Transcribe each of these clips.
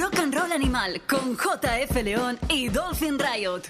Rock and Roll Animal con J.F. León y Dolphin Riot.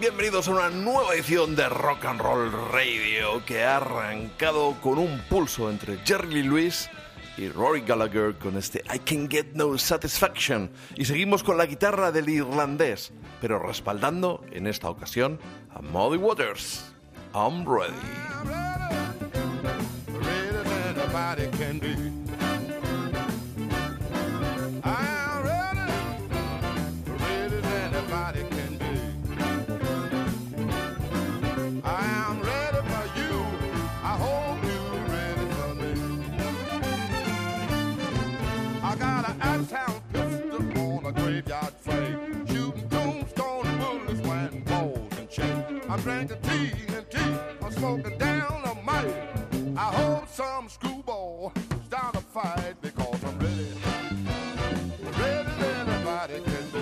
Bienvenidos a una nueva edición de Rock and Roll Radio que ha arrancado con un pulso entre Jerry Lee Lewis y Rory Gallagher con este I Can Get No Satisfaction, y seguimos con la guitarra del irlandés, pero respaldando en esta ocasión a Muddy Waters. I'm ready. I drank the TNT, I'm smoking down a mic. I hope some screwball start a fight because I'm ready. Ready than anybody can be.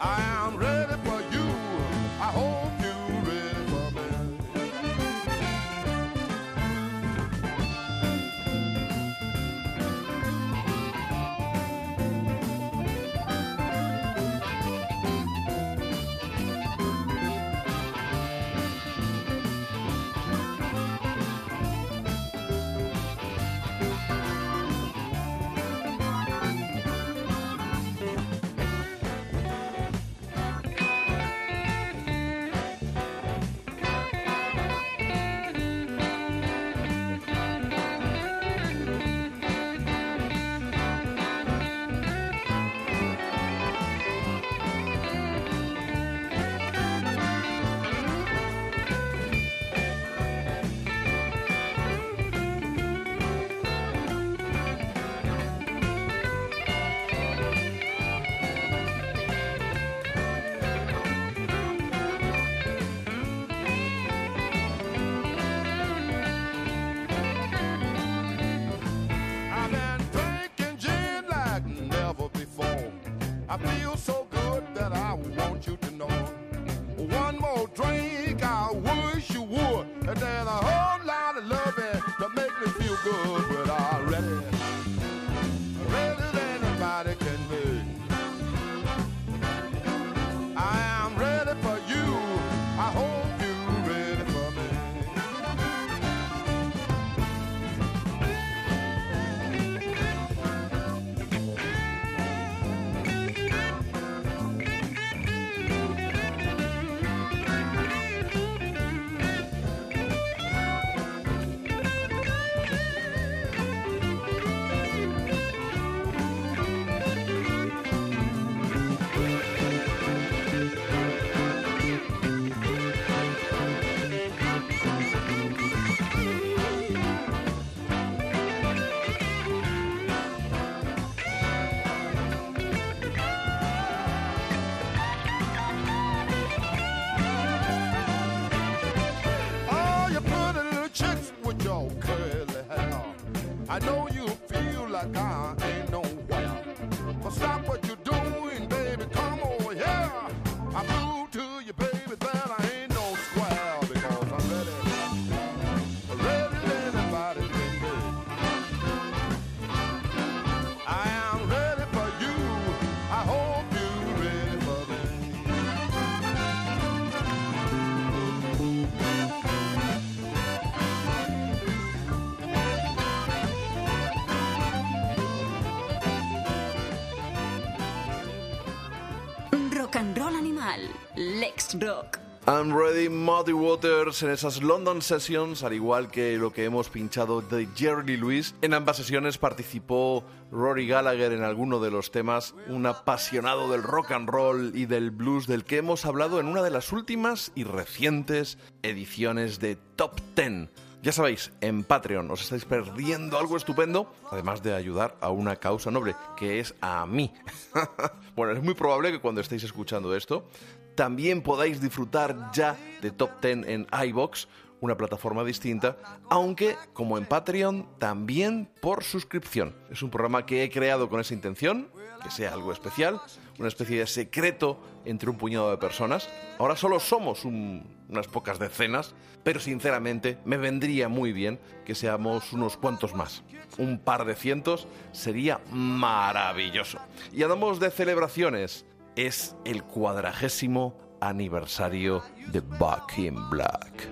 I am ready for you. I hope you're ready for I feel so good that I want you to know. One more drink, I wish you would. And there's a whole lot of loving to make me feel good. But I really, really than anybody can be. I am ready for you. I hope you're ready for I know you feel like I ain't nowhere, but stop what you're doing, baby, come over here. I prove to you, baby, that I ain't no square, because I'm ready, ready than anybody can be. I am ready for you, I hope you're ready for me. Rock Animal, Lex Rock. I'm ready, Muddy Waters en esas London Sessions, al igual que lo que hemos pinchado de Jerry Lee Lewis. En ambas sesiones participó Rory Gallagher en alguno de los temas, un apasionado del rock and roll y del blues del que hemos hablado en una de las últimas y recientes ediciones de Top 10. Ya sabéis, en Patreon os estáis perdiendo algo estupendo, además de ayudar a una causa noble, que es a mí. Bueno, es muy probable que cuando estéis escuchando esto, también podáis disfrutar ya de Top 10 en iVoox, una plataforma distinta, aunque, como en Patreon, también por suscripción. Es un programa que he creado con esa intención, que sea algo especial, una especie de secreto entre un puñado de personas. Ahora solo somos unas pocas decenas, pero sinceramente me vendría muy bien que seamos unos cuantos más. Un par de cientos sería maravilloso. Y hablamos de celebraciones. Es el 40º aniversario de Back in Black.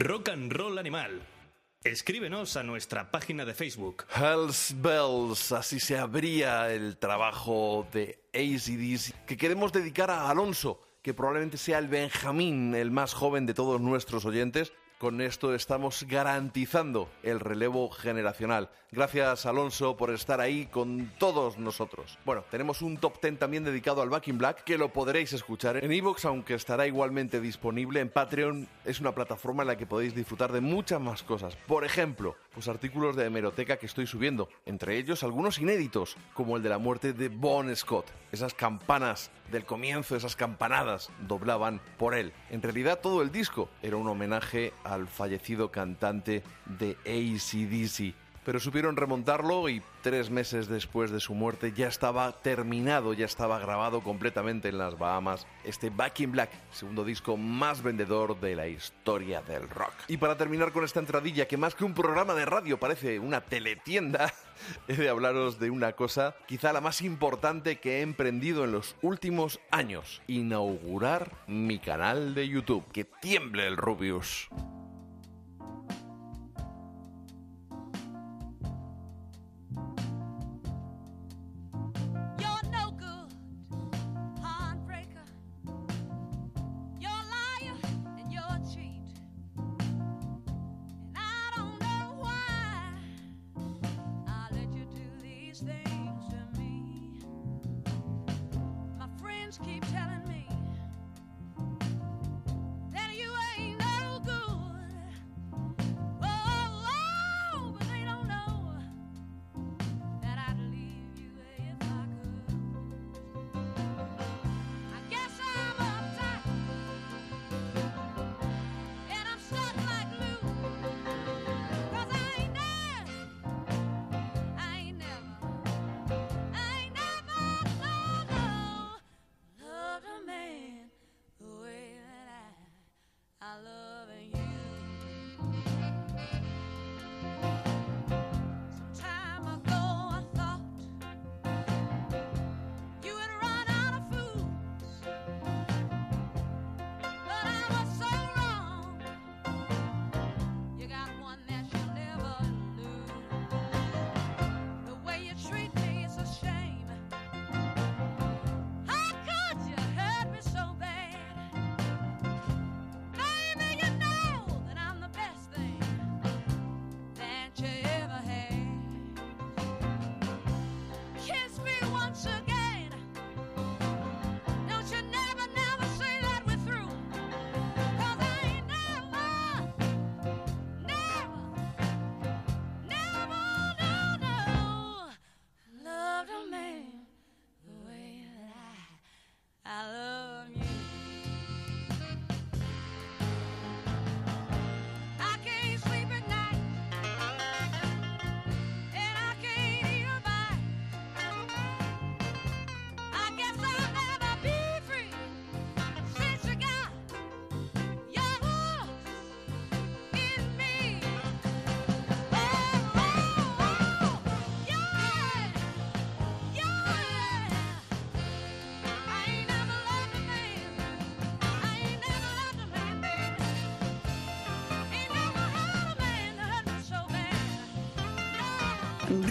Rock and Roll Animal. Escríbenos a nuestra página de Facebook. Hells Bells, así se abría el trabajo de AC/DC, que queremos dedicar a Alonso, que probablemente sea el Benjamín, el más joven de todos nuestros oyentes. Con esto estamos garantizando el relevo generacional. Gracias, Alonso, por estar ahí con todos nosotros. Bueno, tenemos un top 10 también dedicado al Back in Black, que lo podréis escuchar en iVoox, aunque estará igualmente disponible en Patreon. Es una plataforma en la que podéis disfrutar de muchas más cosas. Por ejemplo, los artículos de hemeroteca que estoy subiendo, entre ellos algunos inéditos, como el de la muerte de Bon Scott. Esas campanas del comienzo, esas campanadas, doblaban por él. En realidad, todo el disco era un homenaje al fallecido cantante de AC/DC, pero supieron remontarlo y 3 meses después de su muerte ya estaba terminado, ya estaba grabado completamente en las Bahamas este Back in Black, segundo disco más vendedor de la historia del rock. Y para terminar con esta entradilla, que más que un programa de radio parece una teletienda, he de hablaros de una cosa quizá la más importante que he emprendido en los últimos años: inaugurar mi canal de YouTube. ¡Que tiemble el Rubius!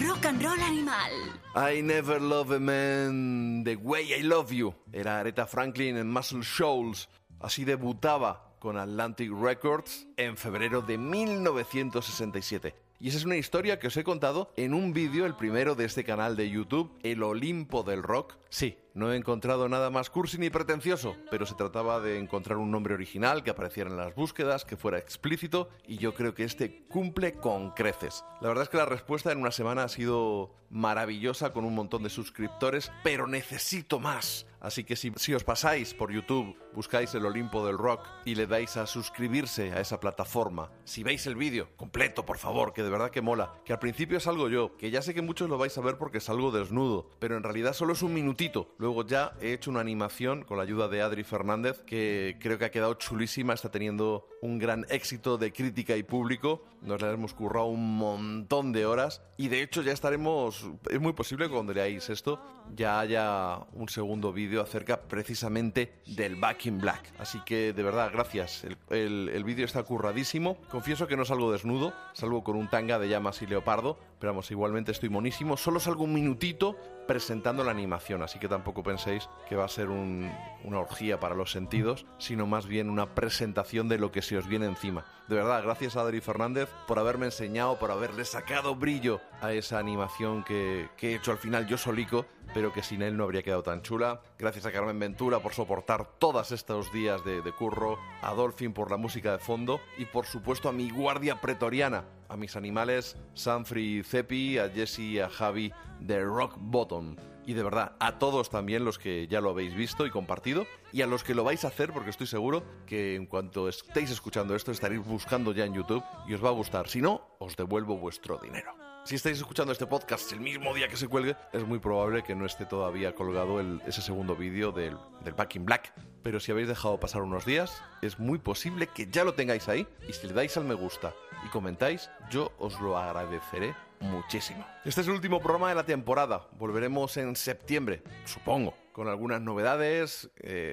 Rock and Roll Animal. I Never Love a Man The Way I Love You. Era Aretha Franklin en Muscle Shoals. Así debutaba con Atlantic Records en febrero de 1967. Y esa es una historia que os he contado en un vídeo, el primero de este canal de YouTube, El Olimpo del Rock. Sí, no he encontrado nada más cursi ni pretencioso, pero se trataba de encontrar un nombre original que apareciera en las búsquedas, que fuera explícito, y yo creo que este cumple con creces. La verdad es que la respuesta en una semana ha sido maravillosa, con un montón de suscriptores, pero necesito más. Así que si os pasáis por YouTube, buscáis El Olimpo del Rock y le dais a suscribirse a esa plataforma, si veis el vídeo completo, por favor, que de verdad que mola, que al principio salgo yo, que ya sé que muchos lo vais a ver porque salgo desnudo, pero en realidad solo es un minutito. Luego ya he hecho una animación con la ayuda de Adri Fernández, que creo que ha quedado chulísima, está teniendo un gran éxito de crítica y público. Nos la hemos currado un montón de horas y de hecho ya estaremos, es muy posible que cuando leáis esto ya haya un segundo vídeo vídeo acerca precisamente del Back in Black. Así que, de verdad, gracias. El vídeo está curradísimo. Confieso que no salgo desnudo, salgo con un tanga de llamas y leopardo, pero vamos, igualmente estoy monísimo. Solo salgo un minutito presentando la animación, así que tampoco penséis que va a ser una orgía para los sentidos, sino más bien una presentación de lo que se os viene encima. De verdad, gracias a Adri Fernández por haberme enseñado, por haberle sacado brillo a esa animación que he hecho al final yo solico, pero que sin él no habría quedado tan chula. Gracias a Carmen Ventura por soportar todos estos días de curro, a Dolphin por la música de fondo y por supuesto a mi guardia pretoriana, a mis animales, Sanfri y Cepi, a Jesse y a Javi de Rock Bottom. Y de verdad, a todos también los que ya lo habéis visto y compartido, y a los que lo vais a hacer, porque estoy seguro que en cuanto estéis escuchando esto estaréis buscando ya en YouTube y os va a gustar. Si no, os devuelvo vuestro dinero. Si estáis escuchando este podcast el mismo día que se cuelgue, es muy probable que no esté todavía colgado ese segundo vídeo del Back in Black. Pero si habéis dejado pasar unos días, es muy posible que ya lo tengáis ahí. Y si le dais al me gusta y comentáis, yo os lo agradeceré muchísimo. Este es el último programa de la temporada. Volveremos en septiembre, supongo, con algunas novedades,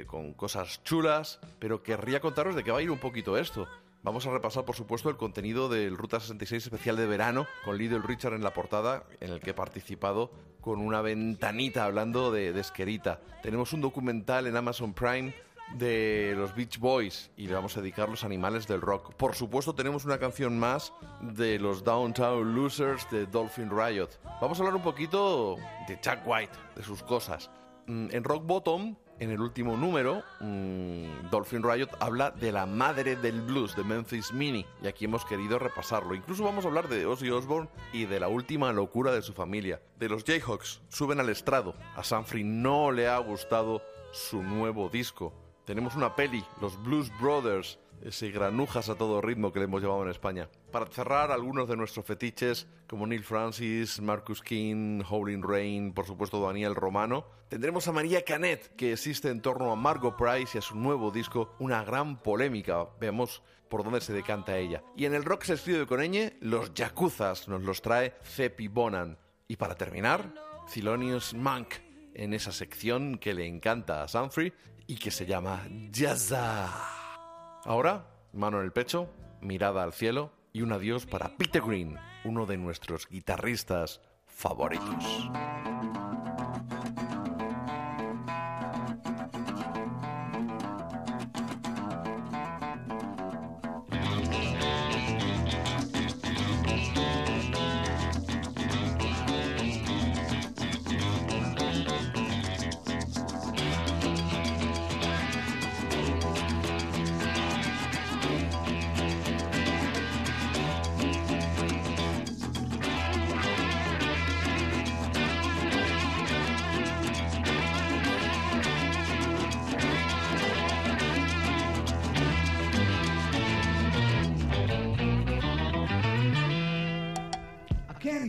con cosas chulas. Pero querría contaros de qué va a ir un poquito esto. Vamos a repasar, por supuesto, el contenido del Ruta 66 especial de verano, con Little Richard en la portada, en el que he participado con una ventanita hablando de Esquerita. Tenemos un documental en Amazon Prime de los Beach Boys y le vamos a dedicar los animales del rock. Por supuesto, tenemos una canción más de los Downtown Losers de Dolphin Riot. Vamos a hablar un poquito de Chuck White, de sus cosas. En Rock Bottom, en el último número, Dolphin Riot habla de la madre del blues, de Memphis Minnie, y aquí hemos querido repasarlo. Incluso vamos a hablar de Ozzy Osbourne y de la última locura de su familia. De los Jayhawks, suben al estrado. A Sanfri no le ha gustado su nuevo disco. Tenemos una peli, los Blues Brothers, ese granujas a todo ritmo que le hemos llevado en España. Para cerrar, algunos de nuestros fetiches, como Neil Francis, Marcus King, Howling Rain, por supuesto Daniel Romano. Tendremos a María Canet, que existe en torno a Margot Price y a su nuevo disco, una gran polémica. Veamos por dónde se decanta ella. Y en el rock se escribe con ñ, los yacuzas nos los trae Cepi Bonan. Y para terminar, Thelonious Monk, en esa sección que le encanta a Sanfri y que se llama Jazza. Ahora, mano en el pecho, mirada al cielo y un adiós para Peter Green, uno de nuestros guitarristas favoritos.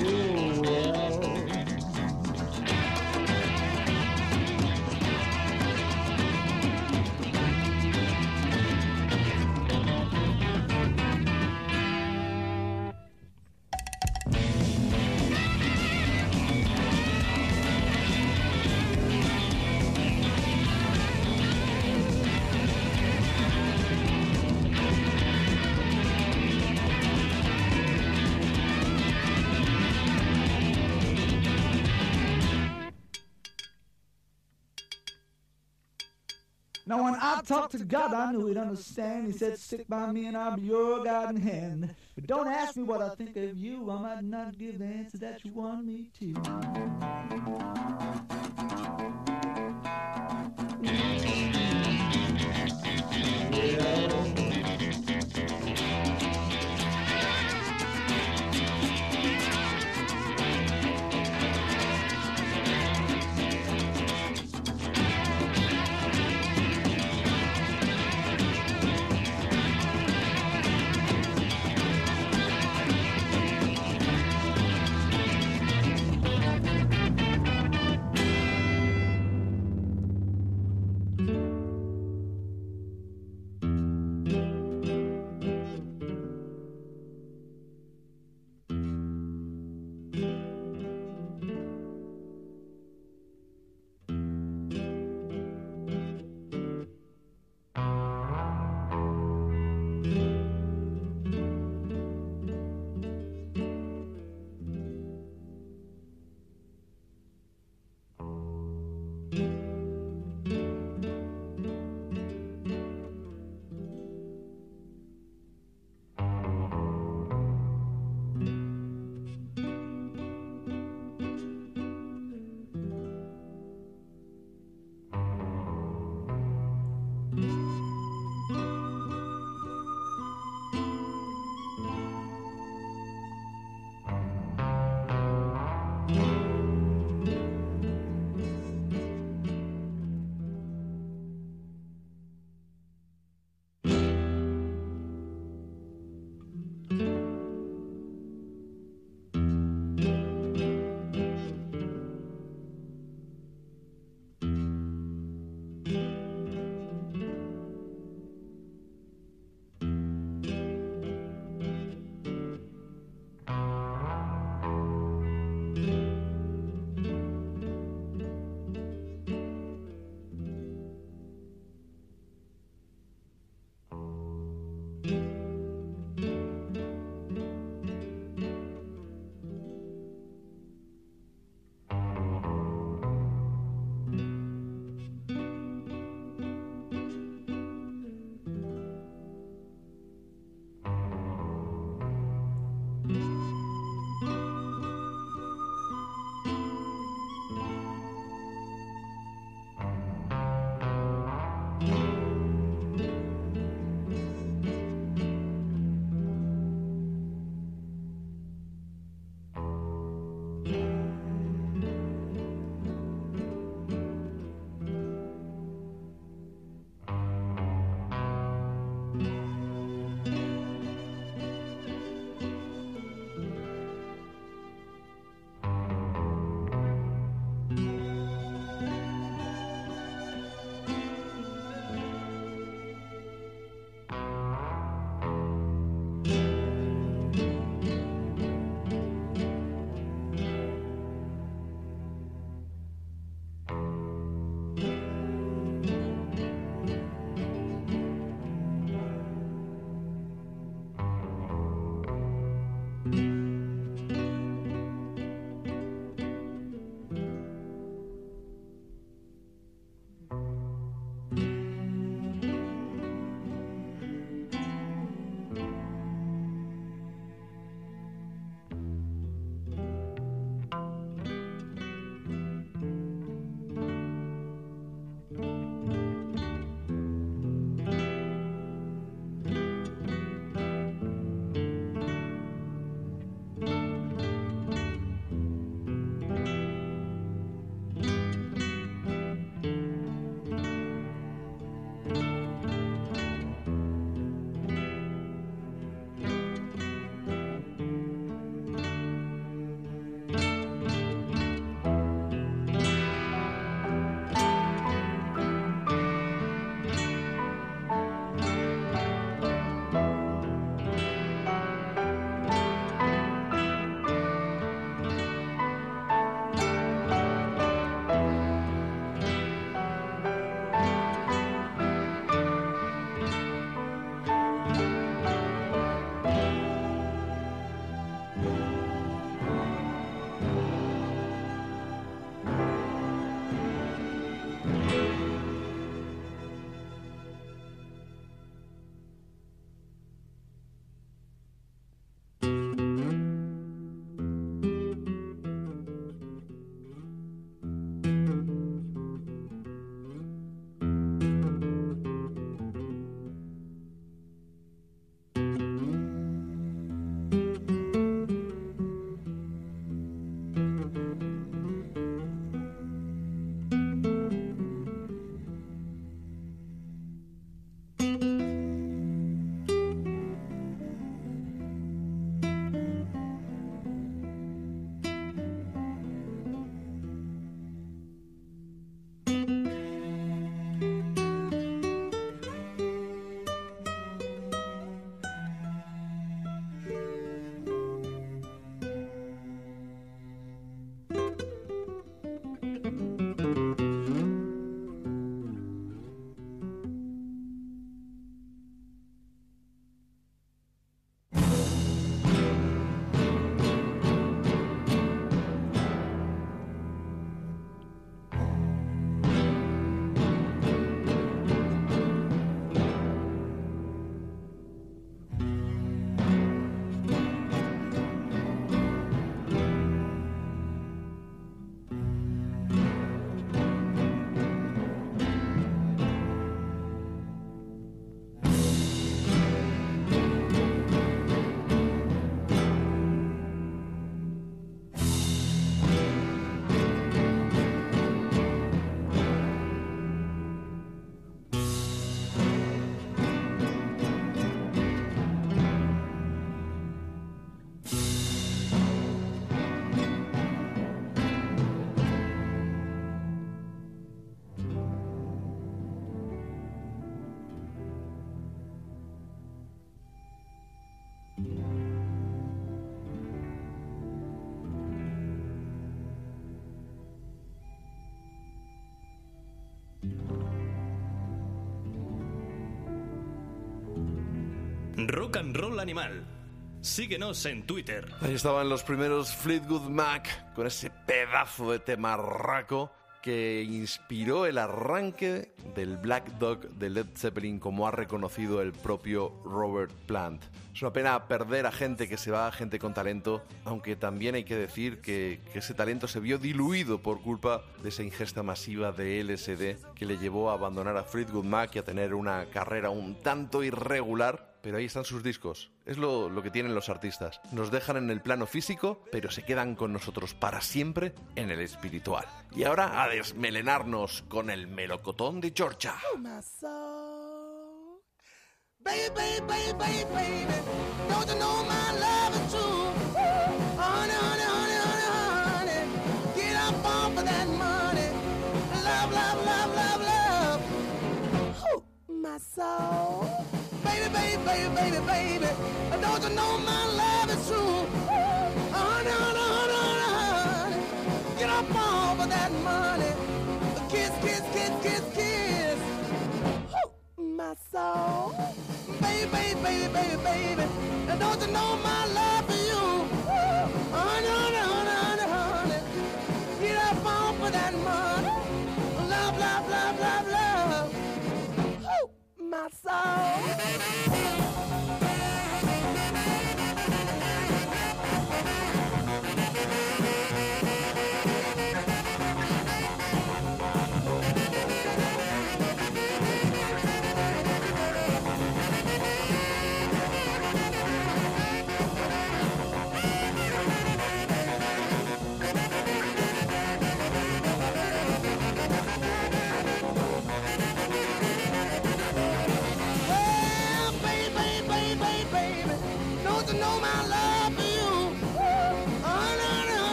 Ooh, well. Now when I talked to God, I knew he'd understand. He said, stick by me and I'll be your God in hand. But don't ask me what I think of you. I might not give the answer that you want me to. Rock and Roll Animal. Síguenos en Twitter. Ahí estaban los primeros Fleetwood Mac con ese pedazo de tema raco que inspiró el arranque del Black Dog de Led Zeppelin, como ha reconocido el propio Robert Plant. Es una pena perder a gente que se va, a gente con talento, aunque también hay que decir que ese talento se vio diluido por culpa de esa ingesta masiva de LSD que le llevó a abandonar a Fleetwood Mac y a tener una carrera un tanto irregular. Pero ahí están sus discos. Es lo que tienen los artistas. Nos dejan en el plano físico, pero se quedan con nosotros para siempre en el espiritual. Y ahora a desmelenarnos con el melocotón de Georgia. Baby, baby, baby, baby, baby, don't you know my love is true? Honey, honey, honey, honey, honey, get up off of that money. Kiss, kiss, kiss, kiss, kiss. Ooh, my soul. Baby, baby, baby, baby, baby, don't you know my love for you? Honey, honey, honey, honey, honey, get up off of that money. Love, love, love, love, love. Ooh, my soul.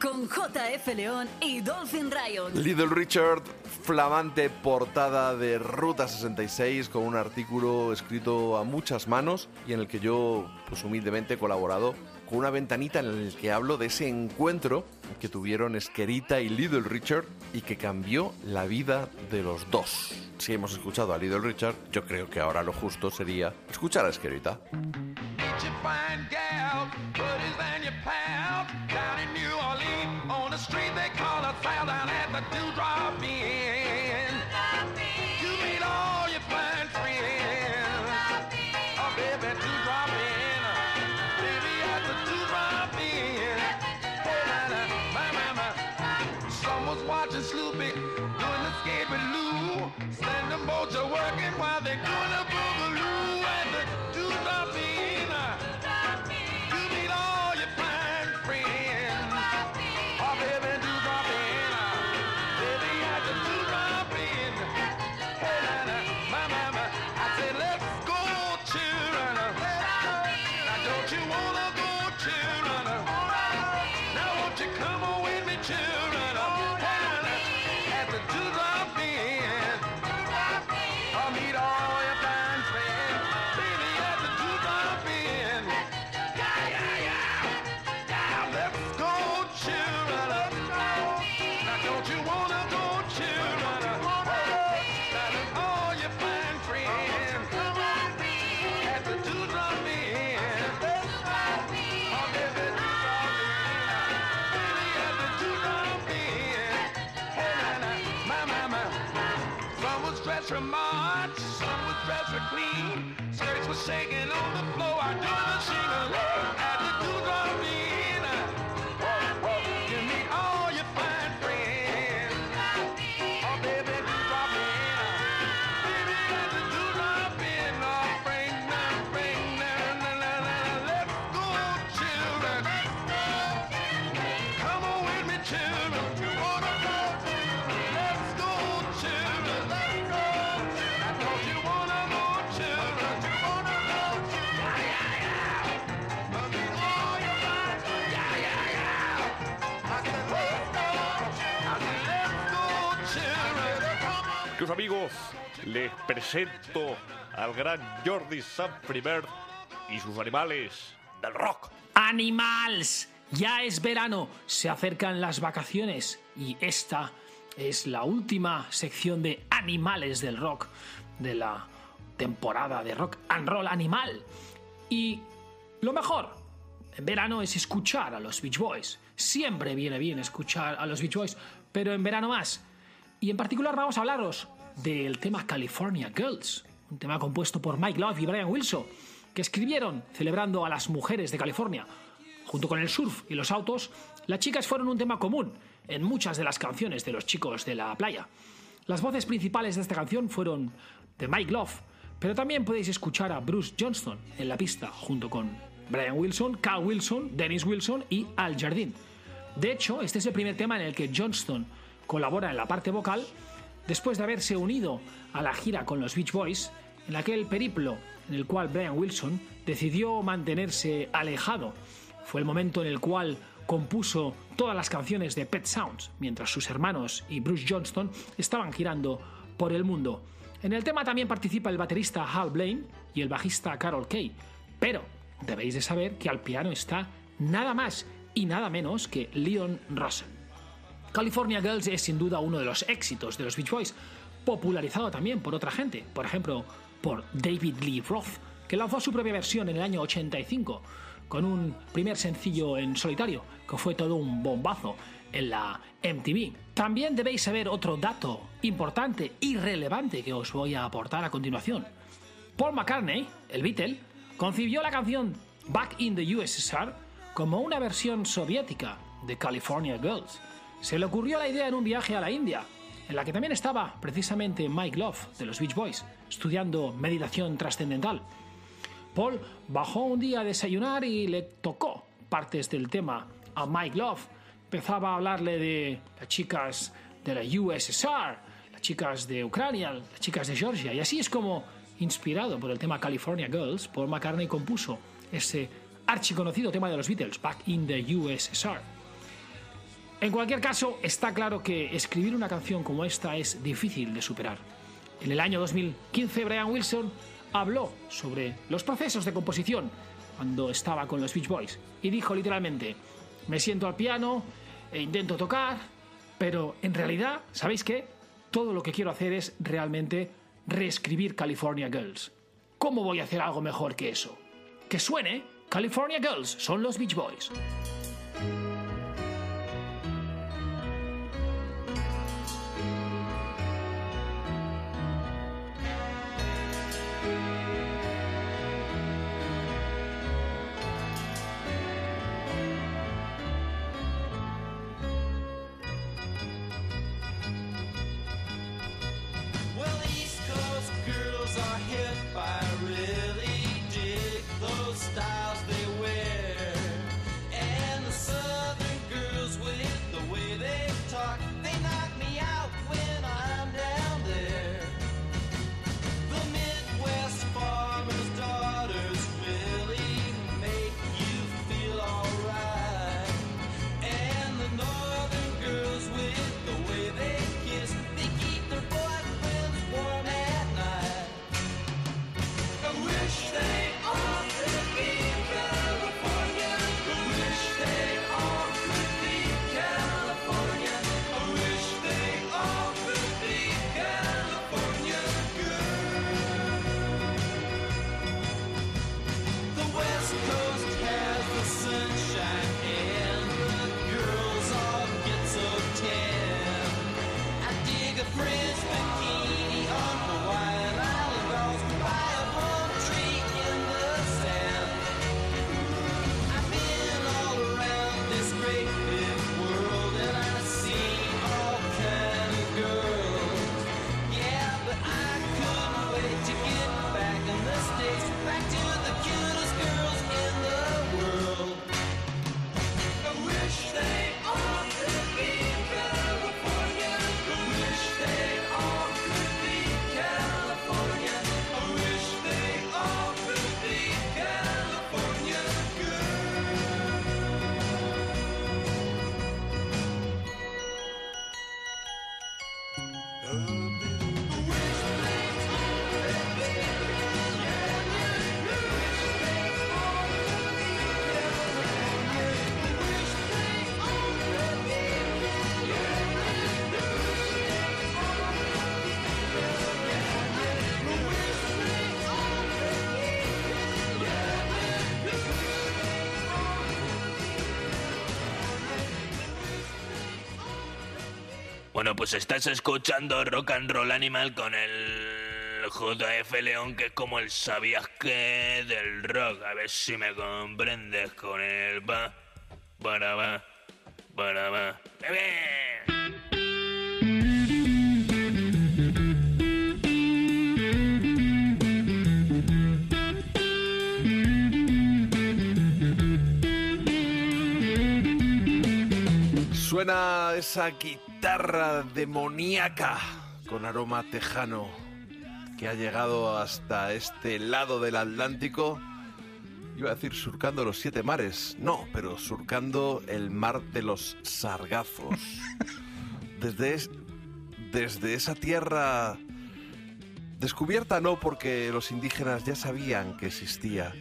Con J.F. León y Dolphin Riot. Little Richard, flamante portada de Ruta 66, con un artículo escrito a muchas manos y en el que yo, pues humildemente, he colaborado, con una ventanita en la que hablo de ese encuentro que tuvieron Esquerita y Little Richard y que cambió la vida de los dos. Si hemos escuchado a Little Richard, yo creo que ahora lo justo sería escuchar a Esquerita. Street they call a sound down at the Dewdrop Inn. You meet all your fine friends. Oh baby, Dewdrop Inn. Baby at the Dewdrop Inn. Hey, my mama. Someone's watching Sloopy doing the skate with Lou. Send them both to working while they're doing a boogaloo at the Dewdrop Inn. You meet all your fine friends. Shaking on the floor, I do the shingle at the Dewdrop Inn. You meet all your fine friends. Oh, baby, Dewdrop Inn. Baby, at the Dewdrop Inn. Oh, bring down, bring down. Let's go, children. Sus amigos, les presento al gran Jordi Sanfri y sus animales del rock. ¡Animals! Ya es verano, se acercan las vacaciones y esta es la última sección de Animales del Rock de la temporada de Rock and Roll Animal. Y lo mejor en verano es escuchar a los Beach Boys. Siempre viene bien escuchar a los Beach Boys, pero en verano más. Y en particular vamos a hablaros del tema California Girls, un tema compuesto por Mike Love y Brian Wilson, que escribieron celebrando a las mujeres de California. Junto con el surf y los autos, las chicas fueron un tema común en muchas de las canciones de los chicos de la playa. Las voces principales de esta canción fueron de Mike Love, pero también podéis escuchar a Bruce Johnston en la pista junto con Brian Wilson, Cal Wilson, Dennis Wilson y Al Jardine. De hecho, este es el primer tema en el que Johnston colabora en la parte vocal después de haberse unido a la gira con los Beach Boys, en aquel periplo en el cual Brian Wilson decidió mantenerse alejado. Fue el momento en el cual compuso todas las canciones de Pet Sounds, mientras sus hermanos y Bruce Johnston estaban girando por el mundo. En el tema también participa el baterista Hal Blaine y el bajista Carol Kay, pero debéis de saber que al piano está nada más y nada menos que Leon Russell. California Girls es sin duda uno de los éxitos de los Beach Boys, popularizado también por otra gente, por ejemplo por David Lee Roth, que lanzó su propia versión en el año 85, con un primer sencillo en solitario, que fue todo un bombazo en la MTV. También debéis saber otro dato importante y relevante que os voy a aportar a continuación. Paul McCartney, el Beatle, concibió la canción Back in the USSR como una versión soviética de California Girls. Se le ocurrió la idea en un viaje a la India, en la que también estaba precisamente Mike Love de los Beach Boys, estudiando meditación trascendental. Paul bajó un día a desayunar y le tocó partes del tema a Mike Love. Empezaba a hablarle de las chicas de la USSR, las chicas de Ucrania, las chicas de Georgia. Y así es como, inspirado por el tema California Girls, Paul McCartney compuso ese archiconocido tema de los Beatles, Back in the USSR. En cualquier caso, está claro que escribir una canción como esta es difícil de superar. En el año 2015, Brian Wilson habló sobre los procesos de composición cuando estaba con los Beach Boys y dijo literalmente: me siento al piano e intento tocar, pero en realidad, ¿sabéis qué? Todo lo que quiero hacer es realmente reescribir California Girls. ¿Cómo voy a hacer algo mejor que eso? Que suene California Girls, son los Beach Boys. Frisbee bikini on Hawaiian Island, rolls by a palm tree. Bueno, pues estás escuchando Rock and Roll Animal con el J.F. León, que es como el sabías que del rock. A ver si me comprendes con el va, para va, para va. Suena esa guitarra demoníaca con aroma tejano que ha llegado hasta este lado del Atlántico. Iba a decir surcando los siete mares, no, pero surcando el mar de los sargazos. Desde esa tierra descubierta, no porque los indígenas ya sabían que existía,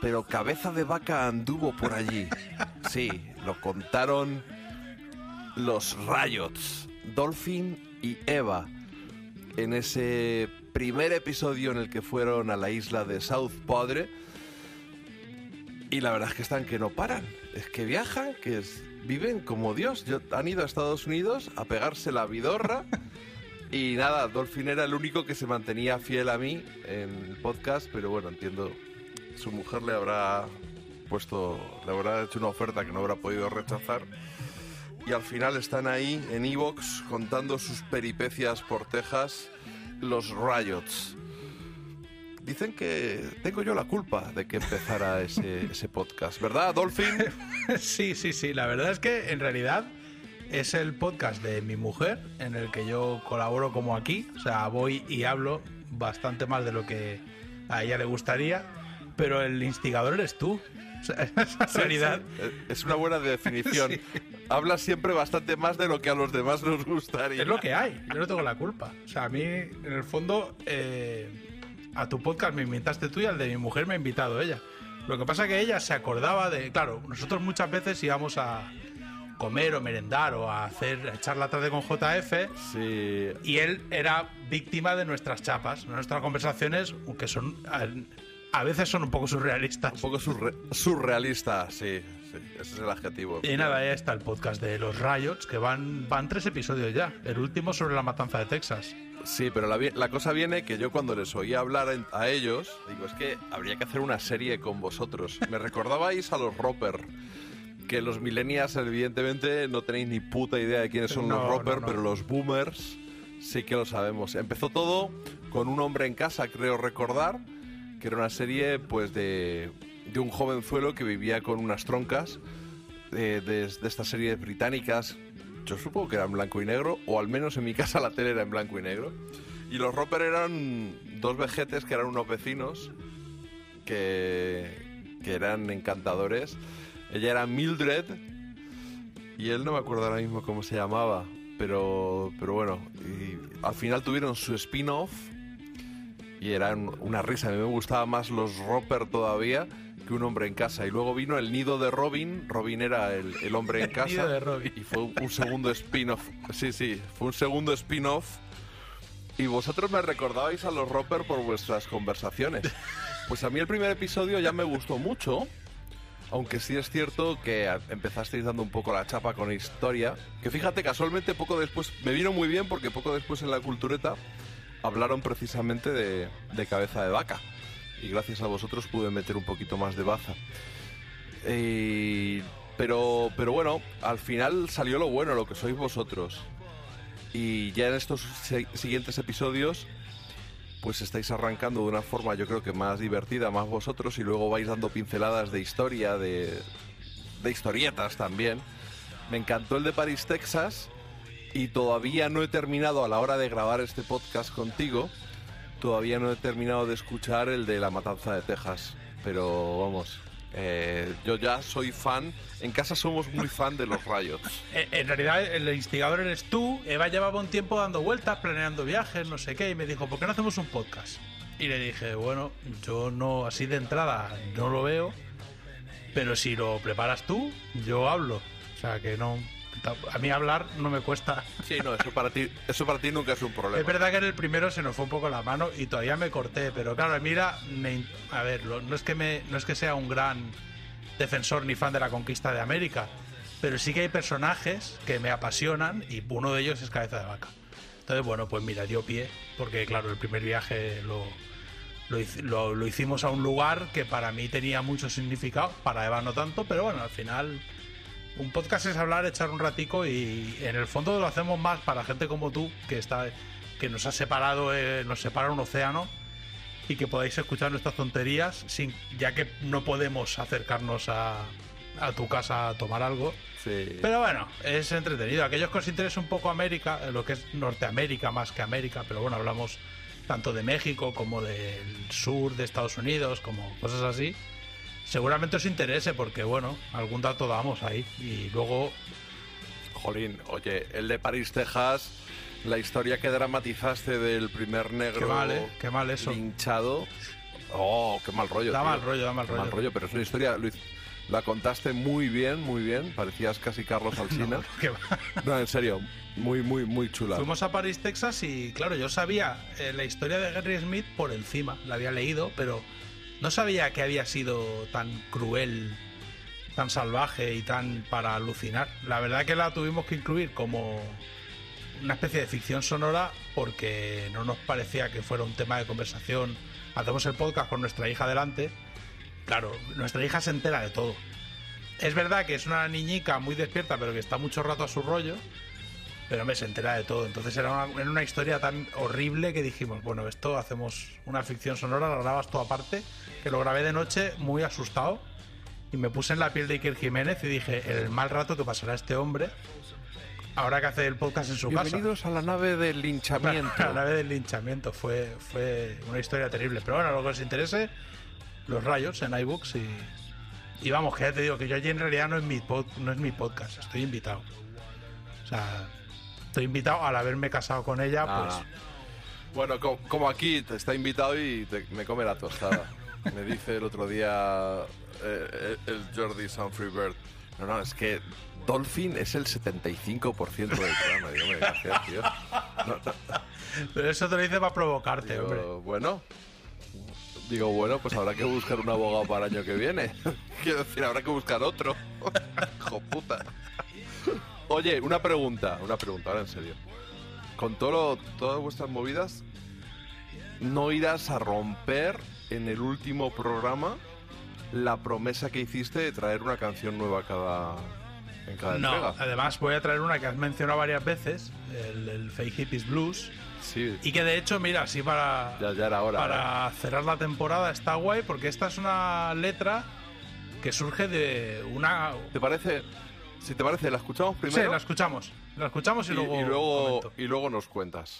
pero Cabeza de Vaca anduvo por allí. Sí, lo contaron los Riots, Dolphin y Eva, en ese primer episodio en el que fueron a la isla de South Padre. Y la verdad es que están que no paran, es que viajan, viven como Dios. Han ido a Estados Unidos a pegarse la vidorra. Y nada, Dolphin era el único que se mantenía fiel a mí en el podcast, pero bueno, entiendo, su mujer le habrá hecho una oferta que no habrá podido rechazar. Y al final están ahí en iVoox contando sus peripecias por Texas, los Riots. Dicen que tengo yo la culpa de que empezara ese podcast, ¿verdad, Dolphin? Sí, la verdad es que en realidad es el podcast de mi mujer en el que yo colaboro como aquí, o sea, voy y hablo bastante más de lo que a ella le gustaría, pero el instigador eres tú. O sea, en realidad es una buena definición. Sí. Hablas siempre bastante más de lo que a los demás nos gustaría. Es lo que hay, yo no tengo la culpa. O sea, a mí, en el fondo, a tu podcast me invitaste tú y al de mi mujer me ha invitado ella. Lo que pasa es que ella se acordaba de... Claro, nosotros muchas veces íbamos a comer o merendar o a echar la tarde con JF. Sí. Y él era víctima de nuestras chapas, de nuestras conversaciones, que son... A veces son un poco surrealistas. Un poco surrealista, sí. Ese es el adjetivo. Y nada, ya está el podcast de los Riots, que van 3 episodios ya. El último sobre la matanza de Texas. Sí, pero la cosa viene que yo cuando les oía hablar a ellos, digo, es que habría que hacer una serie con vosotros. Me recordabais a los Roper, que los millennials evidentemente no tenéis ni puta idea de quiénes son los Roper, no. Pero los Boomers sí que lo sabemos. Empezó todo con Un hombre en casa, creo recordar, que era una serie pues de un jovenzuelo que vivía con unas troncas de estas series británicas. Yo supongo que era en blanco y negro, o al menos en mi casa la tele era en blanco y negro. Y los Roper eran 2 vejetes que eran unos vecinos que eran encantadores. Ella era Mildred y él no me acuerdo ahora mismo cómo se llamaba, pero bueno. Y al final tuvieron su spin-off. Y era una risa, a mí me gustaba más los Roper todavía que Un hombre en casa. Y luego vino El nido de Robin. Robin era el hombre en casa. El nido de Robin. Y fue un segundo spin-off. Sí, fue un segundo spin-off. Y vosotros me recordabais a los Roper por vuestras conversaciones. Pues a mí el primer episodio ya me gustó mucho, aunque sí es cierto que empezasteis dando un poco la chapa con historia. Que fíjate, casualmente poco después, me vino muy bien porque poco después en La Cultureta hablaron precisamente de Cabeza de Vaca. Y gracias a vosotros pude meter un poquito más de baza. Pero bueno, al final salió lo bueno, lo que sois vosotros. Y ya en estos siguientes episodios, pues estáis arrancando de una forma yo creo que más divertida, más vosotros. Y luego vais dando pinceladas de historia, de historietas también. Me encantó el de París, Texas. Y todavía no he terminado, a la hora de grabar este podcast contigo, todavía no he terminado de escuchar el de La matanza de Texas. Pero vamos, yo ya soy fan, en casa somos muy fan de los Riots. En realidad el instigador eres tú. Eva llevaba un tiempo dando vueltas, planeando viajes, no sé qué, y me dijo, ¿por qué no hacemos un podcast? Y le dije, bueno, yo no, así de entrada no lo veo, pero si lo preparas tú, yo hablo. O sea que no... A mí hablar no me cuesta. Sí, no, eso para ti nunca es un problema. Es verdad que en el primero se nos fue un poco la mano y todavía me corté, pero claro, mira, no es que sea un gran defensor ni fan de la conquista de América, pero sí que hay personajes que me apasionan y uno de ellos es Cabeza de Vaca. Entonces, bueno, pues mira, dio pie, porque claro, el primer viaje lo hicimos a un lugar que para mí tenía mucho significado, para Eva no tanto, pero bueno, al final un podcast es hablar, echar un ratico y en el fondo lo hacemos más para gente como tú, que nos ha separado, nos separa un océano, y que podáis escuchar nuestras tonterías, ya que no podemos acercarnos a tu casa a tomar algo. Sí. Pero bueno, es entretenido. Aquellos que os interesa un poco América, lo que es Norteamérica más que América, pero bueno, hablamos tanto de México como del sur de Estados Unidos, como cosas así. Seguramente os interese porque, bueno, algún dato damos ahí. Y luego... Jolín, oye, el de París, Texas, la historia que dramatizaste del primer negro qué mal eso. Linchado. Oh, qué mal rollo. Da mal rollo. Mal rollo, pero es una historia... Luis, la contaste muy bien, muy bien. Parecías casi Carlos Alsina. No, en serio, muy, muy, muy chula. Fuimos a París, Texas y, claro, yo sabía la historia de Gary Smith por encima. La había leído, pero no sabía que había sido tan cruel, tan salvaje y tan para alucinar. La verdad que la tuvimos que incluir como una especie de ficción sonora porque no nos parecía que fuera un tema de conversación. Hacemos el podcast con nuestra hija delante. Claro, nuestra hija se entera de todo. Es verdad que es una niñica muy despierta, pero que está mucho rato a su rollo, pero se entera de todo. Entonces era una historia tan horrible que dijimos, bueno, esto hacemos una ficción sonora, la grabas tú aparte, que lo grabé de noche muy asustado y me puse en la piel de Iker Jiménez y dije, el mal rato que pasará este hombre ahora que hace el podcast en su casa. Bienvenidos a la nave del linchamiento. Claro, la nave del linchamiento fue una historia terrible, pero bueno, lo que os interese, los rayos en iBooks y vamos, que ya te digo que yo allí en realidad no es mi podcast, estoy invitado. O sea, estoy invitado al haberme casado con ella, pues. Bueno, como aquí te está invitado y me come la tostada. Me dice el otro día el Jordi Sanfri Bird. No, es que Dolphin es el 75% del programa. Digo, me gracias, tío. No. Pero eso te lo dice para provocarte, digo, hombre. Bueno. Digo, bueno, pues habrá que buscar un abogado para el año que viene. Quiero decir, habrá que buscar otro. Hijo puta. Oye, una pregunta, ahora en serio. Con todas vuestras movidas, ¿no irás a romper en el último programa la promesa que hiciste de traer una canción nueva en cada entrega? No, además voy a traer una que has mencionado varias veces, el Fake Hippies Blues. Sí. Y que de hecho, mira, sí, para ya era hora, para cerrar la temporada está guay, porque esta es una letra que surge de una... ¿Te parece? Si te parece, ¿la escuchamos primero? Sí, la escuchamos y luego... Y luego nos cuentas.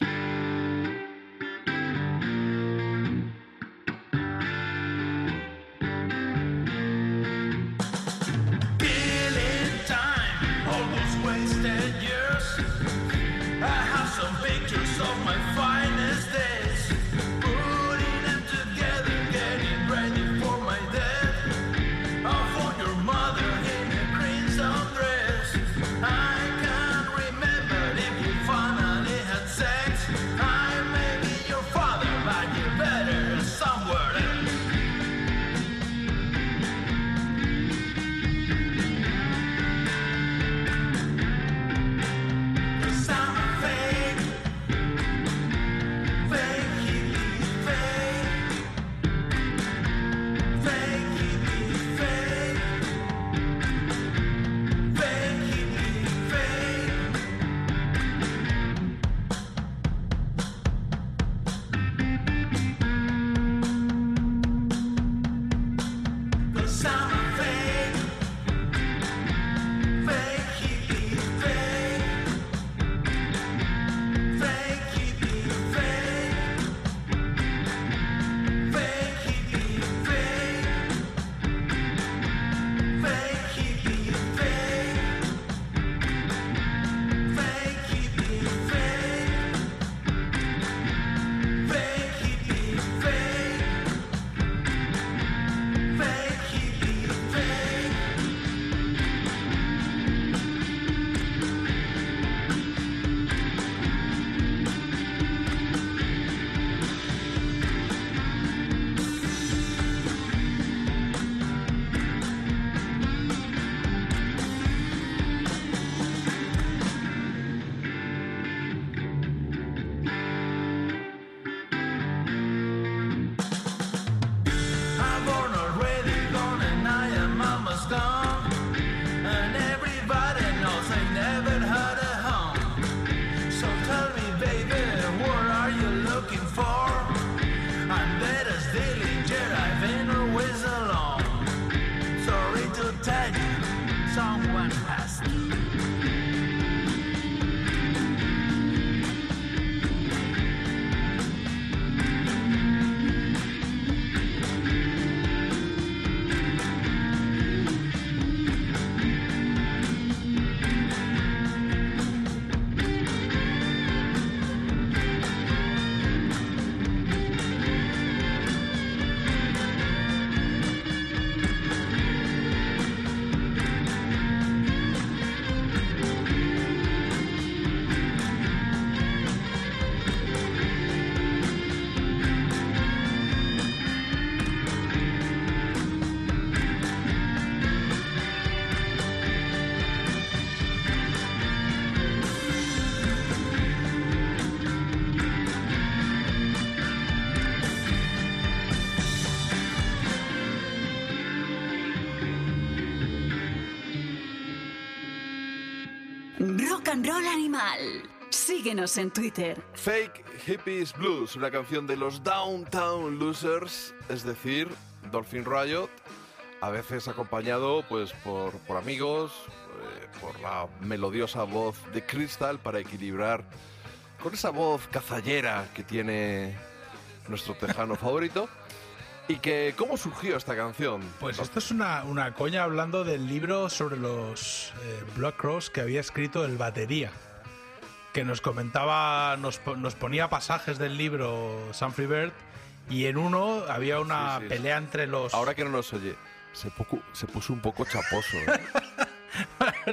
Rock'n'Roll Animal. Síguenos en Twitter. Fake Hippies Blues, una canción de los Downtown Losers, es decir, Dolphin Riot, a veces acompañado pues por amigos, por la melodiosa voz de Crystal para equilibrar con esa voz cazallera que tiene nuestro tejano favorito. ¿Y que, cómo surgió esta canción? Pues esto es una coña hablando del libro sobre los Black Crowes que había escrito el batería, que nos comentaba, nos ponía pasajes del libro Sanfri, y en uno había una pelea entre los... Ahora que no nos oye, se puso un poco chaposo, ¿eh?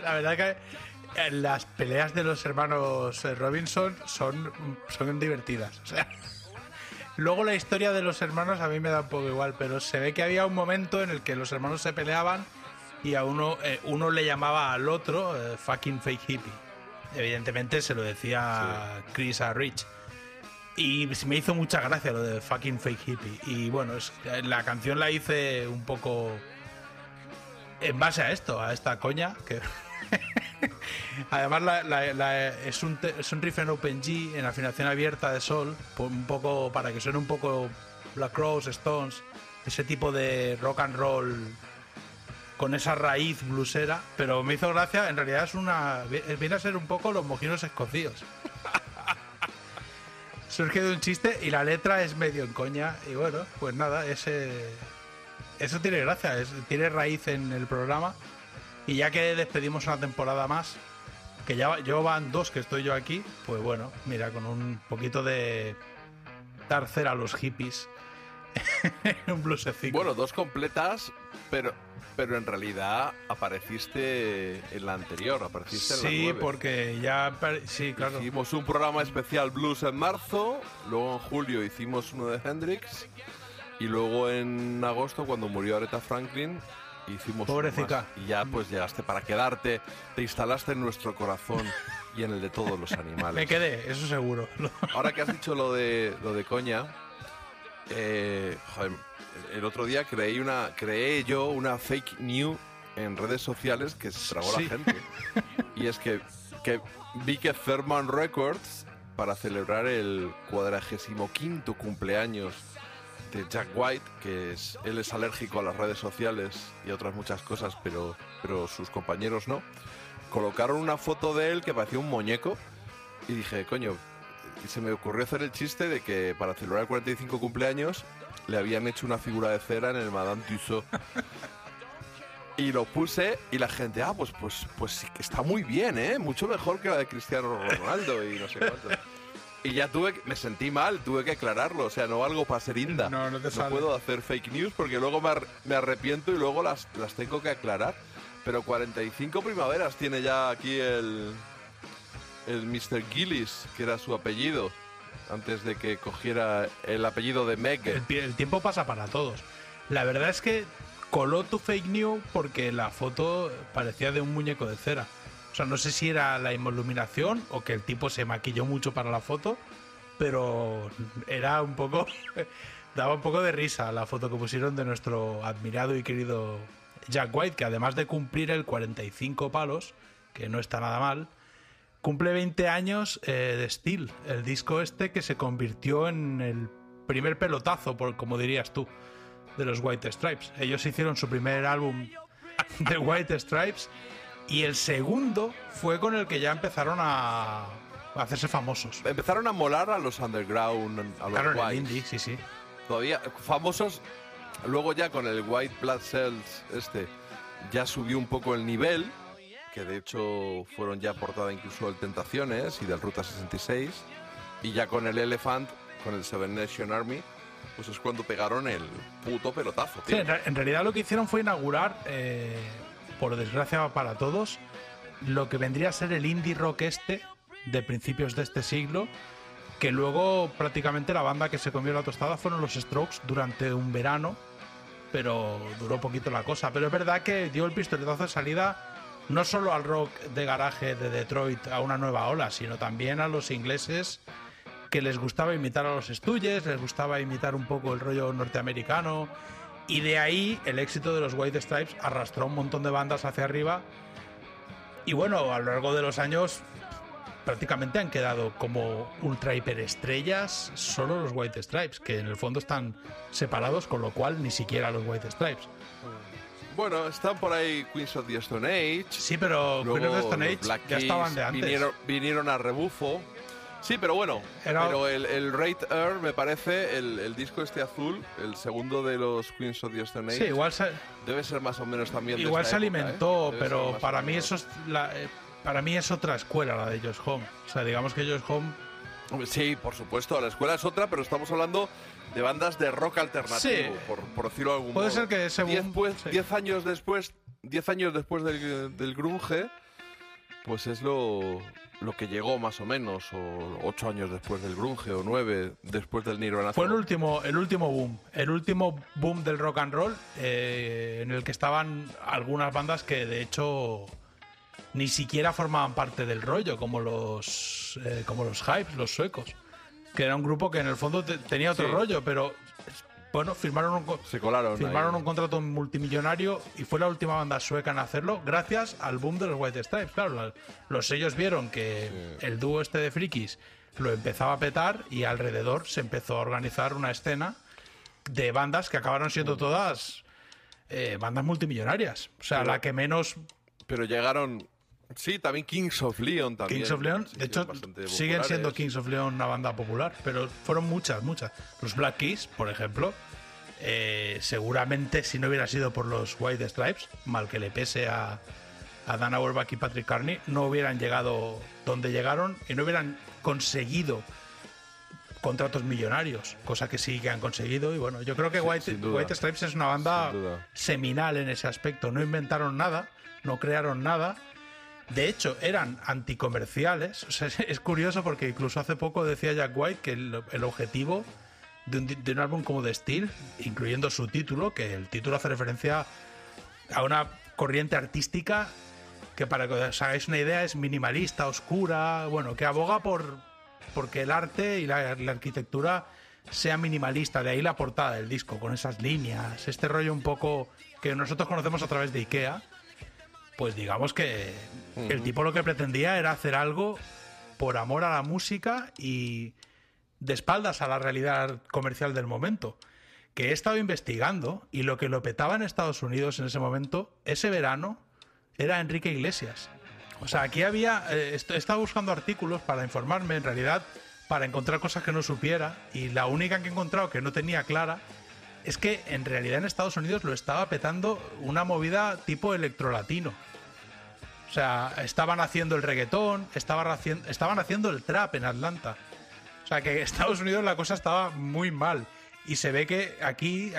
La verdad que las peleas de los hermanos Robinson son divertidas, o sea... Luego la historia de los hermanos a mí me da un poco igual, pero se ve que había un momento en el que los hermanos se peleaban y a uno le llamaba al otro fucking fake hippie. Evidentemente se lo decía Chris a Rich. Y me hizo mucha gracia lo de fucking fake hippie. Y bueno, la canción la hice un poco en base a esto, a esta coña que... Además es un riff en Open G, en afinación abierta de sol, un poco para que suene un poco Black Crowes, Stones, ese tipo de rock and roll con esa raíz bluesera. Pero me hizo gracia, en realidad viene a ser un poco los mojinos escocíos. Surge de un chiste y la letra es medio en coña. Y bueno, pues nada, eso tiene gracia, tiene raíz en el programa. Y ya que despedimos una temporada más, que ya van dos que estoy yo aquí, pues bueno, mira, con un poquito de dar cera a los hippies, un blusecito. Bueno, dos completas, pero en realidad apareciste en la anterior, en la 9. Porque ya... Sí, claro. Hicimos un programa especial blues en marzo, luego en julio hicimos uno de Hendrix, y luego en agosto, cuando murió Aretha Franklin... Hicimos Pobrecita. Y ya pues llegaste para quedarte, te instalaste en nuestro corazón y en el de todos los animales. Me quedé, eso seguro. Ahora que has dicho lo de coña, joder, el otro día creé yo una fake news en redes sociales que se tragó la gente. Y es que vi que Therman Records, para celebrar el 45º cumpleaños de Jack White, él es alérgico a las redes sociales y a otras muchas cosas, pero sus compañeros no, colocaron una foto de él que parecía un muñeco y dije, coño, y se me ocurrió hacer el chiste de que para celebrar el 45 cumpleaños le habían hecho una figura de cera en el Madame Tussauds. Y lo puse y la gente, pues sí que está muy bien, mucho mejor que la de Cristiano Ronaldo y no sé cuánto. Y ya me sentí mal, tuve que aclararlo, o sea, no valgo para ser inda. No puedo hacer fake news porque luego me arrepiento y luego las tengo que aclarar. Pero 45 primaveras tiene ya aquí el Mr. Gillis, que era su apellido, antes de que cogiera el apellido de Meg. El tiempo pasa para todos. La verdad es que coló tu fake news porque la foto parecía de un muñeco de cera. O sea, no sé si era la iluminación o que el tipo se maquilló mucho para la foto, pero era un poco... daba un poco de risa la foto que pusieron de nuestro admirado y querido Jack White, que además de cumplir el 45 palos, que no está nada mal, cumple 20 años de Steel, el disco este que se convirtió en el primer pelotazo, como dirías tú, de los White Stripes. Ellos hicieron su primer álbum de White Stripes. Y el segundo fue con el que ya empezaron a hacerse famosos. Empezaron a molar a los underground, a los guays. Indie, sí. Todavía famosos. Luego ya con el White Blood Cells ya subió un poco el nivel, que de hecho fueron ya portada incluso del Tentaciones y del Ruta 66. Y ya con el Elephant, con el Seven Nation Army, pues es cuando pegaron el puto pelotazo. Sí, en realidad lo que hicieron fue inaugurar... por desgracia para todos, lo que vendría a ser el indie rock de principios de este siglo, que luego prácticamente la banda que se comió la tostada fueron los Strokes durante un verano, pero duró poquito la cosa. Pero es verdad que dio el pistoletazo de salida no solo al rock de garaje de Detroit, a una nueva ola, sino también a los ingleses, que les gustaba imitar a los Stooges, les gustaba imitar un poco el rollo norteamericano. Y de ahí el éxito de los White Stripes arrastró un montón de bandas hacia arriba. Y bueno, a lo largo de los años prácticamente han quedado como ultra hiperestrellas solo los White Stripes, que en el fondo están separados, con lo cual ni siquiera los White Stripes. Bueno, están por ahí Queens of the Stone Age. Sí, pero Queens of the Stone Age Black ya estaban de antes. Vinieron a rebufo. Sí, pero bueno, pero el Rate Earth, me parece, el disco este azul, el segundo de los Queens of the Stone Age, sí, igual debe ser más o menos también. Igual de esta se época, alimentó, pero para mí eso es para mí es otra escuela, la de Josh Homme. O sea, digamos que Josh Homme... Sí, por supuesto, la escuela es otra, pero estamos hablando de bandas de rock alternativo, sí, por decirlo de algún modo. Puede ser que ese boom... 10 años después del grunge, pues es lo que llegó más o menos, o 8 años después del grunge, o 9 después del Nirvana. Fue el último boom del rock and roll, en el que estaban algunas bandas que de hecho ni siquiera formaban parte del rollo, como los Hypes, los suecos, que era un grupo que en el fondo tenía otro rollo, pero bueno, firmaron un contrato multimillonario y fue la última banda sueca en hacerlo, gracias al boom de los White Stripes. Claro, los sellos vieron que el dúo este de frikis lo empezaba a petar y alrededor se empezó a organizar una escena de bandas que acabaron siendo todas bandas multimillonarias. O sea, la que menos... Pero llegaron... Sí, también Kings of Leon también. Kings of Leon, de hecho, siguen siendo Kings of Leon una banda popular, pero fueron muchas. Los Black Keys, por ejemplo, seguramente si no hubiera sido por los White Stripes, mal que le pese a Dan Auerbach y Patrick Carney, no hubieran llegado donde llegaron y no hubieran conseguido contratos millonarios, cosa que sí que han conseguido. Y bueno, yo creo que White Stripes es una banda seminal en ese aspecto. No inventaron nada, no crearon nada. De hecho, eran anticomerciales. O sea, es curioso porque incluso hace poco decía Jack White que el objetivo de un álbum como The Steel, incluyendo su título, que el título hace referencia a una corriente artística que, para que os hagáis una idea, es minimalista, oscura, bueno, que aboga porque el arte y la arquitectura sea minimalista. De ahí la portada del disco, con esas líneas, este rollo un poco que nosotros conocemos a través de Ikea. Pues digamos que el tipo lo que pretendía era hacer algo por amor a la música y de espaldas a la realidad comercial del momento. Que he estado investigando, y lo que lo petaba en Estados Unidos en ese momento, ese verano, era Enrique Iglesias. O sea, aquí había... estaba buscando artículos para informarme, en realidad, para encontrar cosas que no supiera, y la única que he encontrado que no tenía clara... Es que en realidad en Estados Unidos lo estaba petando una movida tipo electrolatino. O sea, estaban haciendo el reggaetón, estaban haciendo el trap en Atlanta. O sea, que en Estados Unidos la cosa estaba muy mal. Y se ve que aquí...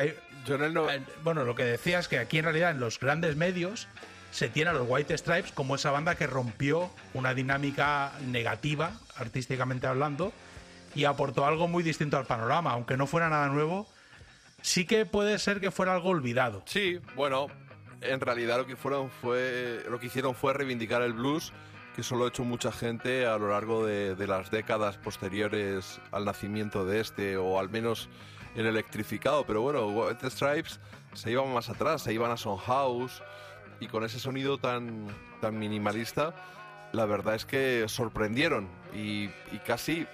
Bueno, lo que decía es que aquí en realidad en los grandes medios se tiene a los White Stripes como esa banda que rompió una dinámica negativa, artísticamente hablando, y aportó algo muy distinto al panorama. Aunque no fuera nada nuevo, sí que puede ser que fuera algo olvidado. Sí, bueno, en realidad lo que hicieron fue reivindicar el blues, que solo ha hecho mucha gente a lo largo de las décadas posteriores al nacimiento de este, o al menos el electrificado. Pero bueno, White Stripes se iban más atrás, se iban a Son House, y con ese sonido tan minimalista, la verdad es que sorprendieron y casi...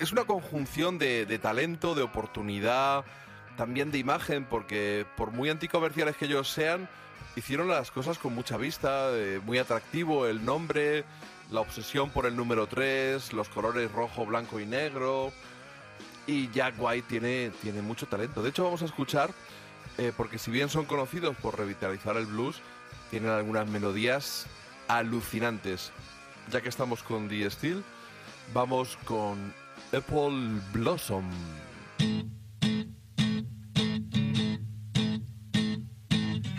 Es una conjunción de talento, de oportunidad, también de imagen, porque por muy anticomerciales que ellos sean, hicieron las cosas con mucha vista, muy atractivo el nombre, la obsesión por el número 3, los colores rojo, blanco y negro. Y Jack White tiene mucho talento. De hecho, vamos a escuchar, porque si bien son conocidos por revitalizar el blues, tienen algunas melodías alucinantes. Ya que estamos con The Steel, vamos con Apple Blossom.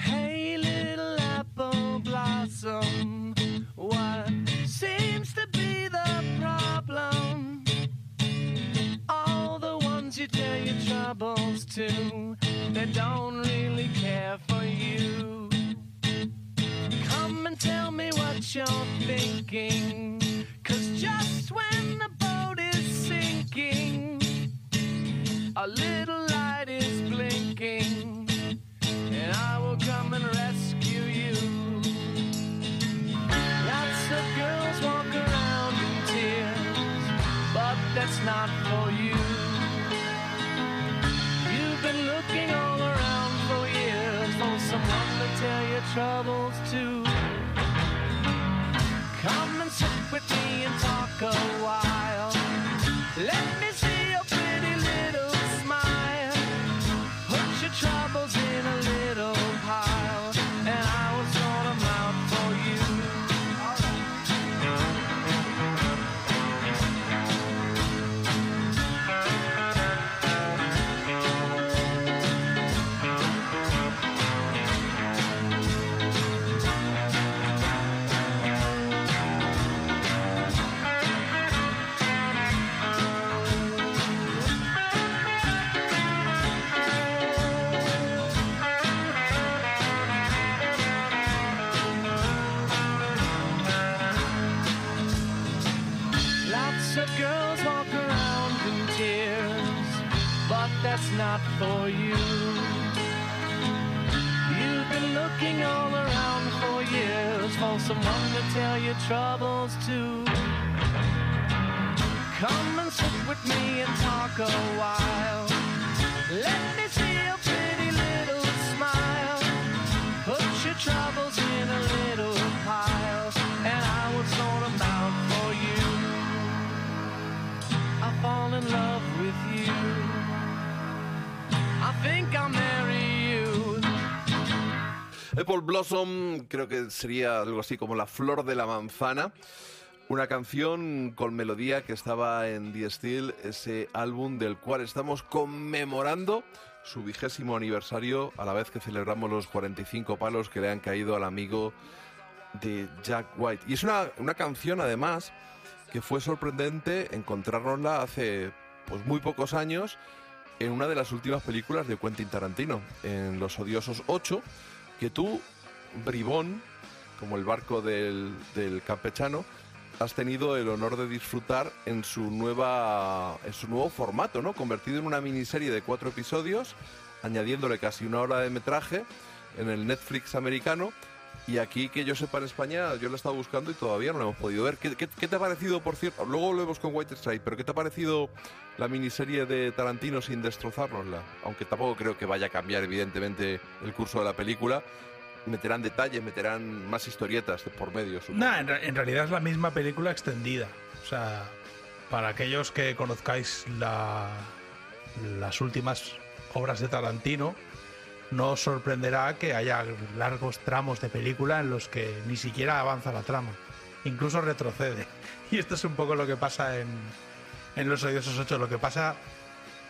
Hey, little apple blossom, what seems to be the problem? All the ones you tell your troubles to, they don't really care for you. Come and tell me what you're thinking, 'cause just when the boat is sinking, a little light is blinking, and I will come and rescue you. Lots of girls walk around their troubles too. Come and sit with me and talk a while. Let me see your pretty little smile. Put your troubles in a little pile, and I will sort them out for you. That's not for you. You've been looking all around for years for someone to tell your troubles to. Come and sit with me and talk a while. Let me see your pretty little smile. Put your troubles in a little pile, and I will sort them out for you. I fall in love with you. I think I'll marry you. Apple Blossom, creo que sería algo así como la flor de la manzana. Una canción con melodía que estaba en The Steel, ese álbum del cual estamos conmemorando su 20º aniversario, a la vez que celebramos los 45 palos que le han caído al amigo de Jack White. Y es una canción, además, que fue sorprendente encontrárnosla hace pues muy pocos años en una de las últimas películas de Quentin Tarantino, en Los odiosos 8, que tú, bribón, como el barco del campechano, has tenido el honor de disfrutar en su nuevo formato, ¿no? Convertido en una miniserie de 4 episodios, añadiéndole casi 1 hora de metraje en el Netflix americano, y aquí, que yo sepa, en España, yo la he estado buscando y todavía no la hemos podido ver. ¿Qué te ha parecido, por cierto? Luego volvemos con White Stripes, pero ¿qué te ha parecido la miniserie de Tarantino sin destrozárnosla? Aunque tampoco creo que vaya a cambiar, evidentemente, el curso de la película. Meterán detalles, meterán más historietas por medio. Nah, en realidad es la misma película extendida. O sea, para aquellos que conozcáis las últimas obras de Tarantino, no os sorprenderá que haya largos tramos de película en los que ni siquiera avanza la trama, incluso retrocede. Y esto es un poco lo que pasa en Los odiosos 8. Lo que pasa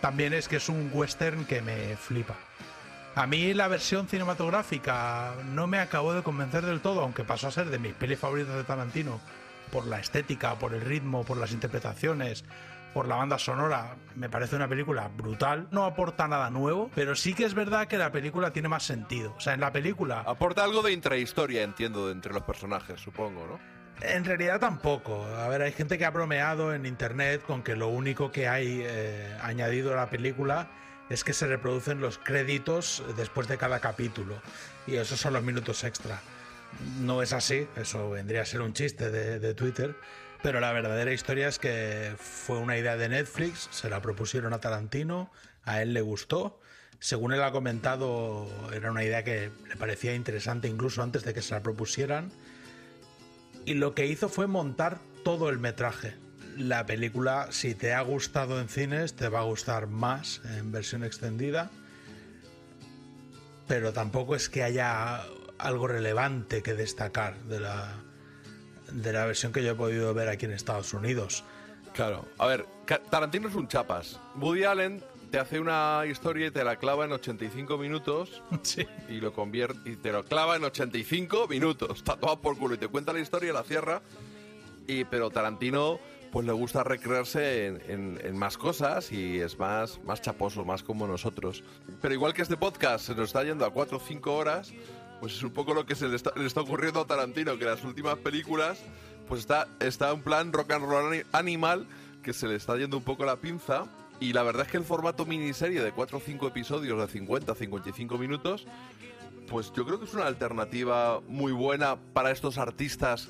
también es que es un western que me flipa. A mí la versión cinematográfica no me acabó de convencer del todo, aunque pasó a ser de mis pelis favoritas de Tarantino, por la estética, por el ritmo, por las interpretaciones, por la banda sonora. Me parece una película brutal. No aporta nada nuevo, pero sí que es verdad que la película tiene más sentido. O sea, en la película aporta algo de intrahistoria, entiendo, entre los personajes, supongo, ¿no? En realidad tampoco. A ver, hay gente que ha bromeado en internet con que lo único que hay añadido a la película es que se reproducen los créditos después de cada capítulo, y esos son los minutos extra. No es así, eso vendría a ser un chiste de Twitter. Pero la verdadera historia es que fue una idea de Netflix, se la propusieron a Tarantino, a él le gustó. Según él ha comentado, era una idea que le parecía interesante incluso antes de que se la propusieran. Y lo que hizo fue montar todo el metraje. La película, si te ha gustado en cines, te va a gustar más en versión extendida. Pero tampoco es que haya algo relevante que destacar de la versión que yo he podido ver aquí en Estados Unidos. Claro, a ver, Tarantino es un chapas. Woody Allen te hace una historia y te la clava en 85 minutos. Sí. Y lo convierte, y te lo clava en 85 minutos, tatuado por culo, y te cuenta la historia, la cierra. Y pero Tarantino pues le gusta recrearse en más cosas, y es más chaposo, más como nosotros. Pero igual que este podcast se nos está yendo a 4 o 5 horas, pues es un poco lo que le está ocurriendo a Tarantino, que las últimas películas pues está en plan rock and roll animal, que se le está yendo un poco la pinza. Y la verdad es que el formato miniserie de 4 o 5 episodios de 50 a 55 minutos, pues yo creo que es una alternativa muy buena para estos artistas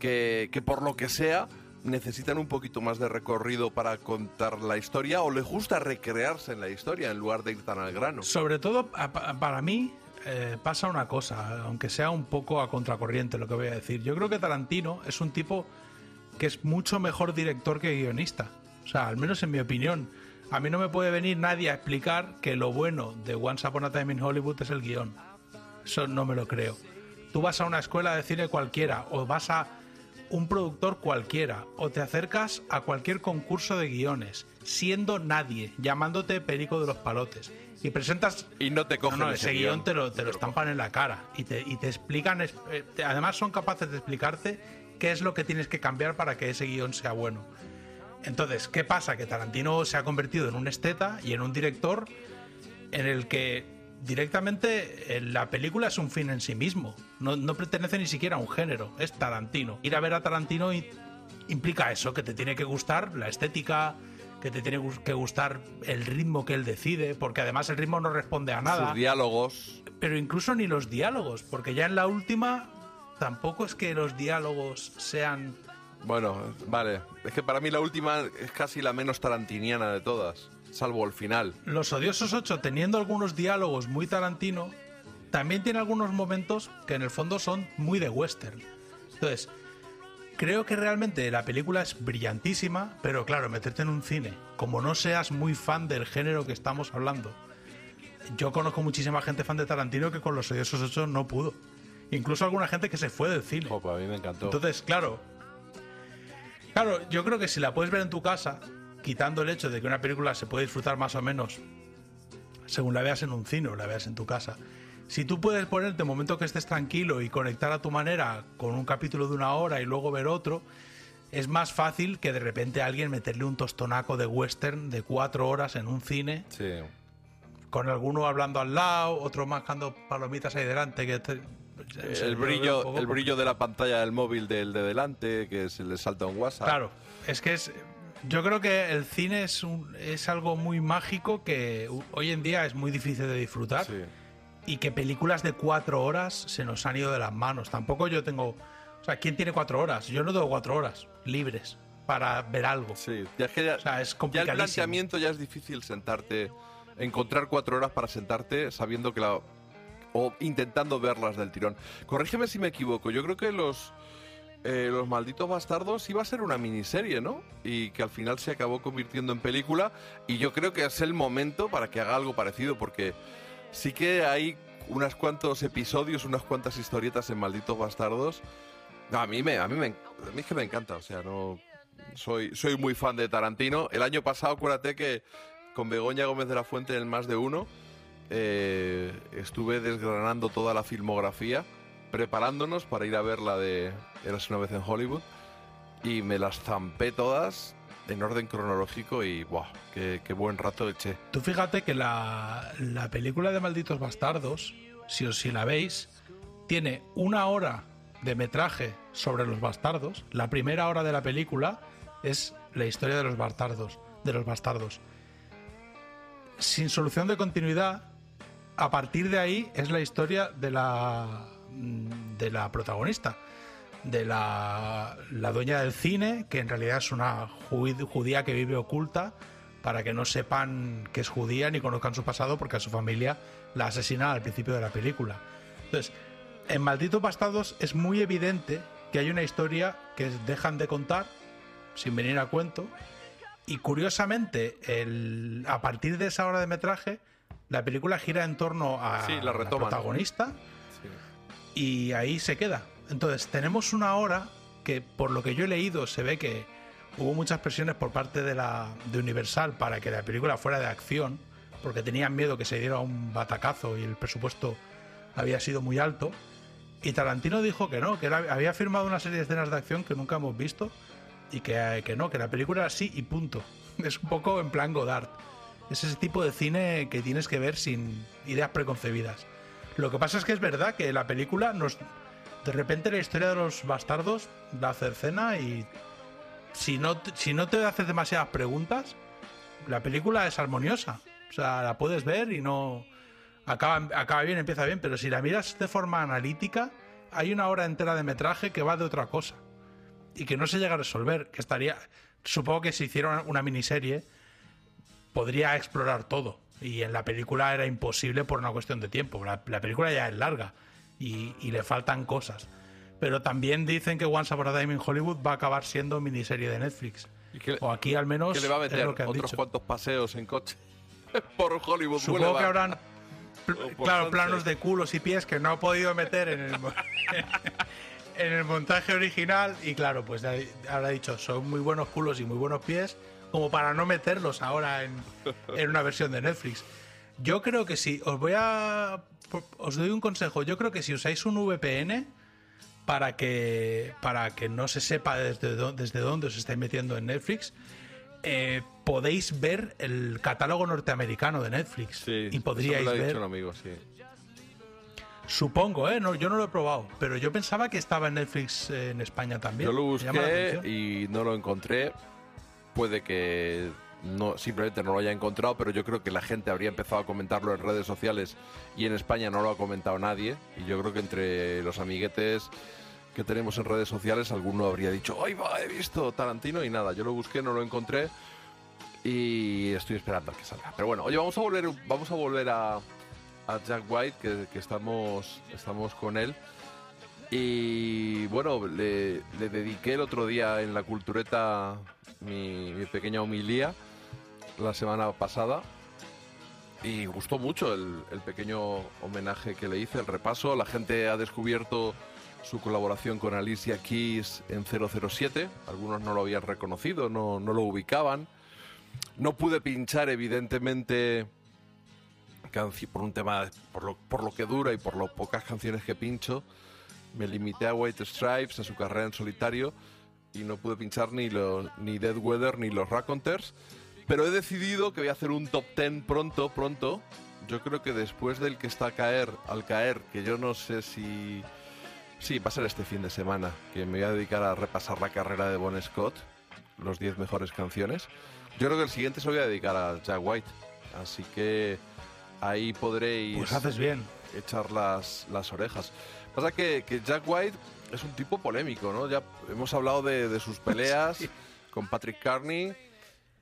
que por lo que sea necesitan un poquito más de recorrido para contar la historia, o les gusta recrearse en la historia en lugar de ir tan al grano. Sobre todo para mí pasa una cosa, aunque sea un poco a contracorriente lo que voy a decir. Yo creo que Tarantino es un tipo que es mucho mejor director que guionista. O sea, al menos en mi opinión. A mí no me puede venir nadie a explicar que lo bueno de Once Upon a Time in Hollywood es el guión. Eso no me lo creo. Tú vas a una escuela de cine cualquiera, o vas a un productor cualquiera, o te acercas a cualquier concurso de guiones, siendo nadie, llamándote Perico de los Palotes, y presentas... Y no te cogen ese guión. Te lo estampan en la cara, y te explican... Además son capaces de explicarte qué es lo que tienes que cambiar para que ese guión sea bueno. Entonces, ¿qué pasa? Que Tarantino se ha convertido en un esteta y en un director en el que... directamente la película es un fin en sí mismo, no pertenece ni siquiera a un género, es Tarantino. Ir a ver a Tarantino implica eso, que te tiene que gustar la estética, que te tiene que gustar el ritmo que él decide, porque además el ritmo no responde a nada. Sus diálogos. Pero incluso ni los diálogos, porque ya en la última tampoco es que los diálogos sean... Bueno, vale, es que para mí la última es casi la menos tarantiniana de todas. Salvo el final. Los odiosos 8, teniendo algunos diálogos muy Tarantino, también tiene algunos momentos que en el fondo son muy de western. Entonces, creo que realmente la película es brillantísima, pero claro, meterte en un cine, como no seas muy fan del género que estamos hablando. Yo conozco muchísima gente fan de Tarantino que con Los odiosos 8 no pudo. Incluso alguna gente que se fue del cine. Opa, a mí me encantó. Entonces, claro, yo creo que si la puedes ver en tu casa... Quitando el hecho de que una película se puede disfrutar más o menos según la veas en un cine o la veas en tu casa, si tú puedes ponerte en momento que estés tranquilo y conectar a tu manera con un capítulo de una hora y luego ver otro, es más fácil que de repente a alguien meterle un tostonaco de western de 4 horas en un cine, sí, con alguno hablando al lado, otro mascando palomitas ahí delante, que el brillo de la pantalla del móvil del de delante, que se le salta un WhatsApp. Claro, es que es... Yo creo que el cine es algo muy mágico que hoy en día es muy difícil de disfrutar, sí, y que películas de 4 horas se nos han ido de las manos. Tampoco yo tengo... O sea, ¿quién tiene 4 horas? Yo no tengo 4 horas libres para ver algo. Sí, es que ya, o sea, es complicadísimo. Ya el planteamiento ya es difícil sentarte, encontrar 4 horas para sentarte sabiendo que la... o intentando verlas del tirón. Corrígeme si me equivoco, yo creo que Los malditos bastardos iba a ser una miniserie, ¿no? Y que al final se acabó convirtiendo en película, y yo creo que es el momento para que haga algo parecido, porque sí que hay unos cuantos episodios, unas cuantas historietas en Malditos Bastardos. A mí es que me encanta, o sea, no soy muy fan de Tarantino. El año pasado, acuérdate que con Begoña Gómez de la Fuente en Más de Uno estuve desgranando toda la filmografía, preparándonos para ir a ver la de Érase una vez en Hollywood, y me las zampé todas en orden cronológico y ¡buah! ¡Qué buen rato eché! Tú fíjate que la película de Malditos Bastardos, si la veis, tiene 1 hora de metraje sobre los bastardos. La primera hora de la película es la historia de los bastardos. Sin solución de continuidad, a partir de ahí es la historia de la protagonista, de la dueña del cine, que en realidad es una judía que vive oculta para que no sepan que es judía ni conozcan su pasado, porque a su familia la asesinan al principio de la película. Entonces, en Malditos Bastardos es muy evidente que hay una historia que dejan de contar sin venir a cuento, y curiosamente a partir de esa hora de metraje la película gira en torno a la protagonista. Y ahí se queda. Entonces, tenemos 1 hora que, por lo que yo he leído, se ve que hubo muchas presiones por parte de Universal para que la película fuera de acción, porque tenían miedo que se diera un batacazo y el presupuesto había sido muy alto. Y Tarantino dijo que no, que había firmado una serie de escenas de acción que nunca hemos visto, y que no, que la película era así y punto. Es un poco en plan Godard. Es ese tipo de cine que tienes que ver sin ideas preconcebidas. Lo que pasa es que es verdad que la película nos... De repente la historia de los bastardos la cercena, y si no te haces demasiadas preguntas, la película es armoniosa. O sea, la puedes ver y no... Acaba bien, empieza bien, pero si la miras de forma analítica, hay 1 hora entera de metraje que va de otra cosa y que no se llega a resolver, que estaría... Supongo que si hiciera una miniserie podría explorar todo, Y en la película era imposible por una cuestión de tiempo. La película ya es larga y le faltan cosas. Pero también dicen que Once Upon a Time in Hollywood va a acabar siendo miniserie de Netflix. O aquí al menos que le va a meter otros cuantos paseos en coche por Hollywood. Supongo que habrán claro, planos de culos y pies que no ha podido meter en el montaje original. Y claro, pues habrá dicho, son muy buenos culos y muy buenos pies como para no meterlos ahora en una versión de Netflix. Yo creo que sí, os doy un consejo. Yo creo que si usáis un VPN... Para que no se sepa desde dónde os estáis metiendo en Netflix, podéis ver el catálogo norteamericano de Netflix. Sí, y podríais eso me lo ha dicho un amigo, sí. Supongo, no, yo no lo he probado, pero yo pensaba que estaba en Netflix en España también. Yo lo busqué y no lo encontré. Puede que no, simplemente no lo haya encontrado, pero yo creo que la gente habría empezado a comentarlo en redes sociales y en España no lo ha comentado nadie. Y yo creo que entre los amiguetes que tenemos en redes sociales, alguno habría dicho, ¡ay, va! He visto Tarantino y nada. Yo lo busqué, no lo encontré y estoy esperando a que salga. Pero bueno, oye, vamos a volver a Jack White, que estamos con él. Y bueno, le dediqué el otro día en La Cultureta mi pequeña homilía la semana pasada y gustó mucho el pequeño homenaje que le hice, el repaso. La gente ha descubierto su colaboración con Alicia Keys en 007, algunos no lo habían reconocido, no lo ubicaban. No pude pinchar, evidentemente, por un tema, por lo que dura y por lo pocas canciones que pincho. Me limité a White Stripes, a su carrera en solitario, y no pude pinchar ni Dead Weather ni los Raconteurs, pero he decidido que voy a hacer un top 10 pronto. Yo creo que después del que está al caer, que yo no sé si... Sí, va a ser este fin de semana, que me voy a dedicar a repasar la carrera de Bon Scott, los 10 mejores canciones. Yo creo que el siguiente se lo voy a dedicar a Jack White, así que ahí podréis... Pues haces bien. Echar las orejas. Pasa que Jack White es un tipo polémico, ¿no? Ya hemos hablado de sus peleas sí. Con Patrick Carney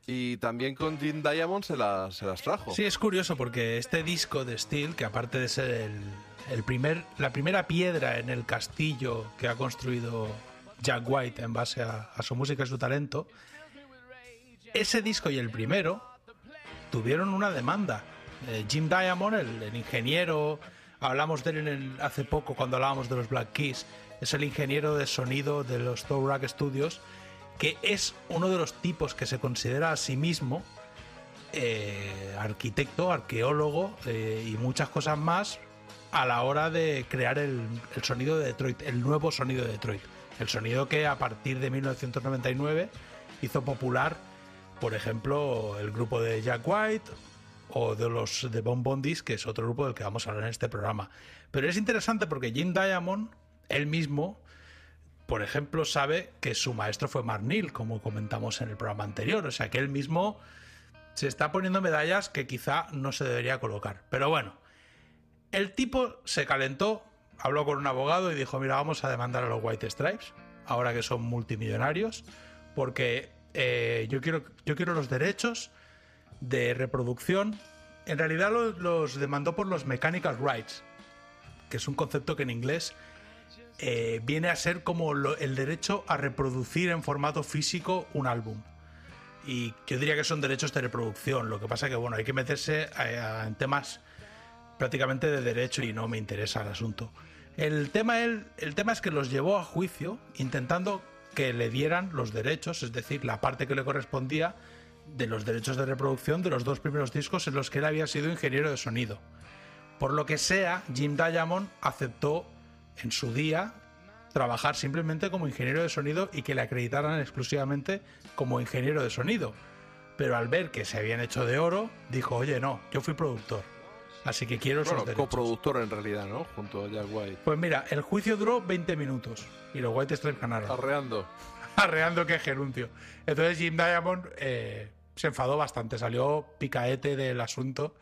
y también con Gene Diamond se las trajo. Sí, es curioso porque este disco de Steel, que aparte de ser la primera piedra en el castillo que ha construido Jack White en base a su música y su talento, ese disco y el primero tuvieron una demanda. Jim Diamond, el ingeniero, hablamos de él hace poco cuando hablábamos de los Black Keys, es el ingeniero de sonido de los Third Rock Studios, que es uno de los tipos que se considera a sí mismo arquitecto, arqueólogo y muchas cosas más a la hora de crear el sonido de Detroit, el nuevo sonido de Detroit, el sonido que a partir de 1999 hizo popular, por ejemplo, el grupo de Jack White o de los de Bon Bondis, que es otro grupo del que vamos a hablar en este programa. Pero es interesante porque Jim Diamond, él mismo, por ejemplo, sabe que su maestro fue Mark Neal, como comentamos en el programa anterior. O sea, que él mismo se está poniendo medallas que quizá no se debería colocar. Pero bueno, el tipo se calentó, habló con un abogado y dijo, mira, vamos a demandar a los White Stripes, ahora que son multimillonarios, porque yo quiero los derechos de reproducción. En realidad los demandó por los mechanical rights, que es un concepto que en inglés viene a ser como el derecho a reproducir en formato físico un álbum, y yo diría que son derechos de reproducción. Lo que pasa que bueno, hay que meterse en temas prácticamente de derecho y no me interesa el asunto. El tema es que los llevó a juicio intentando que le dieran los derechos, es decir, la parte que le correspondía de los derechos de reproducción de los dos primeros discos en los que él había sido ingeniero de sonido. Por lo que sea, Jim Diamond aceptó en su día trabajar simplemente como ingeniero de sonido y que le acreditaran exclusivamente como ingeniero de sonido. Pero al ver que se habían hecho de oro, dijo, oye, no, yo fui productor, así que quiero esos derechos. Coproductor en realidad, ¿no? Junto a Jack White. Pues mira, el juicio duró 20 minutos y los White Stripes ganaron. Arreando que gerundio. Entonces Jim Diamond... se enfadó bastante, salió picaete del asunto,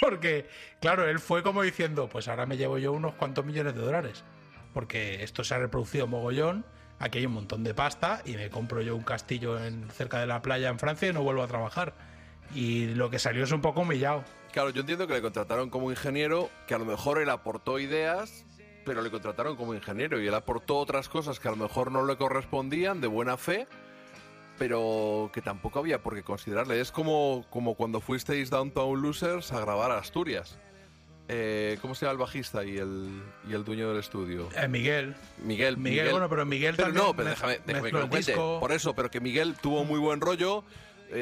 porque, claro, él fue como diciendo, pues ahora me llevo yo unos cuantos millones de dólares, porque esto se ha reproducido mogollón, aquí hay un montón de pasta, y me compro yo un castillo cerca de la playa en Francia y no vuelvo a trabajar. Y lo que salió es un poco humillado, Claro, yo entiendo que le contrataron como ingeniero, que a lo mejor él aportó ideas, pero le contrataron como ingeniero y él aportó otras cosas que a lo mejor no le correspondían de buena fe, pero que tampoco había por qué considerarle. Es como cuando fuisteis Downtown Losers a grabar a Asturias. ¿Cómo se llama el bajista y el dueño del estudio? Miguel. Miguel, bueno, pero Miguel pero también... No, pero déjame que lo cuente. Por eso, pero que Miguel tuvo muy buen rollo,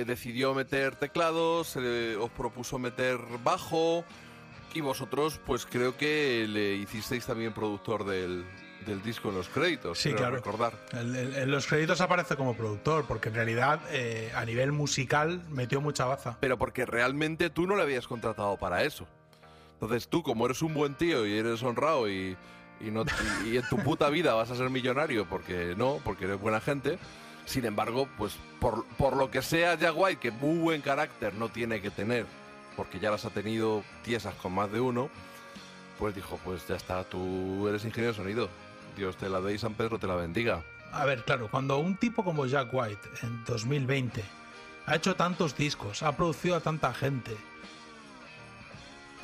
decidió meter teclados, os propuso meter bajo... Y vosotros, pues creo que le hicisteis también productor del disco en los créditos. Sí, claro. Recordar. En los créditos aparece como productor, porque en realidad a nivel musical metió mucha baza. Pero porque realmente tú no le habías contratado para eso. Entonces tú, como eres un buen tío y eres honrado y en tu puta vida vas a ser millonario, porque eres buena gente... Sin embargo, pues por lo que sea Jaguay, que muy buen carácter no tiene que tener... porque ya las ha tenido tiesas con más de uno, pues dijo, pues ya está, tú eres ingeniero de sonido, Dios te la dé y San Pedro te la bendiga. A ver, claro, cuando un tipo como Jack White, en 2020, ha hecho tantos discos, ha producido a tanta gente,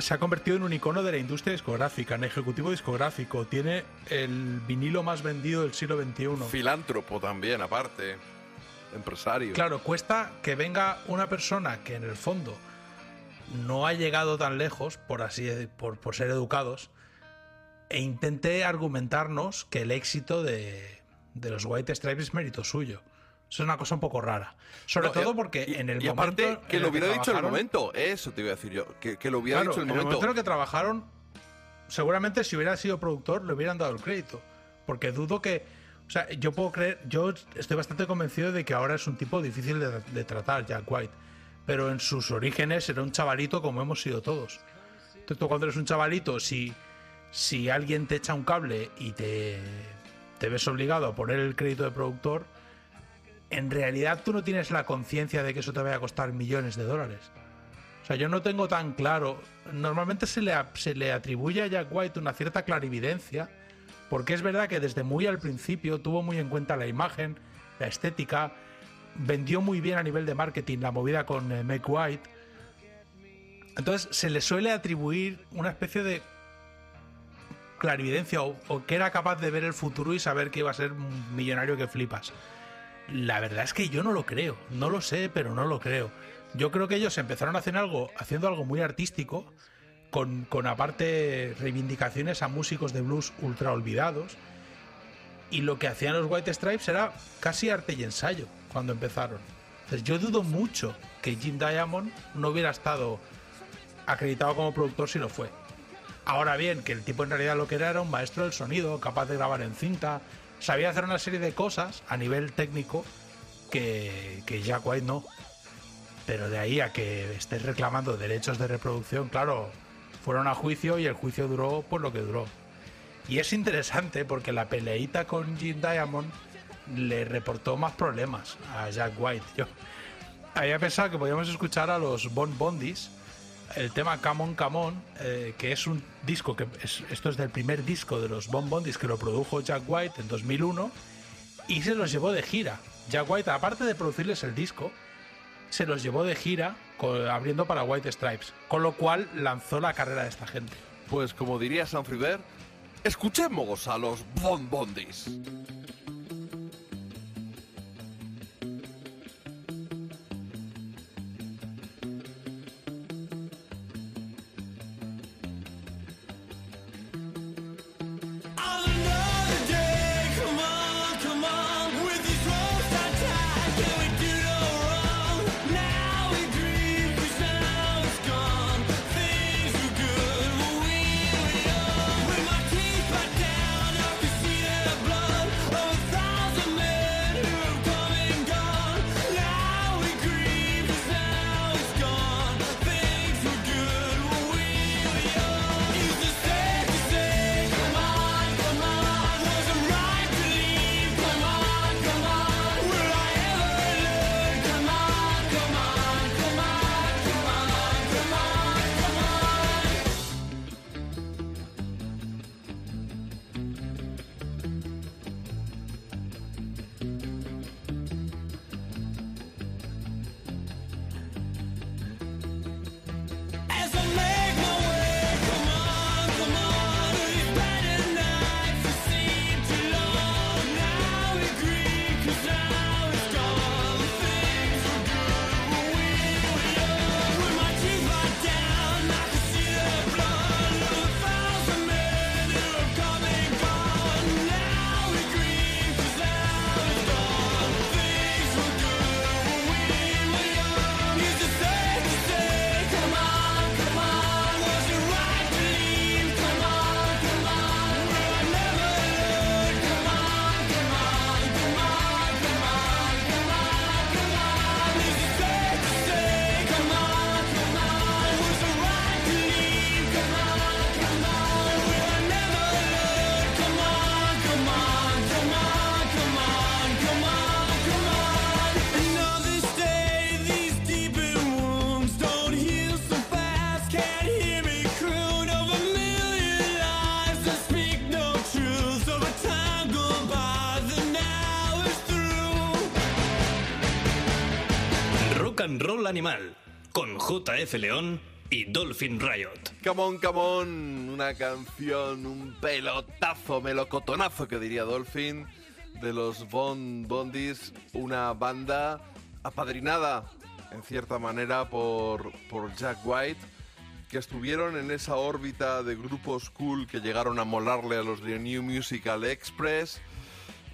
se ha convertido en un icono de la industria discográfica, en ejecutivo discográfico, tiene el vinilo más vendido del siglo XXI. Filántropo también, aparte, empresario. Claro, cuesta que venga una persona que en el fondo... no ha llegado tan lejos, por ser educados, e intenté argumentarnos que el éxito de los White Stripes es mérito suyo. Eso es una cosa un poco rara. Sobre todo porque en el momento... Y aparte, que lo hubiera dicho en el momento. Eso te iba a decir yo. Que lo hubiera dicho en el momento. En el momento en el que trabajaron, seguramente si hubiera sido productor, le hubieran dado el crédito. Porque dudo que... O sea, yo estoy bastante convencido de que ahora es un tipo difícil de tratar, Jack White. Pero en sus orígenes era un chavalito como hemos sido todos. Entonces tú cuando eres un chavalito, si alguien te echa un cable y te ves obligado a poner el crédito de productor, en realidad tú no tienes la conciencia de que eso te vaya a costar millones de dólares. O sea, yo no tengo tan claro. Normalmente se le atribuye a Jack White una cierta clarividencia, porque es verdad que desde muy al principio tuvo muy en cuenta la imagen, la estética... Vendió muy bien a nivel de marketing la movida con Meg White. Entonces se le suele atribuir una especie de clarividencia o que era capaz de ver el futuro y saber que iba a ser un millonario que flipas. La verdad es que yo no lo creo. No lo sé, pero no lo creo. Yo creo que ellos empezaron haciendo algo muy artístico, con aparte reivindicaciones a músicos de blues ultra olvidados. Y lo que hacían los White Stripes era casi arte y ensayo cuando empezaron. Entonces yo dudo mucho que Jim Diamond no hubiera estado acreditado como productor si lo fue. Ahora bien, que el tipo en realidad lo que era un maestro del sonido, capaz de grabar en cinta, sabía hacer una serie de cosas a nivel técnico que Jack White no. Pero de ahí a que estés reclamando derechos de reproducción, claro, fueron a juicio y el juicio duró por lo que duró. Y es interesante porque la peleita con Jim Diamond le reportó más problemas a Jack White. Yo había pensado que podíamos escuchar a los Bon Bondis el tema Come On, Come On, que es un disco esto es del primer disco de los Bon Bondis, que lo produjo Jack White en 2001 y se los llevó de gira. Jack White, aparte de producirles el disco, se los llevó de gira abriendo para White Stripes, con lo cual lanzó la carrera de esta gente. Pues como diría Sanfri, escuchemos a los Bon Bondis. and roll animal con J.F. León y Dolphin Riot. Come on, come on, una canción, un pelotazo, melocotonazo que diría Dolphin, de los Bondis, una banda apadrinada en cierta manera por Jack White, que estuvieron en esa órbita de grupos cool que llegaron a molarle a los de New Musical Express.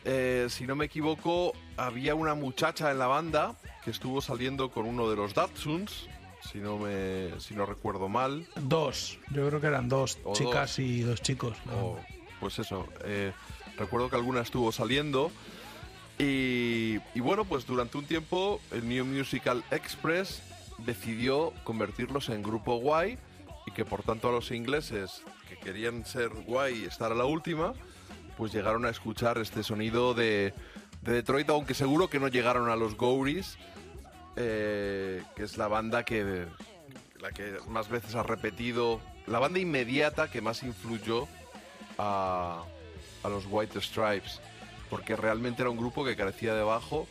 Si no me equivoco, había una muchacha en la banda que estuvo saliendo con uno de los Datsuns, si no recuerdo mal. Dos, yo creo que eran dos o chicas dos. Y dos chicos, ¿no? Pues eso, recuerdo que alguna estuvo saliendo y bueno, pues durante un tiempo el New Musical Express decidió convertirlos en grupo guay, y que por tanto a los ingleses que querían ser guay y estar a la última, pues llegaron a escuchar este sonido de Detroit, aunque seguro que no llegaron a los Gowries, que es la banda la que más veces ha repetido, la banda inmediata que más influyó a los White Stripes, porque realmente era un grupo que carecía de bajo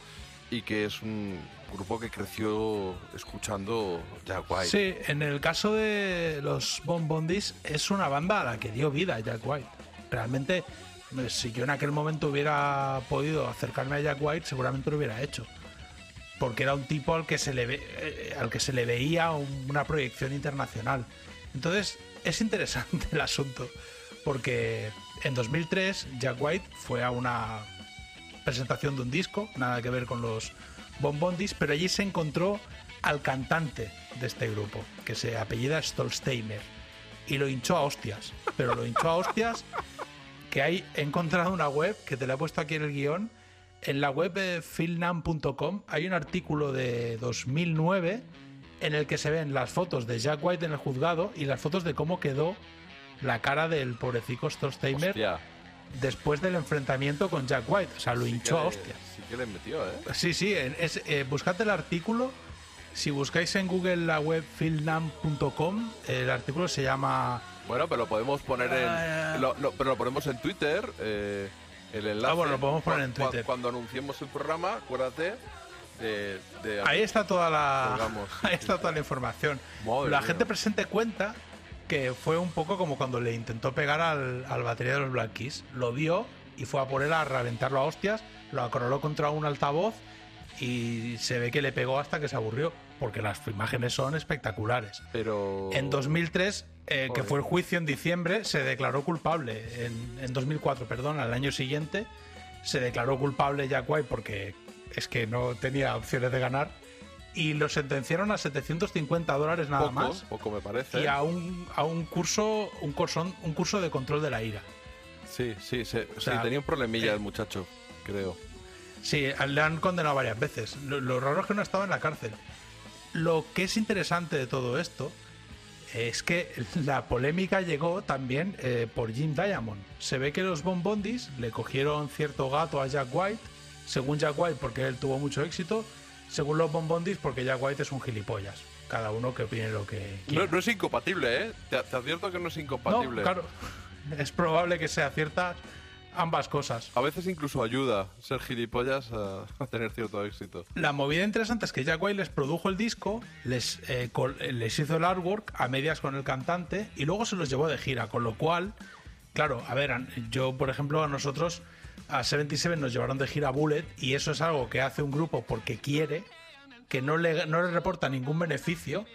y que es un grupo que creció escuchando Jack White. Sí, en el caso de los Bondis es una banda a la que dio vida Jack White. Realmente, si yo en aquel momento hubiera podido acercarme a Jack White, seguramente lo hubiera hecho, porque era un tipo al que se le veía una proyección internacional. Entonces es interesante el asunto, porque en 2003 Jack White fue a una presentación de un disco, nada que ver con los Bondis, pero allí se encontró al cantante de este grupo, que se apellida Stolzheimer, y lo hinchó a hostias, pero lo hinchó a hostias. Que he encontrado una web, que te la he puesto aquí en el guión, en la web de philnam.com hay un artículo de 2009 en el que se ven las fotos de Jack White en el juzgado y las fotos de cómo quedó la cara del pobrecito Stolzheimer después del enfrentamiento con Jack White. O sea, lo hinchó a hostias. Sí que le metió, ¿eh? Sí, buscad el artículo. Si buscáis en Google la web philnam.com, el artículo se llama... Bueno, pero lo podemos poner en... Pero lo ponemos en Twitter, el enlace. Bueno, lo podemos poner en Twitter. Cuando anunciemos el programa, acuérdate de... Ahí está toda la... Ahí está toda la información. La gente presente cuenta que fue un poco como cuando le intentó pegar al batería de los Black Keys. Lo vio y fue a por él a reventarlo a hostias, lo acorraló contra un altavoz y se ve que le pegó hasta que se aburrió, porque las imágenes son espectaculares. Pero... En 2003... que fue el juicio en diciembre, se declaró culpable. En 2004, perdón, al año siguiente, se declaró culpable Jack White, porque es que no tenía opciones de ganar, y lo sentenciaron a $750 nada más. Poco me parece. Y a un curso de control de la ira. Sí, o sea, tenía un problemilla el muchacho, creo. Sí, le han condenado varias veces. Lo raro es que no estaba en la cárcel. Lo que es interesante de todo esto es que la polémica llegó también por Jim Diamond. Se ve que los Bondis le cogieron cierto gato a Jack White, según Jack White porque él tuvo mucho éxito, según los Bondis porque Jack White es un gilipollas. Cada uno que opine lo que quiera. No es incompatible, ¿eh? Te advierto que no es incompatible. No, claro, es probable que sea cierta ambas cosas. A veces incluso ayuda ser gilipollas a tener cierto éxito. La movida interesante es que Jack White les produjo el disco, les hizo el artwork a medias con el cantante y luego se los llevó de gira, con lo cual, claro, a ver, yo por ejemplo, a nosotros a 77 nos llevaron de gira Bullet, y eso es algo que hace un grupo porque quiere, que no le reporta ningún beneficio,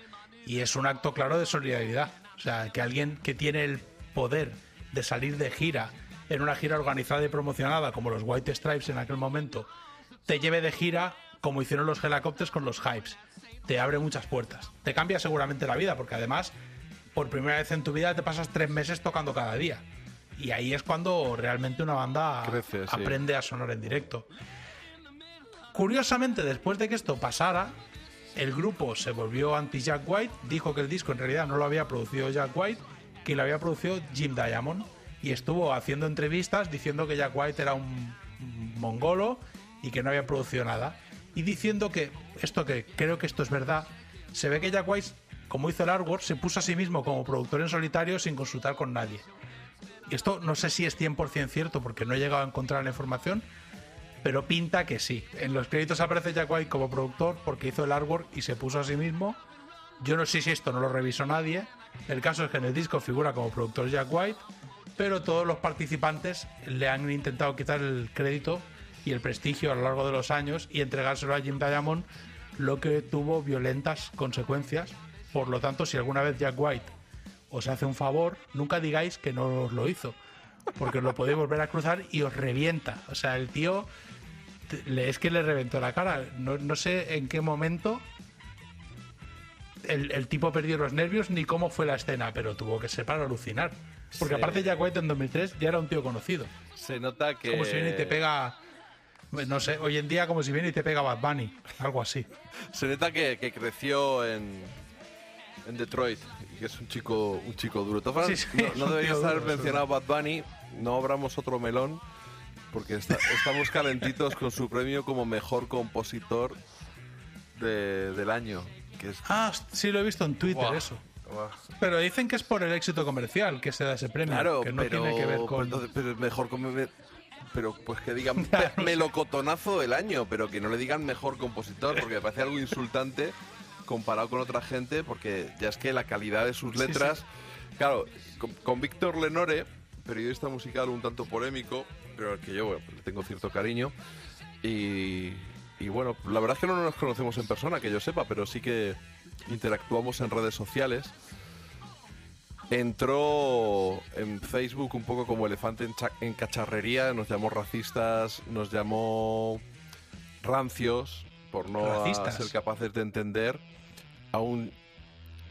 y es un acto claro de solidaridad. O sea, que alguien que tiene el poder de salir de gira en una gira organizada y promocionada como los White Stripes en aquel momento te lleve de gira como hicieron los Helicopters con los Hypes, te abre muchas puertas, te cambia seguramente la vida, porque además por primera vez en tu vida te pasas 3 meses tocando cada día, y ahí es cuando realmente una banda crece, aprende a sonar en directo. Curiosamente, después de que esto pasara, el grupo se volvió anti Jack White, dijo que el disco en realidad no lo había producido Jack White, que lo había producido Jim Diamond, y estuvo haciendo entrevistas diciendo que Jack White era un mongolo y que no había producido nada, y diciendo que esto, que creo que esto es verdad, se ve que Jack White, como hizo el artwork, se puso a sí mismo como productor en solitario sin consultar con nadie. Esto no sé si es 100% cierto porque no he llegado a encontrar la información, pero pinta que sí. En los créditos aparece Jack White como productor porque hizo el artwork y se puso a sí mismo. Yo no sé si esto no lo revisó nadie. El caso es que en el disco figura como productor Jack White, pero todos los participantes le han intentado quitar el crédito y el prestigio a lo largo de los años y entregárselo a Jim Diamond, lo que tuvo violentas consecuencias. Por lo tanto, si alguna vez Jack White os hace un favor, nunca digáis que no os lo hizo, porque os lo podéis volver a cruzar y os revienta. O sea, el tío es que le reventó la cara. No sé en qué momento el tipo perdió los nervios ni cómo fue la escena, pero tuvo que ser para alucinar. Porque aparte Jack White en 2003 ya era un tío conocido. Se nota que... Como si viene y te pega... No sé, hoy en día como si viene y te pega Bad Bunny, algo así. Se nota que creció en Detroit, que es un chico duro. No debería estar duro, mencionado Bad Bunny, no abramos otro melón, porque estamos calentitos con su premio como mejor compositor del año. Que es... Ah, sí, lo he visto en Twitter, wow. Eso. Pero dicen que es por el éxito comercial que se da ese premio, claro, que no tiene que ver con... Pero mejor comer... Pero pues que digan melocotonazo del año, pero que no le digan mejor compositor, porque me parece algo insultante comparado con otra gente, porque ya es que la calidad de sus letras... Sí, sí. Claro, con Víctor Lenore, periodista musical un tanto polémico, pero al que yo le tengo cierto cariño, y bueno, la verdad es que no nos conocemos en persona, que yo sepa, pero sí que interactuamos en redes sociales. Entró en Facebook un poco como elefante en cacharrería, nos llamó racistas, nos llamó rancios, por no ser capaces de entender. Aún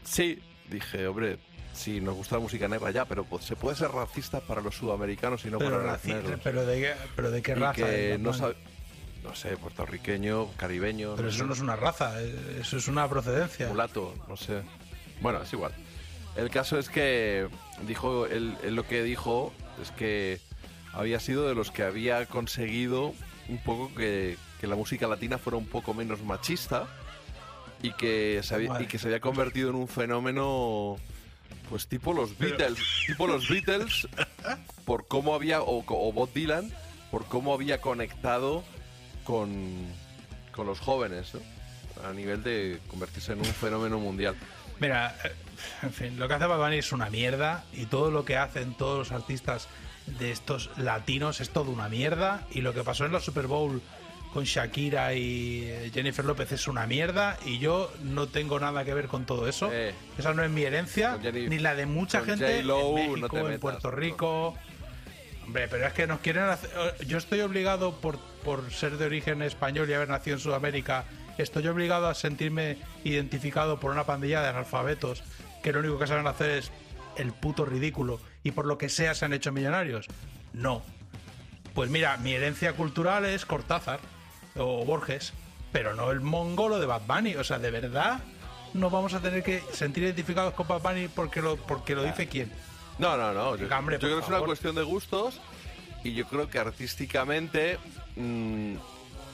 sí, dije, hombre, si nos gusta la música negra ya, pero pues, se puede ser racista para los sudamericanos y no para los negros. ¿Pero de qué raza? Que no, no sé, puertorriqueño, caribeño. Pero no, eso no es una raza, eso es una procedencia. Mulato, no sé. Bueno, es igual. El caso es que dijo él lo que dijo es que había sido de los que había conseguido un poco que la música latina fuera un poco menos machista y que se había convertido en un fenómeno pues tipo los Beatles, por cómo había o Bob Dylan, por cómo había conectado con los jóvenes, ¿no? A nivel de convertirse en un fenómeno mundial. Mira, en fin, lo que hace Bad Bunny es una mierda y todo lo que hacen todos los artistas de estos latinos es todo una mierda, y lo que pasó en la Super Bowl con Shakira y Jennifer López es una mierda, y yo no tengo nada que ver con todo eso. Esa no es mi herencia, ni la de mucha gente en México, no te metas, en Puerto Rico. Hombre, pero es que nos quieren hacer... Yo estoy obligado por ser de origen español y haber nacido en Sudamérica, estoy obligado a sentirme identificado por una pandilla de analfabetos que lo único que saben hacer es el puto ridículo y por lo que sea se han hecho millonarios. No. Pues mira, mi herencia cultural es Cortázar o Borges, pero no el mongolo de Bad Bunny. O sea, ¿de verdad nos vamos a tener que sentir identificados con Bad Bunny porque lo dice quién? No. Yo creo que es una cuestión de gustos, y yo creo que artísticamente...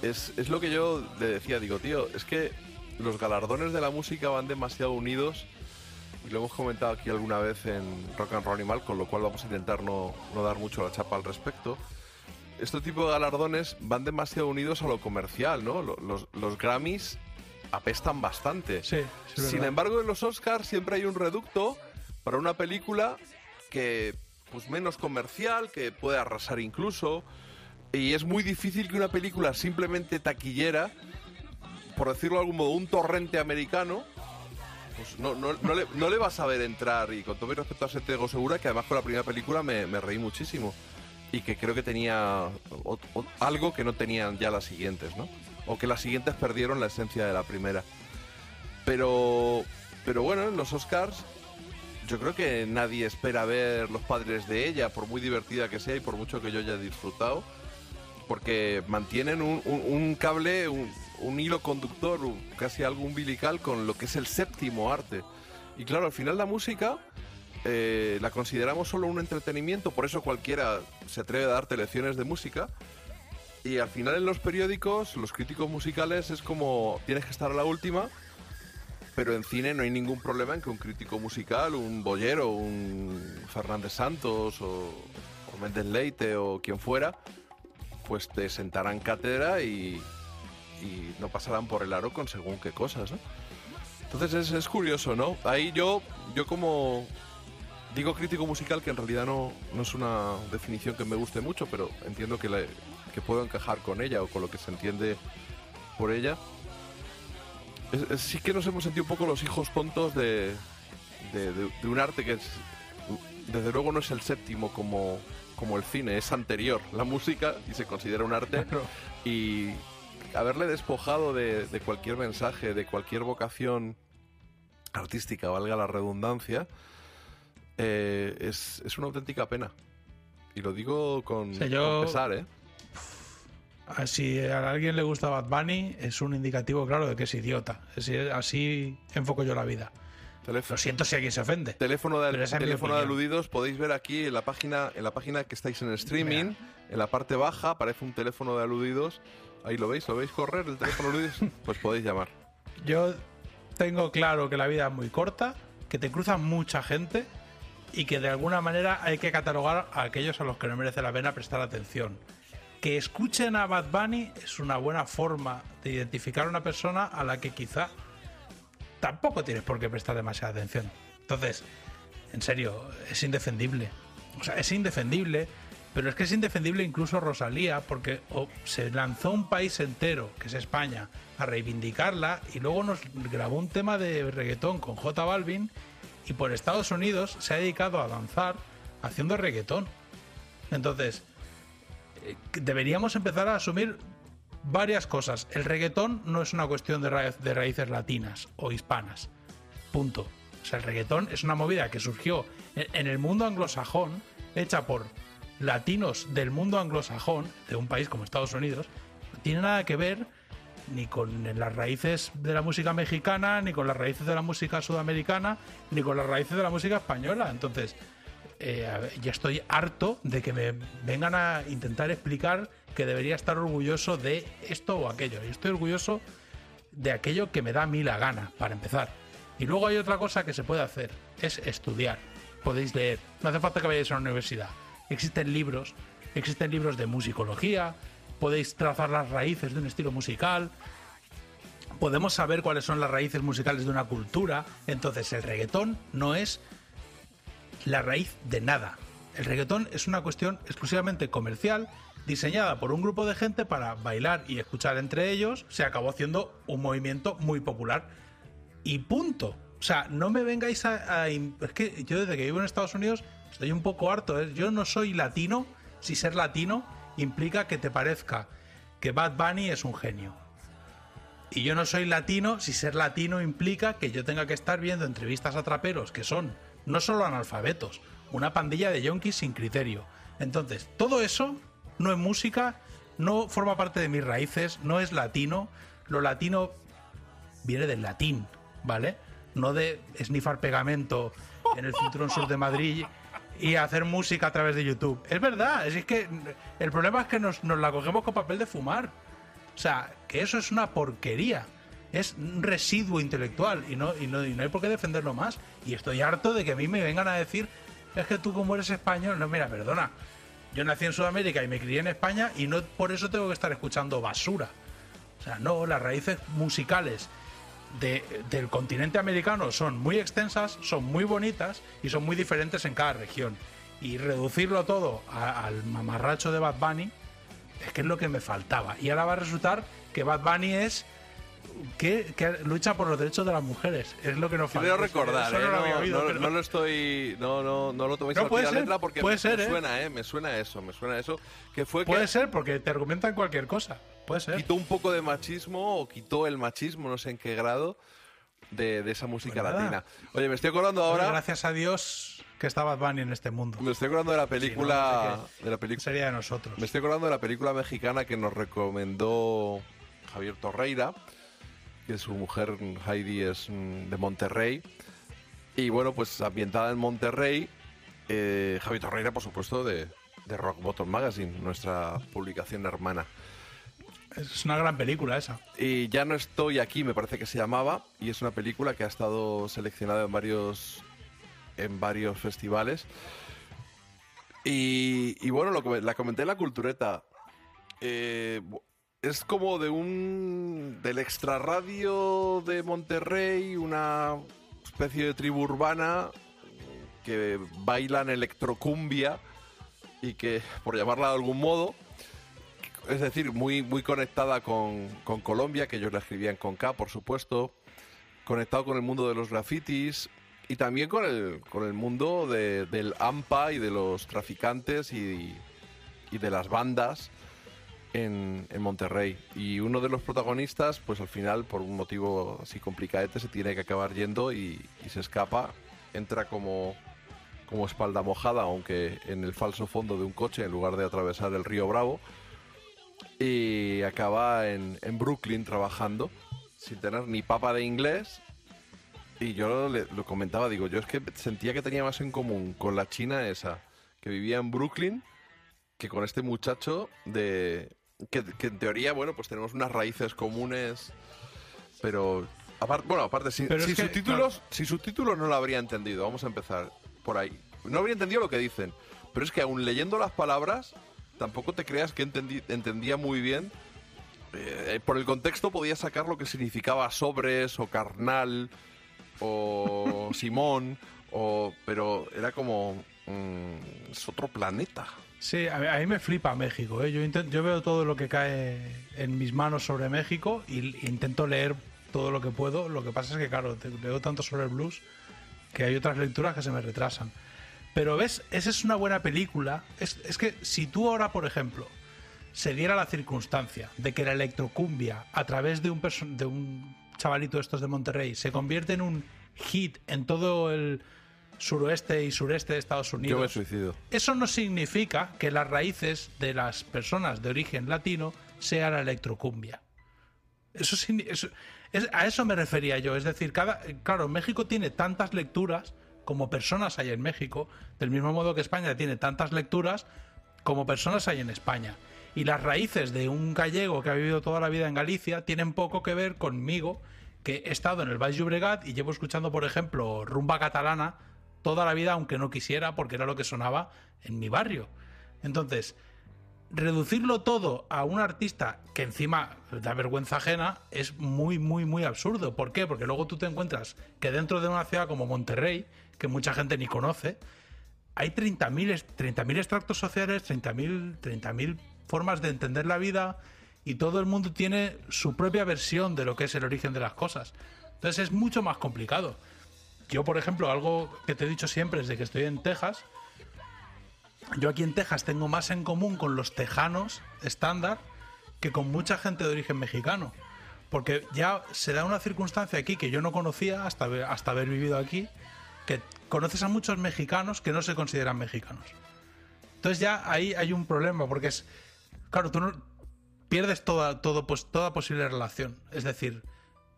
Es lo que yo le decía, digo, tío, es que los galardones de la música van demasiado unidos, y lo hemos comentado aquí alguna vez en Rock and Roll Animal, con lo cual vamos a intentar no dar mucho la chapa al respecto. Este tipo de galardones van demasiado unidos a lo comercial, ¿no? Los Grammys apestan bastante. Sí, sí, sin embargo, en los Oscars siempre hay un reducto para una película que, pues, menos comercial, que puede arrasar incluso... Y es muy difícil que una película simplemente taquillera, por decirlo de algún modo, un torrente americano, pues no le vas a ver entrar. Y con todo mi respeto a Santiago Segura, que además con la primera película me reí muchísimo, y que creo que tenía algo que no tenían ya las siguientes, ¿no? O que las siguientes perdieron la esencia de la primera. Pero bueno, en los Oscars yo creo que nadie espera ver Los Padres de Ella, por muy divertida que sea y por mucho que yo haya disfrutado, porque mantienen un cable, un hilo conductor, casi algo umbilical con lo que es el séptimo arte. Y claro, al final la música la consideramos solo un entretenimiento, por eso cualquiera se atreve a darte lecciones de música. Y al final en los periódicos, los críticos musicales es como, tienes que estar a la última, pero en cine no hay ningún problema en que un crítico musical, un Bollero, un Fernández Santos o Méndez Leite o quien fuera... pues te sentarán cátedra y no pasarán por el aro con según qué cosas, ¿no? Entonces es curioso, ¿no? Ahí yo como digo crítico musical, que en realidad no es una definición que me guste mucho, pero entiendo que puedo encajar con ella o con lo que se entiende por ella. Sí que nos hemos sentido un poco los hijos tontos de un arte que es, desde luego no es el séptimo como el cine, es anterior la música y se considera un arte, y haberle despojado de cualquier mensaje, de cualquier vocación artística, valga la redundancia, es una auténtica pena. Y lo digo con pesar, ¿eh? Si a alguien le gusta Bad Bunny, es un indicativo claro de que es idiota. Así enfoco yo la vida. Lo siento si alguien se ofende. Teléfono de aludidos, podéis ver aquí en la página que estáis en streaming. Mira, en la parte baja aparece un teléfono de aludidos. Ahí lo veis correr el teléfono de aludidos. Pues podéis llamar. Yo tengo claro que la vida es muy corta, que te cruza mucha gente y que de alguna manera hay que catalogar a aquellos a los que no merece la pena prestar atención. Que escuchen a Bad Bunny es una buena forma de identificar a una persona a la que quizá tampoco tienes por qué prestar demasiada atención. Entonces, en serio, es indefendible. O sea, es indefendible, pero es que es indefendible incluso Rosalía, porque se lanzó un país entero, que es España, a reivindicarla, y luego nos grabó un tema de reggaetón con J Balvin, y por Estados Unidos se ha dedicado a danzar haciendo reggaetón. Entonces, deberíamos empezar a asumir varias cosas. El reggaetón no es una cuestión de raíces latinas o hispanas. Punto. O sea, el reggaetón es una movida que surgió en el mundo anglosajón, hecha por latinos del mundo anglosajón, de un país como Estados Unidos. No tiene nada que ver ni con las raíces de la música mexicana, ni con las raíces de la música sudamericana, ni con las raíces de la música española. Entonces, ya estoy harto de que me vengan a intentar explicar que debería estar orgulloso de esto o aquello. Yo estoy orgulloso de aquello que me da a mí la gana, para empezar. Y luego hay otra cosa que se puede hacer, es estudiar. Podéis leer, no hace falta que vayáis a una universidad. Existen libros de musicología, podéis trazar las raíces de un estilo musical, podemos saber cuáles son las raíces musicales de una cultura. Entonces, el reggaetón no es la raíz de nada. El reggaetón es una cuestión exclusivamente comercial, diseñada por un grupo de gente para bailar y escuchar entre ellos. Se acabó haciendo un movimiento muy popular y punto. O sea, no me vengáis a... Es que yo desde que vivo en Estados Unidos estoy un poco harto, ¿eh? Yo no soy latino si ser latino implica que te parezca que Bad Bunny es un genio. Y yo no soy latino si ser latino implica que yo tenga que estar viendo entrevistas a traperos que son no solo analfabetos, una pandilla de yonkis sin criterio. Entonces, todo eso no es música, no forma parte de mis raíces, no es latino. Lo latino viene del latín, ¿vale? No de esnifar pegamento en el cinturón sur de Madrid y hacer música a través de YouTube. Es verdad, es que el problema es que nos la cogemos con papel de fumar. O sea, que eso es una porquería. Es un residuo intelectual y no hay por qué defenderlo más. Y estoy harto de que a mí me vengan a decir, es que tú como eres español... No, mira, perdona, yo nací en Sudamérica y me crié en España y no por eso tengo que estar escuchando basura. O sea, no, las raíces musicales del continente americano son muy extensas, son muy bonitas y son muy diferentes en cada región. Y reducirlo todo al mamarracho de Bad Bunny es que es lo que me faltaba. Y ahora va a resultar que Bad Bunny es... que lucha por los derechos de las mujeres, es lo que nos falta. Quiero recordar, no lo toméis al pie de la letra porque me suena eso, que fue puede que ser porque te argumentan cualquier cosa, puede ser. Quitó un poco de machismo o quitó el machismo, no sé en qué grado de esa música latina. Oye, me estoy acordando ahora. Bueno, gracias a Dios que está Bad Bunny en este mundo. Me estoy acordando de la película, sí, no sé de la película sería de nosotros. Me estoy acordando de la película mexicana que nos recomendó Javier Torreira, que su mujer Heidi es de Monterrey, y bueno, pues ambientada en Monterrey. Javier Torreira, por supuesto, de Rock Bottom Magazine, nuestra publicación hermana. Es una gran película esa. Y Ya no estoy aquí, me parece que se llamaba, y es una película que ha estado seleccionada en varios festivales. Y bueno, la comenté en la Cultureta. Es como de del extrarradio de Monterrey, una especie de tribu urbana que bailan electrocumbia y que, por llamarla de algún modo, es decir, muy, muy conectada con Colombia, que ellos la escribían con K, por supuesto, conectado con el mundo de los grafitis y también con el mundo del AMPA y de los traficantes y de las bandas en Monterrey. Y uno de los protagonistas, pues al final, por un motivo así complicadete, se tiene que acabar yendo y se escapa. Entra como espalda mojada, aunque en el falso fondo de un coche, en lugar de atravesar el río Bravo, y acaba en Brooklyn trabajando, sin tener ni papa de inglés. Y yo lo comentaba, digo, yo es que sentía que tenía más en común con la china esa, que vivía en Brooklyn, que con este muchacho que en teoría, bueno, pues tenemos unas raíces comunes, pero aparte sin subtítulos no lo habría entendido. Vamos a empezar por ahí. No habría entendido lo que dicen, pero es que aún leyendo las palabras tampoco te creas que entendía muy bien. Por el contexto podía sacar lo que significaba sobres o carnal o Simón, pero era como es otro planeta. Sí, a mí me flipa México, ¿eh? Yo veo todo lo que cae en mis manos sobre México y intento leer todo lo que puedo. Lo que pasa es que, claro, leo tanto sobre el blues que hay otras lecturas que se me retrasan. Pero, ¿ves? Esa es una buena película. Es que si tú ahora, por ejemplo, se diera la circunstancia de que la electrocumbia, a través de un chavalito estos de Monterrey, se convierte en un hit en todo el suroeste y sureste de Estados Unidos. Yo me suicido. Eso no significa que las raíces de las personas de origen latino sea la electrocumbia. A eso me refería yo. Es decir, claro, México tiene tantas lecturas como personas hay en México, del mismo modo que España tiene tantas lecturas como personas hay en España. Y las raíces de un gallego que ha vivido toda la vida en Galicia tienen poco que ver conmigo, que he estado en el Baix Llobregat y llevo escuchando, por ejemplo, rumba catalana toda la vida, aunque no quisiera, porque era lo que sonaba en mi barrio. Entonces, reducirlo todo a un artista que encima da vergüenza ajena es muy, muy, muy absurdo. ¿Por qué? Porque luego tú te encuentras que dentro de una ciudad como Monterrey, que mucha gente ni conoce, hay 30.000 extractos sociales, 30.000 formas de entender la vida, y todo el mundo tiene su propia versión de lo que es el origen de las cosas. Entonces es mucho más complicado. Yo, por ejemplo, algo que te he dicho siempre desde que estoy en Texas, yo aquí en Texas tengo más en común con los tejanos estándar que con mucha gente de origen mexicano, porque ya se da una circunstancia aquí que yo no conocía hasta haber vivido aquí, que conoces a muchos mexicanos que no se consideran mexicanos. Entonces ya ahí hay un problema, porque es claro, tú no, pierdes toda posible relación. Es decir,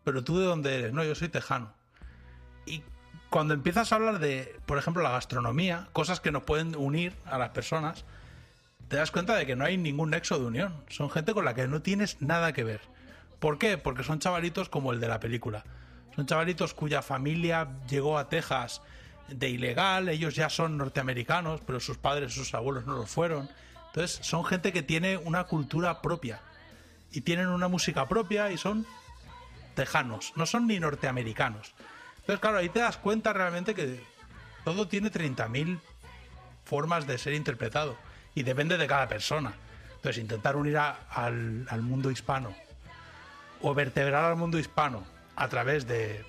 pero tú de dónde eres, no, yo soy tejano. Y cuando empiezas a hablar de, por ejemplo, la gastronomía, cosas que nos pueden unir a las personas, te das cuenta de que no hay ningún nexo de unión. Son gente con la que no tienes nada que ver. ¿Por qué? Porque son chavalitos como el de la película. Son chavalitos cuya familia llegó a Texas de ilegal, ellos ya son norteamericanos, pero sus padres, sus abuelos no lo fueron. Entonces son gente que tiene una cultura propia y tienen una música propia y son tejanos, no son ni norteamericanos. Entonces, claro, ahí te das cuenta realmente que todo tiene 30.000 formas de ser interpretado y depende de cada persona. Entonces, intentar unir al mundo hispano o vertebrar al mundo hispano a través de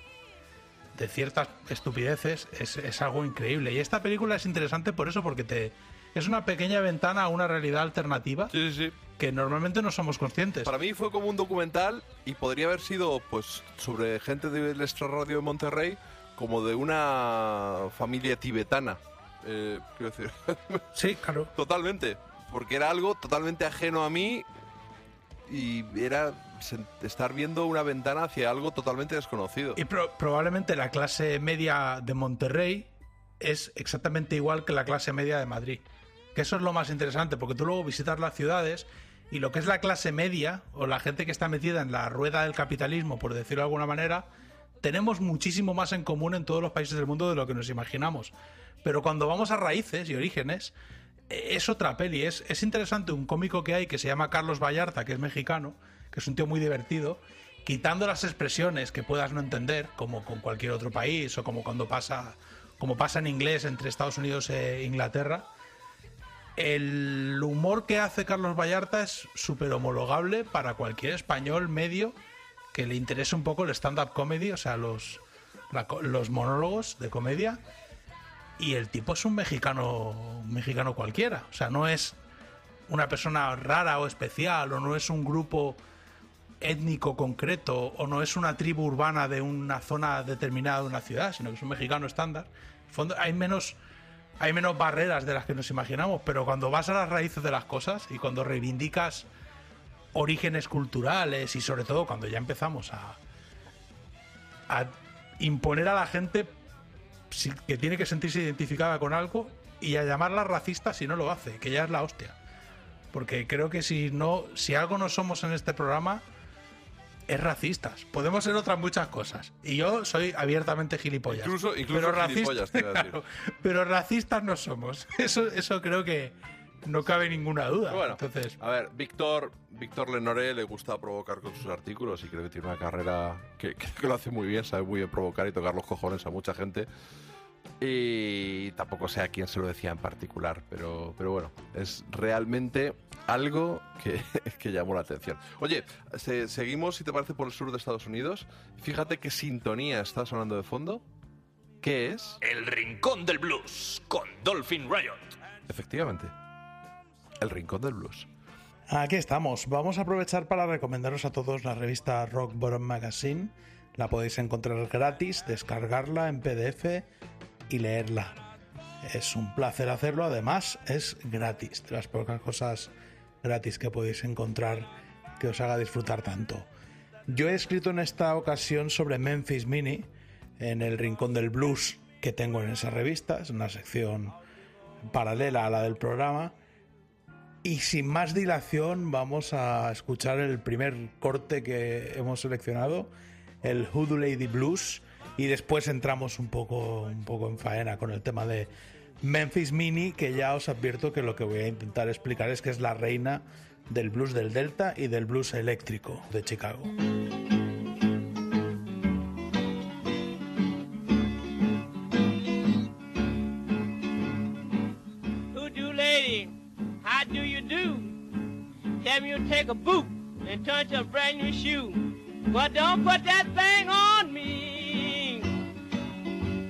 ciertas estupideces es algo increíble. Y esta película es interesante por eso, porque es una pequeña ventana a una realidad alternativa. Sí, sí, sí. Que normalmente no somos conscientes. Para mí fue como un documental, y podría haber sido, pues, sobre gente del extrarradio de Monterrey, como de una familia tibetana. Quiero decir. Sí, claro. Totalmente. Porque era algo totalmente ajeno a mí y era estar viendo una ventana hacia algo totalmente desconocido. Y probablemente la clase media de Monterrey es exactamente igual que la clase media de Madrid. Que eso es lo más interesante, porque tú luego visitas las ciudades y lo que es la clase media o la gente que está metida en la rueda del capitalismo, por decirlo de alguna manera, tenemos muchísimo más en común en todos los países del mundo de lo que nos imaginamos. Pero cuando vamos a raíces y orígenes, es otra peli, es interesante un cómico que hay que se llama Carlos Vallarta, que es mexicano, que es un tío muy divertido, quitando las expresiones que puedas no entender, como con cualquier otro país, o como cuando pasa, como pasa en inglés entre Estados Unidos e Inglaterra. El humor que hace Carlos Vallarta es súper homologable para cualquier español medio que le interese un poco el stand-up comedy, o sea, los monólogos de comedia. Y el tipo es un mexicano cualquiera. O sea, no es una persona rara o especial, o no es un grupo étnico concreto, o no es una tribu urbana de una zona determinada de una ciudad, sino que es un mexicano estándar. En el fondo hay menos barreras de las que nos imaginamos, pero cuando vas a las raíces de las cosas y cuando reivindicas orígenes culturales, y sobre todo cuando ya empezamos a imponer a la gente que tiene que sentirse identificada con algo y a llamarla racista si no lo hace, que ya es la hostia. Porque creo que si algo no somos en este programa es racistas. Podemos ser otras muchas cosas. Y yo soy abiertamente gilipollas. Incluso pero gilipollas, te iba a decir. Claro, pero racistas no somos. Eso creo que no cabe ninguna duda. Bueno, entonces, a ver, Víctor Lenoré le gusta provocar con sus artículos y creo que tiene una carrera que lo hace muy bien, sabe muy bien provocar y tocar los cojones a mucha gente. Y tampoco sé a quién se lo decía en particular, pero bueno, es realmente algo que llamó la atención. Oye, seguimos, si te parece, por el sur de Estados Unidos. Fíjate qué sintonía está sonando de fondo. ¿Qué es? El Rincón del Blues, con Dolphin Riot. Efectivamente. El Rincón del Blues. Aquí estamos. Vamos a aprovechar para recomendaros a todos la revista Rock Bottom Magazine. La podéis encontrar gratis, descargarla en PDF y leerla. Es un placer hacerlo, además es gratis, de las pocas cosas gratis que podéis encontrar que os haga disfrutar tanto. Yo he escrito en esta ocasión sobre Memphis Minnie, en el Rincón del Blues que tengo en esa revista, es una sección paralela a la del programa. Y sin más dilación vamos a escuchar el primer corte que hemos seleccionado, el Hoodoo Lady Blues, y después entramos un poco en faena con el tema de Memphis Minnie, que ya os advierto que lo que voy a intentar explicar es que es la reina del blues del Delta y del blues eléctrico de Chicago. Hoodoo Lady, how do you do? Tell me you take a boot and turn to a brand new shoe. But don't put that thing on me.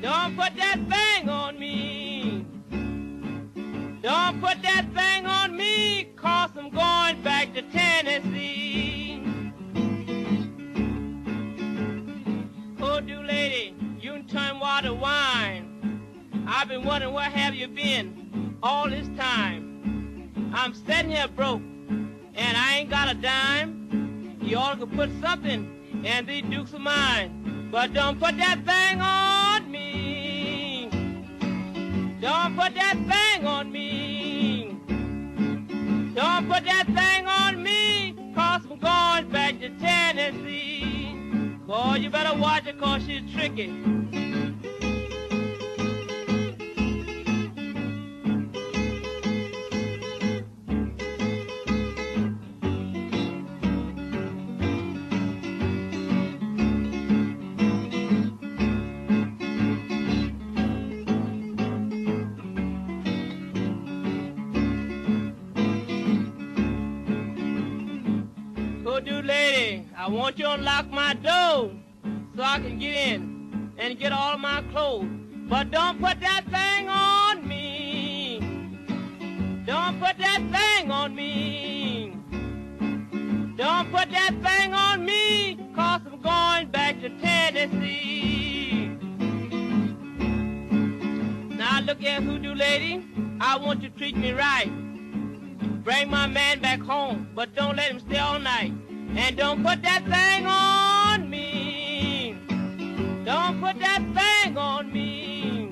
Don't put that thing on me. Don't put that thing on me, 'cause I'm going back to Tennessee. Hoodoo lady, you can turn water wine. I've been wondering where have you been all this time. I'm sitting here broke and I ain't got a dime. You all could put something in these dukes of mine, but don't put that thing on me. Don't put that thing on me. Don't put that thing on me, 'cause I'm going back to Tennessee. Boy, you better watch her, 'cause she's tricky. I want you to lock my door so I can get in and get all of my clothes. But don't put that thing on me. Don't put that thing on me. Don't put that thing on me, 'cause I'm going back to Tennessee. Now look at Hoodoo Lady, I want you to treat me right. Bring my man back home, but don't let him stay all night. And don't put that thing on me. Don't put that thing on me.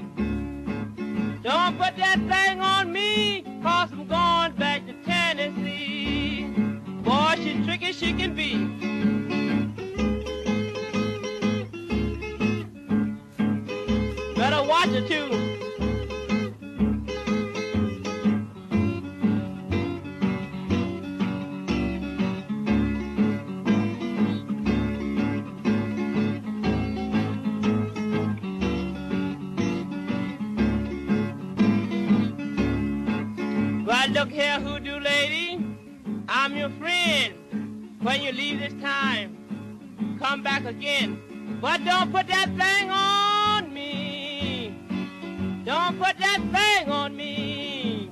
Don't put that thing on me, 'cause I'm going back to Tennessee. Boy, she's tricky, she can be. Better watch her too. look here, hoodoo lady, I'm your friend. When you leave this time, come back again. But don't put that thing on me. Don't put that thing on me.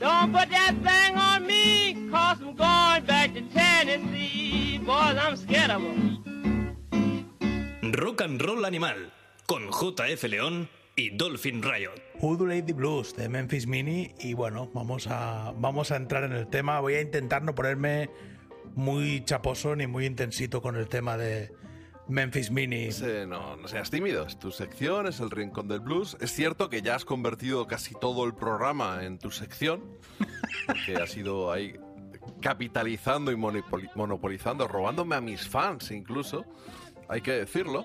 Don't put that thing on me, 'cause I'm going back to Tennessee. Boys, I'm scared of them. Rock and Roll Animal, con J.F. León y Dolphin Riot. Hoodoo Lady Blues de Memphis Minnie. Y bueno, vamos a entrar en el tema. Voy a intentar no ponerme muy chaposo ni muy intensito con el tema de Memphis Minnie. No seas tímido, es tu sección, es el rincón del blues. Es cierto que ya has convertido casi todo el programa en tu sección, porque has ido ahí capitalizando y monopolizando, robándome a mis fans incluso, hay que decirlo.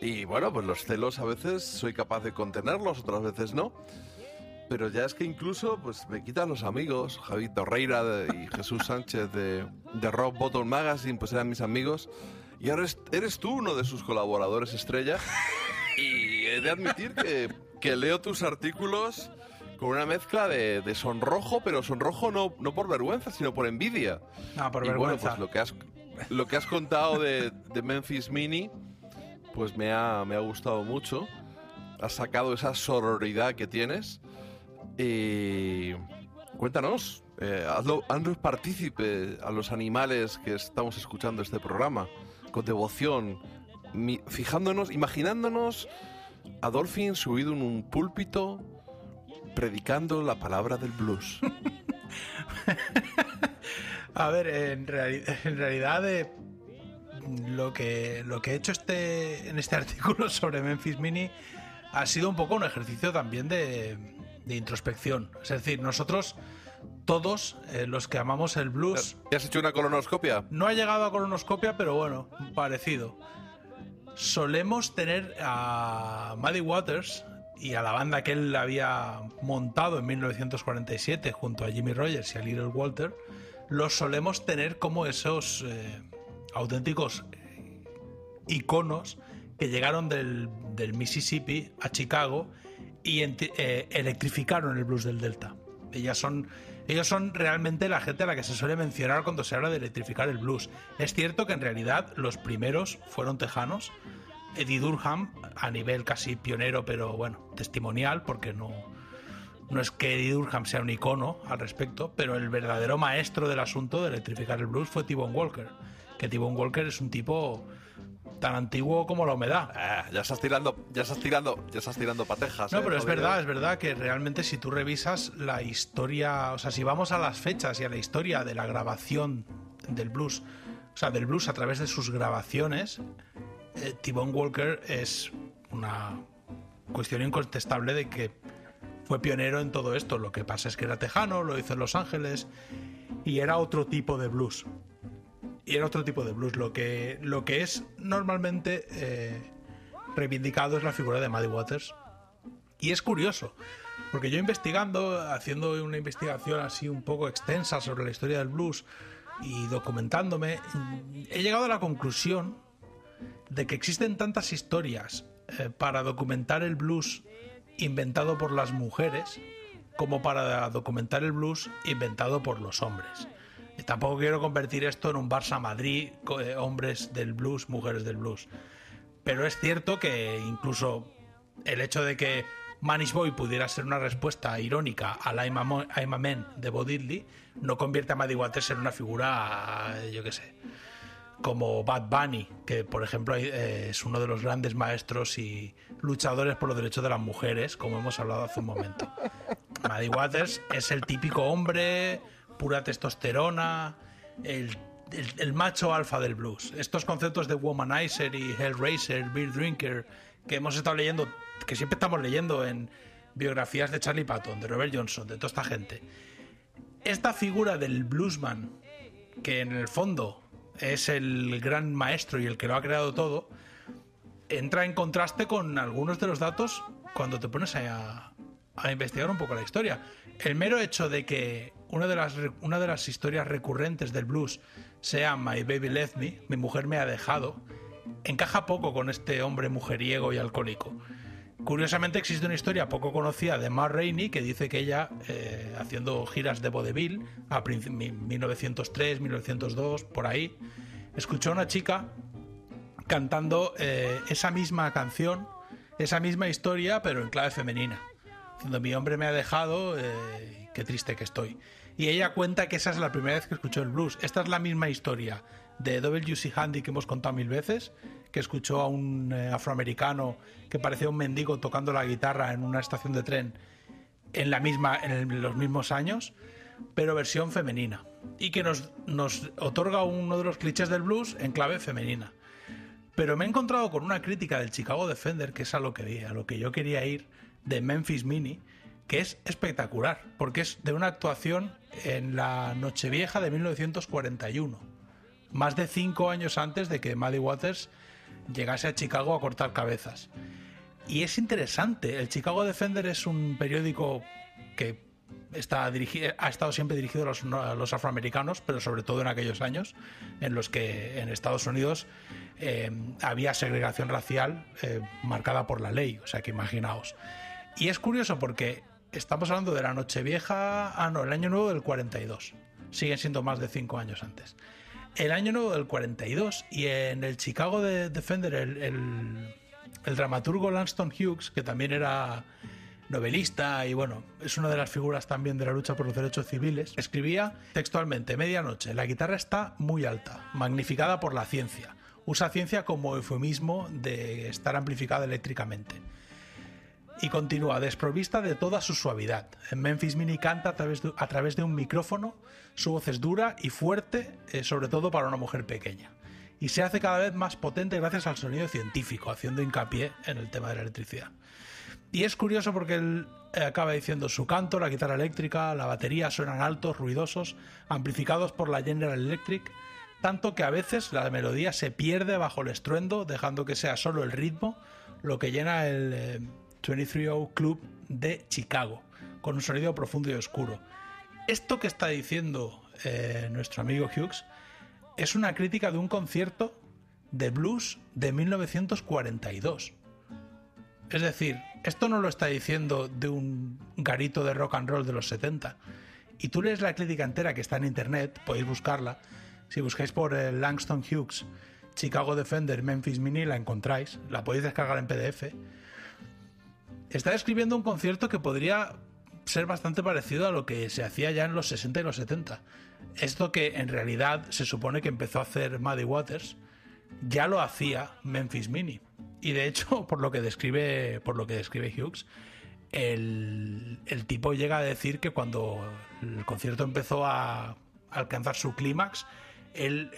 Y bueno, pues los celos a veces soy capaz de contenerlos, otras veces no. Pero ya es que incluso pues me quitan los amigos. Javi Torreira y Jesús Sánchez de Rock Bottom Magazine, pues eran mis amigos. Y ahora eres tú uno de sus colaboradores estrella. Y he de admitir que leo tus artículos con una mezcla de sonrojo, pero sonrojo no por vergüenza, sino por envidia. Ah, por vergüenza. Bueno, pues lo que has contado de Memphis Minnie, pues me ha gustado mucho. Has sacado esa sororidad que tienes. Y cuéntanos, haznos partícipe a los animales que estamos escuchando este programa con devoción, fijándonos, imaginándonos a Dolphin subido en un púlpito predicando la palabra del blues. A ver, en realidad... Lo que he hecho en este artículo sobre Memphis Minnie ha sido un poco un ejercicio también de introspección. Es decir, nosotros todos los que amamos el blues... ¿Te has hecho una colonoscopia? No ha llegado a colonoscopia, pero bueno, parecido. Solemos tener a Muddy Waters y a la banda que él había montado en 1947 junto a Jimmy Rogers y a Little Walter, los solemos tener como esos... auténticos iconos que llegaron del Mississippi a Chicago y electrificaron el blues del Delta. Ellos son realmente la gente a la que se suele mencionar cuando se habla de electrificar el blues. Es cierto que en realidad los primeros fueron tejanos. Eddie Durham, a nivel casi pionero, pero bueno, testimonial, porque no es que Eddie Durham sea un icono al respecto, pero el verdadero maestro del asunto de electrificar el blues fue T-Bone Walker. Que T-Bone Walker es un tipo tan antiguo como la humedad. Ya estás tirando patejas. No, pero es verdad que realmente si tú revisas la historia, o sea, si vamos a las fechas y a la historia de la grabación del blues, o sea, del blues a través de sus grabaciones, T-Bone Walker es una cuestión incontestable de que fue pionero en todo esto. Lo que pasa es que era tejano, lo hizo en Los Ángeles y era otro tipo de blues. Lo que es normalmente reivindicado es la figura de Muddy Waters. Y es curioso, porque yo haciendo una investigación así un poco extensa sobre la historia del blues y documentándome, he llegado a la conclusión de que existen tantas historias para documentar el blues inventado por las mujeres como para documentar el blues inventado por los hombres. Tampoco quiero convertir esto en un Barça Madrid, hombres del blues, mujeres del blues. Pero es cierto que incluso el hecho de que Manish Boy pudiera ser una respuesta irónica al I'm a Man de Bo Diddley no convierte a Muddy Waters en una figura, yo qué sé, como Bad Bunny, que por ejemplo es uno de los grandes maestros y luchadores por los derechos de las mujeres, como hemos hablado hace un momento. Muddy Waters es el típico hombre... pura testosterona, el macho alfa del blues. Estos conceptos de Womanizer y Hellraiser, Beer Drinker, que hemos estado leyendo, que siempre estamos leyendo en biografías de Charlie Patton, de Robert Johnson, de toda esta gente. Esta figura del bluesman, que en el fondo es el gran maestro y el que lo ha creado todo, entra en contraste con algunos de los datos cuando te pones a investigar un poco la historia. El mero hecho de que una de las historias recurrentes del blues sea My Baby Left Me, mi mujer me ha dejado, encaja poco con este hombre mujeriego y alcohólico. Curiosamente existe una historia poco conocida de Ma Rainey que dice que ella, haciendo giras de vodevil a 1903, 1902, por ahí, escuchó a una chica cantando esa misma canción, esa misma historia, pero en clave femenina, diciendo: mi hombre me ha dejado, qué triste que estoy. Y ella cuenta que esa es la primera vez que escuchó el blues. Esta es la misma historia de W.C. Handy que hemos contado mil veces, que escuchó a un afroamericano que parecía un mendigo tocando la guitarra en una estación de tren en los mismos años, pero versión femenina, y que nos otorga uno de los clichés del blues en clave femenina. Pero me he encontrado con una crítica del Chicago Defender, que es a lo que yo quería ir, de Memphis Minnie, que es espectacular, porque es de una actuación en la Nochevieja de 1941, más de 5 años antes de que Muddy Waters llegase a Chicago a cortar cabezas. Y es interesante. El Chicago Defender es un periódico que ha estado siempre dirigido a los afroamericanos, pero sobre todo en aquellos años en los que en Estados Unidos había segregación racial marcada por la ley, o sea que imaginaos. Y es curioso porque estamos hablando de la Nochevieja, el Año Nuevo del 42, siguen siendo más de 5 años antes. El Año Nuevo del 42, y en el Chicago Defender el dramaturgo Langston Hughes, que también era novelista y bueno, es una de las figuras también de la lucha por los derechos civiles, escribía textualmente: medianoche, la guitarra está muy alta, magnificada por la ciencia. Usa ciencia como eufemismo de estar amplificada eléctricamente. Y continúa: desprovista de toda su suavidad. En Memphis Minnie canta a través de un micrófono, su voz es dura y fuerte, sobre todo para una mujer pequeña. Y se hace cada vez más potente gracias al sonido científico, haciendo hincapié en el tema de la electricidad. Y es curioso porque él acaba diciendo: su canto, la guitarra eléctrica, la batería suenan altos, ruidosos, amplificados por la General Electric, tanto que a veces la melodía se pierde bajo el estruendo, dejando que sea solo el ritmo lo que llena el 23O Club de Chicago, con un sonido profundo y oscuro. Esto que está diciendo nuestro amigo Hughes es una crítica de un concierto de blues de 1942. Es decir, esto no lo está diciendo de un garito de rock and roll de los 70. Y tú lees la crítica entera, que está en internet, podéis buscarla. Si buscáis por Langston Hughes, Chicago Defender, Memphis Minnie, la encontráis, la podéis descargar en PDF. Está describiendo un concierto que podría ser bastante parecido a lo que se hacía ya en los 60 y los 70. Esto que en realidad se supone que empezó a hacer Muddy Waters, ya lo hacía Memphis Minnie. Y de hecho, por lo que describe Hughes, el tipo llega a decir que cuando el concierto empezó a alcanzar su clímax, él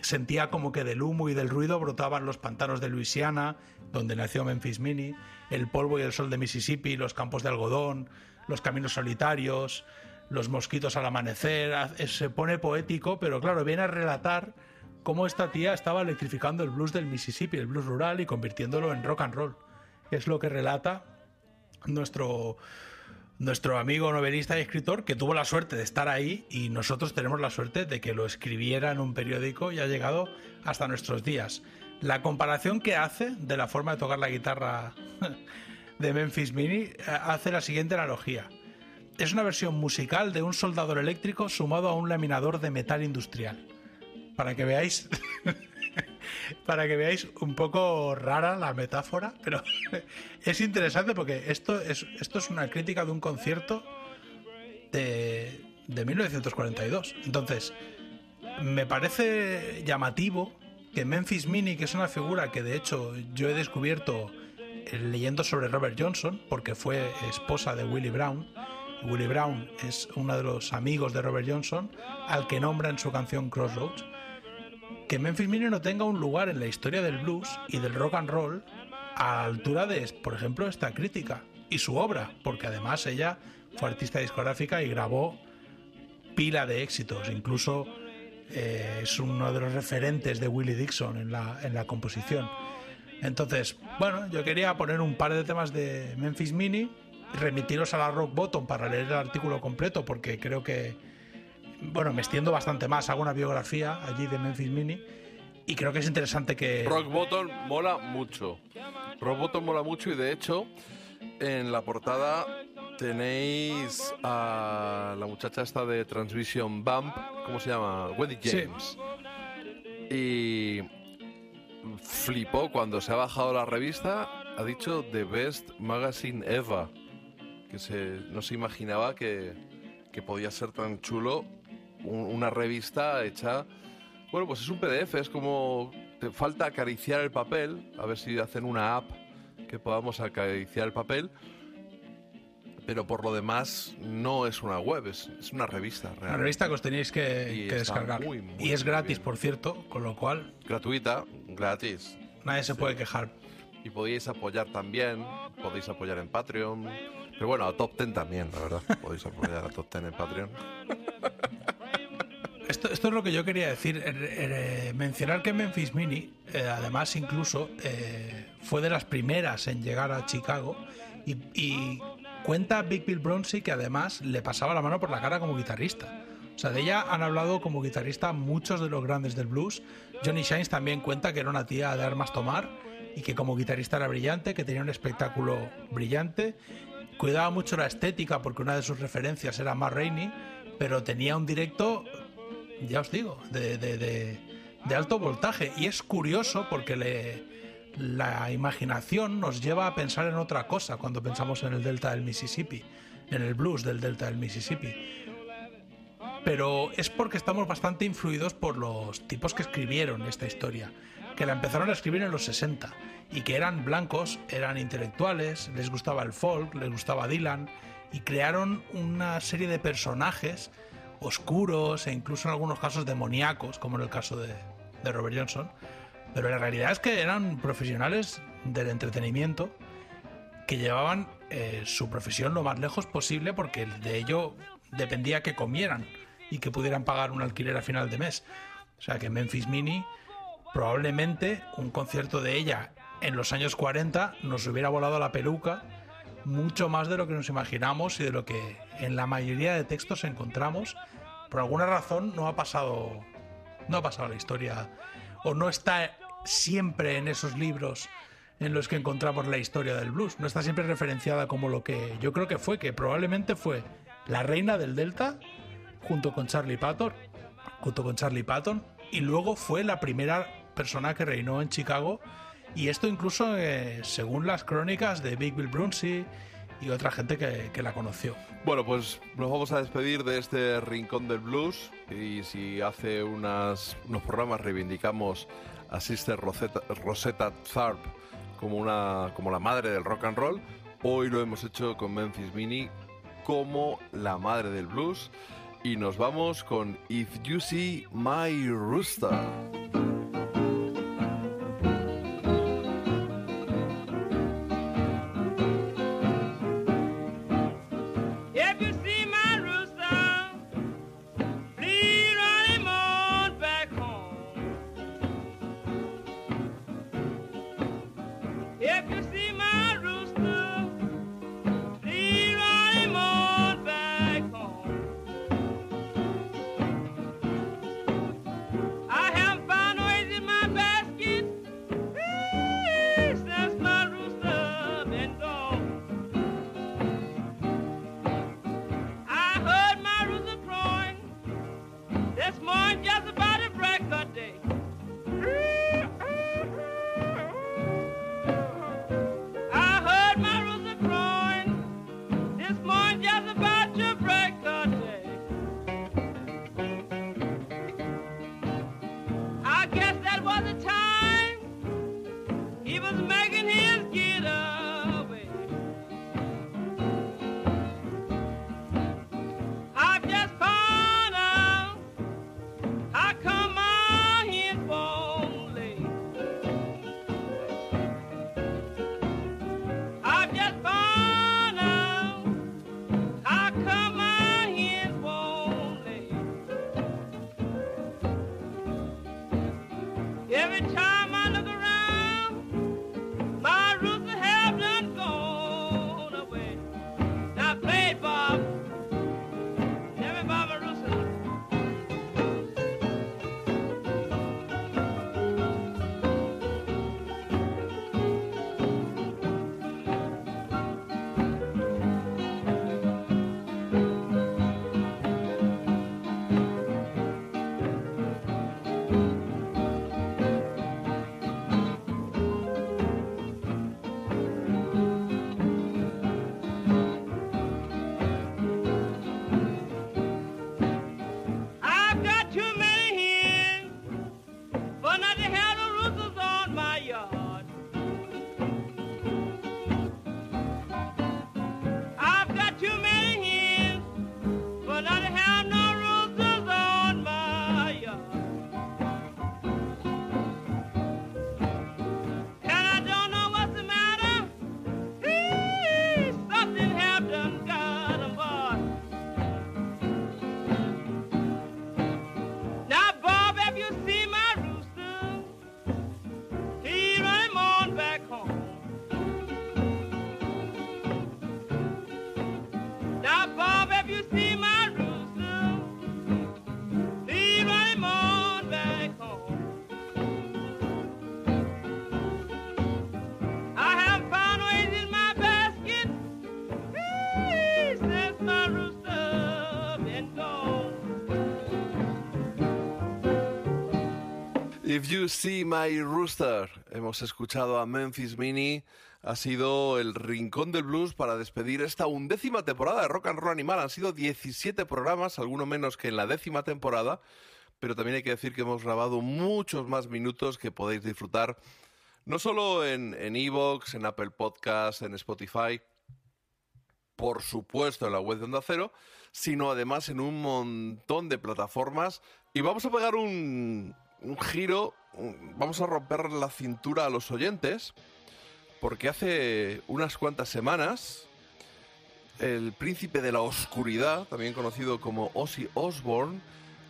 sentía como que del humo y del ruido brotaban los pantanos de Luisiana, donde nació Memphis Minnie, el polvo y el sol de Mississippi, los campos de algodón, los caminos solitarios, los mosquitos al amanecer. Se pone poético, pero claro, viene a relatar cómo esta tía estaba electrificando el blues del Mississippi, el blues rural, y convirtiéndolo en rock and roll. Es lo que relata nuestro amigo novelista y escritor, que tuvo la suerte de estar ahí, y nosotros tenemos la suerte de que lo escribiera en un periódico y ha llegado hasta nuestros días. La comparación que hace de la forma de tocar la guitarra de Memphis Minnie hace la siguiente analogía: es una versión musical de un soldador eléctrico sumado a un laminador de metal industrial. Para que veáis un poco rara la metáfora, pero es interesante porque esto es una crítica de un concierto de 1942. Entonces, me parece llamativo que Memphis Minnie, que es una figura que de hecho yo he descubierto leyendo sobre Robert Johnson, porque fue esposa de Willie Brown. Willie Brown es uno de los amigos de Robert Johnson, al que nombra en su canción Crossroads. Que Memphis Minnie no tenga un lugar en la historia del blues y del rock and roll a la altura de, por ejemplo, esta crítica y su obra, porque además ella fue artista discográfica y grabó pila de éxitos, incluso es uno de los referentes de Willie Dixon en la composición. Entonces, bueno, yo quería poner un par de temas de Memphis Minnie, remitiros a la Rock Bottom para leer el artículo completo, porque creo que, bueno, me extiendo bastante más, hago una biografía allí de Memphis Minnie, Y creo que es interesante que... Rock Bottom mola mucho. Rock Bottom mola mucho y de hecho en la portada tenéis a la muchacha esta de Transvision Bump, ¿cómo se llama? Wendy James. Sí. Y flipó cuando se ha bajado la revista, ha dicho The Best Magazine Ever, que no se imaginaba que podía ser tan chulo una revista hecha... Bueno, pues es un PDF, es como... Te falta acariciar el papel, a ver si hacen una app que podamos acariciar el papel, pero por lo demás no es una web, es una revista realmente. Una revista que os tenéis que descargar. Muy y es gratis, bien. Por cierto, con lo cual... Gratuita, gratis. Nadie se puede quejar. Y podéis apoyar también, podéis apoyar en Patreon, pero bueno, a Top Ten también, la verdad. Podéis apoyar a Top Ten en Patreon. Esto es lo que yo quería decir, mencionar que Memphis Minnie, además incluso, fue de las primeras en llegar a Chicago y cuenta Big Bill Bronsky que además le pasaba la mano por la cara como guitarrista. O sea, de ella han hablado como guitarrista muchos de los grandes del blues. Johnny Shines también cuenta que era una tía de armas tomar y que como guitarrista era brillante, que tenía un espectáculo brillante. Cuidaba mucho la estética porque una de sus referencias era Matt Rainey, pero tenía un directo... Ya os digo, de alto voltaje. Y es curioso porque la imaginación nos lleva a pensar en otra cosa cuando pensamos en el delta del Mississippi, en el blues del delta del Mississippi. Pero es porque estamos bastante influidos por los tipos que escribieron esta historia, que la empezaron a escribir en los 60 y que eran blancos, eran intelectuales, les gustaba el folk, les gustaba Dylan y crearon una serie de personajes oscuros e incluso en algunos casos demoníacos, como en el caso de Robert Johnson, pero la realidad es que eran profesionales del entretenimiento que llevaban su profesión lo más lejos posible porque de ello dependía que comieran y que pudieran pagar un alquiler a final de mes. O sea que Memphis Minnie, probablemente un concierto de ella en los años 40 nos hubiera volado la peluca mucho más de lo que nos imaginamos y de lo que en la mayoría de textos encontramos. Por alguna razón no ha pasado la historia, o no está siempre en esos libros en los que encontramos la historia del blues, no está siempre referenciada como lo que yo creo que fue, que probablemente fue la reina del delta junto con Charlie Patton, y luego fue la primera persona que reinó en Chicago. Y esto incluso según las crónicas de Big Bill Brunsey y otra gente que la conoció. Bueno, pues nos vamos a despedir de este rincón del blues. Y si hace unos programas reivindicamos a Sister Rosetta Tharpe como la madre del rock and roll, hoy lo hemos hecho con Memphis Minnie como la madre del blues. Y nos vamos con If You See My Rooster. If You See My Rooster. Hemos escuchado a Memphis Minnie. Ha sido el rincón del blues para despedir esta 11ª temporada de Rock and Roll Animal. Han sido 17 programas, alguno menos que en la 10ª temporada, pero también hay que decir que hemos grabado muchos más minutos que podéis disfrutar no solo en iVoox, en Apple Podcasts, en Spotify, por supuesto en la web de Onda Cero, sino además en un montón de plataformas. Y vamos a pegar un giro, vamos a romper la cintura a los oyentes, porque hace unas cuantas semanas el príncipe de la oscuridad, también conocido como Ozzy Osbourne,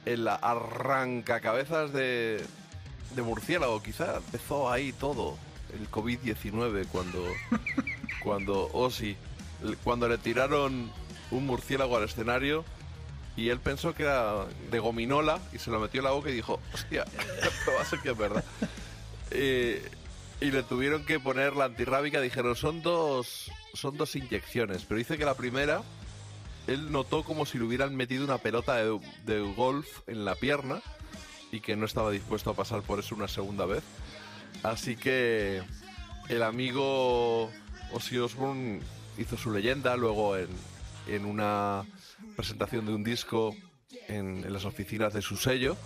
el arrancacabezas de murciélago, quizá empezó ahí todo, el COVID-19, cuando Ozzy, cuando le tiraron un murciélago al escenario y él pensó que era de gominola y se lo metió en la boca y dijo, hostia, esto va a ser que es verdad. Y le tuvieron que poner la antirrábica, dijeron, son dos inyecciones, pero dice que la primera él notó como si le hubieran metido una pelota de golf en la pierna y que no estaba dispuesto a pasar por eso una segunda vez. Así que el amigo Ozzy Osbourne hizo su leyenda, luego en una presentación de un disco en las oficinas de su sello,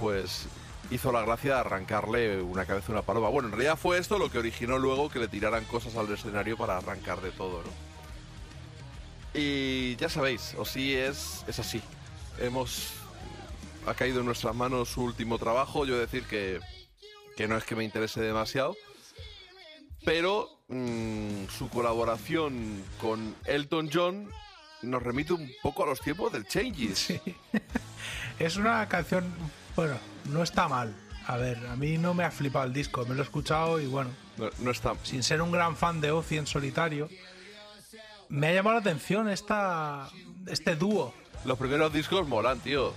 pues hizo la gracia de arrancarle una cabeza a una paloma. Bueno, en realidad fue esto lo que originó luego que le tiraran cosas al escenario para arrancar de todo, ¿no? Y ya sabéis, Ozzy es así. Ha caído en nuestras manos su último trabajo. Yo decir que no es que me interese demasiado, pero su colaboración con Elton John nos remite un poco a los tiempos del Changes. Sí. Es una canción... Bueno, no está mal. A ver, a mí no me ha flipado el disco, me lo he escuchado y bueno. No está. Sin ser un gran fan de Ozzy en solitario, me ha llamado la atención este dúo. Los primeros discos molan, tío.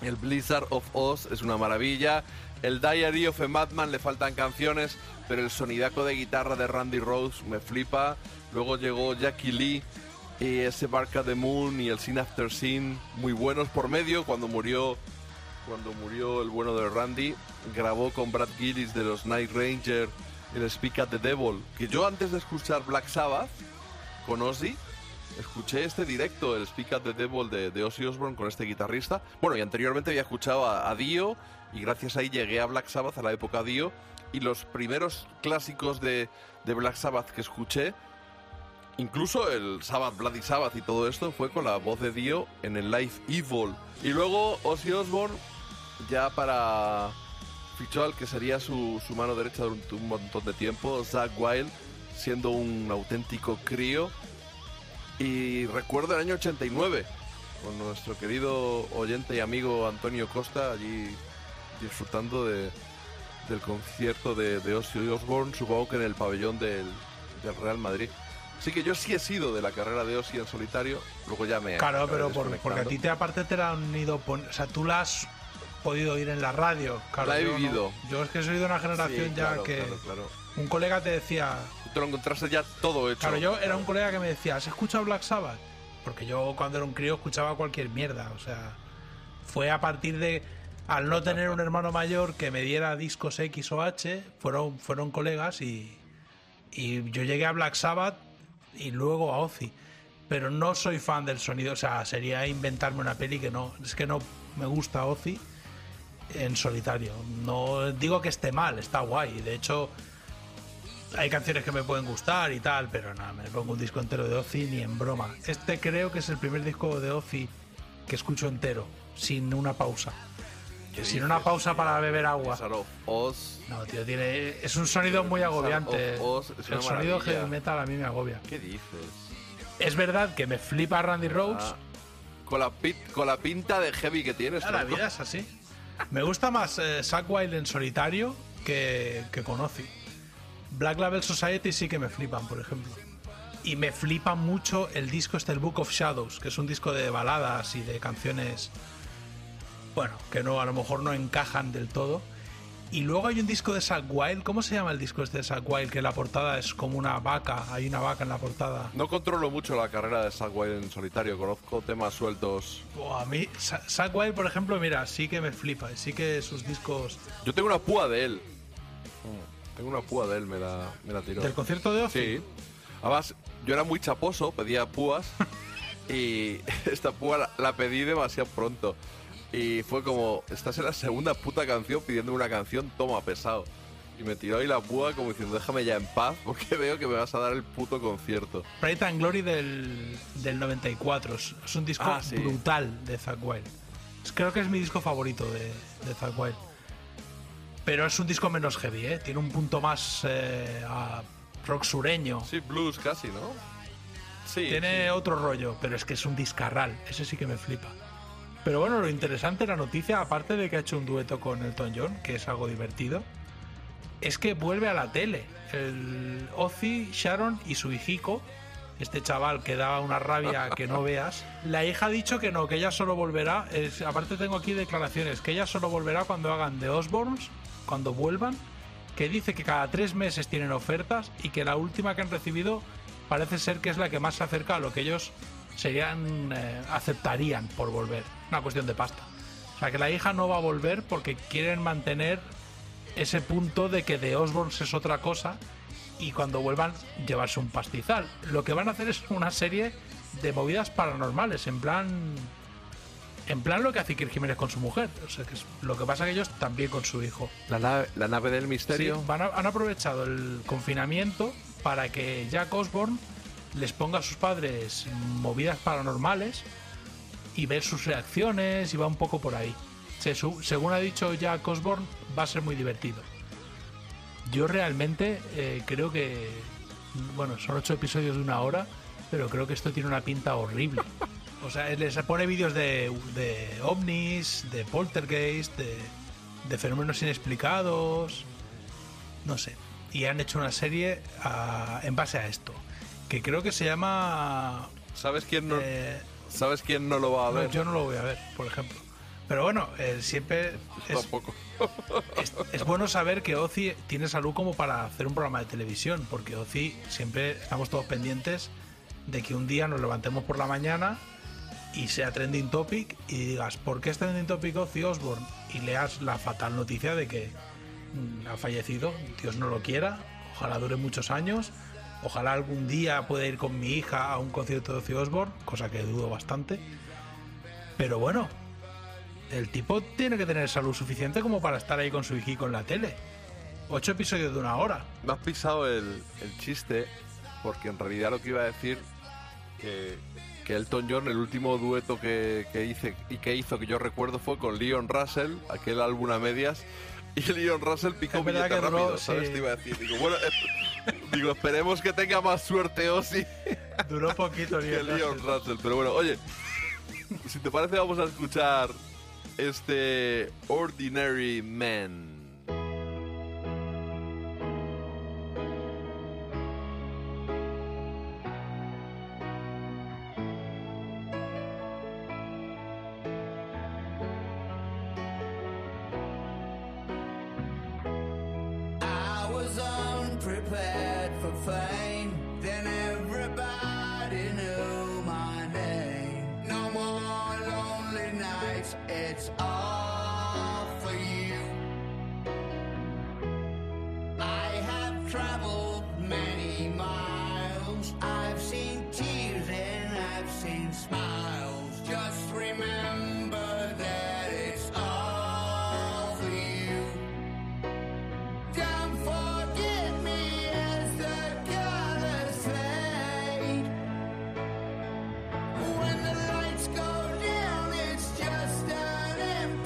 El Blizzard of Oz es una maravilla. El Diary of a Madman le faltan canciones, pero el sonidaco de guitarra de Randy Rhoads me flipa. Luego llegó Jackie Lee y ese Barca the Moon y el Sin After Sin, muy buenos por medio. Cuando murió el bueno de Randy, grabó con Brad Gillis de los Night Ranger el Speak at the Devil, que yo antes de escuchar Black Sabbath con Ozzy, escuché este directo, el Speak at the Devil de Ozzy Osbourne con este guitarrista. Bueno, y anteriormente había escuchado a Dio, y gracias a ahí llegué a Black Sabbath, a la época Dio, y los primeros clásicos de Black Sabbath que escuché, incluso el Sabbath, Bloody Sabbath y todo esto, fue con la voz de Dio en el Live Evil. Y luego Ozzy Osbourne ya para fichó al que sería su mano derecha durante un montón de tiempo, Zakk Wylde, siendo un auténtico crío. Y recuerdo el año 89, con nuestro querido oyente y amigo Antonio Costa, allí disfrutando del concierto de Ozzy Osbourne, supongo que en el pabellón del Real Madrid. Así que yo sí he sido de la carrera de Ozzy en solitario, luego ya me... Claro, pero porque a ti aparte te la han ido... O sea, tú la has podido oír en la radio. Claro, la he vivido. No. Yo es que soy de una generación, sí, ya claro, que... Claro. Un colega te decía... Te lo encontraste ya todo hecho. Claro, yo era un colega que me decía, ¿has escuchado Black Sabbath? Porque yo cuando era un crío escuchaba cualquier mierda, o sea... Fue a partir de... Al no tener un hermano mayor que me diera discos X o H, fueron colegas y yo llegué a Black Sabbath y luego a Ozzy, pero no soy fan del sonido, o sea, sería inventarme una peli que no, es que no me gusta Ozzy en solitario. No digo que esté mal, está guay, de hecho hay canciones que me pueden gustar y tal, pero nada, me pongo un disco entero de Ozzy ni en broma. Este creo que es el primer disco de Ozzy que escucho entero, sin una pausa. Sin una pausa para beber agua. Oz. No, tío, es un sonido muy agobiante. El sonido heavy metal a mí me agobia. ¿Qué dices? Es verdad que me flipa Randy Rhoads. Con la pinta de heavy que tienes. Claro, la vida es así. Me gusta más Zakk Wylde en solitario que con Ozzy. Black Label Society sí que me flipan, por ejemplo. Y me flipa mucho el disco este, el Book of Shadows, que es un disco de baladas y de canciones... Bueno, que no, a lo mejor no encajan del todo. Y luego hay un disco de Zakk Wylde. ¿Cómo se llama el disco este de Zakk Wylde? Que la portada es como una vaca. Hay una vaca en la portada. No controlo mucho la carrera de Zakk Wylde en solitario. Conozco temas sueltos. Oh, a mí, Zakk Wylde, por ejemplo, mira, sí que me flipa. Sí que sus discos... Yo tengo una púa de él. Tengo una púa de él, me la tiró. ¿Del concierto de Ozzy? Sí. Además, yo era muy chaposo, pedía púas. Y esta púa la pedí demasiado pronto. Y fue como, estás en la segunda puta canción pidiéndome una canción, toma, pesado. Y me tiró ahí la púa como diciendo, déjame ya en paz, porque veo que me vas a dar el puto concierto. Pride and Glory del 94. Es un disco brutal de Zakk Wylde. Creo que es mi disco favorito de Zakk Wylde. Pero es un disco menos heavy, ¿eh? Tiene un punto más a rock sureño. Sí, blues casi, ¿no? Sí. Tiene otro rollo, pero es que es un discarral. Ese sí que me flipa. Pero bueno, lo interesante de la noticia, aparte de que ha hecho un dueto con Elton John, que es algo divertido, es que vuelve a la tele. El Ozzy, Sharon y su hijico, este chaval que daba una rabia que no veas. La hija ha dicho que no, que ella solo volverá. Aparte tengo aquí declaraciones, que ella solo volverá cuando hagan The Osbournes, cuando vuelvan, que dice que cada 3 meses tienen ofertas y que la última que han recibido parece ser que es la que más se acerca a lo que ellos serían aceptarían por volver. Una cuestión de pasta. O sea, que la hija no va a volver porque quieren mantener ese punto de que The Osbournes es otra cosa y cuando vuelvan llevarse un pastizal. Lo que van a hacer es una serie de movidas paranormales, en plan lo que hace Kirk Jiménez con su mujer. O sea, que es lo que pasa que ellos también con su hijo. La nave del misterio. Sí, han aprovechado el confinamiento para que Jack Osbourne les ponga a sus padres movidas paranormales y ver sus reacciones, y va un poco por ahí. Según ha dicho Jack Osbourne, va a ser muy divertido. Yo realmente creo que... Bueno, son 8 episodios de 1 hora, pero creo que esto tiene una pinta horrible. O sea, les pone vídeos de ovnis, de poltergeist, de fenómenos inexplicados... No sé. Y han hecho una serie en base a esto, que creo que se llama... ¿Sabes quién no lo va a ver? Yo no lo voy a ver, por ejemplo. Pero bueno, siempre es bueno saber que Ozzy tiene salud como para hacer un programa de televisión, porque Ozzy siempre estamos todos pendientes de que un día nos levantemos por la mañana y sea trending topic y digas, ¿por qué es trending topic Ozzy Osbourne? Y leas la fatal noticia de que ha fallecido, Dios no lo quiera, ojalá dure muchos años. Ojalá algún día pueda ir con mi hija a un concierto de Ozzy Osbourne, cosa que dudo bastante. Pero bueno, el tipo tiene que tener salud suficiente como para estar ahí con su hijico en la tele. 8 episodios de 1 hora. Me has pisado el chiste, porque en realidad lo que iba a decir, que Elton John, el último dueto que hizo que yo recuerdo fue con Leon Russell, aquel álbum a medias, y Leon Russell picó billete rápido, duró, ¿sabes? Sí. Te iba a decir, digo, bueno... Digo, esperemos que tenga más suerte, Ozzy. Duró poquito Leon Russell. Pero bueno, oye, si te parece vamos a escuchar este Ordinary Man. When the lights go down, it's just an empty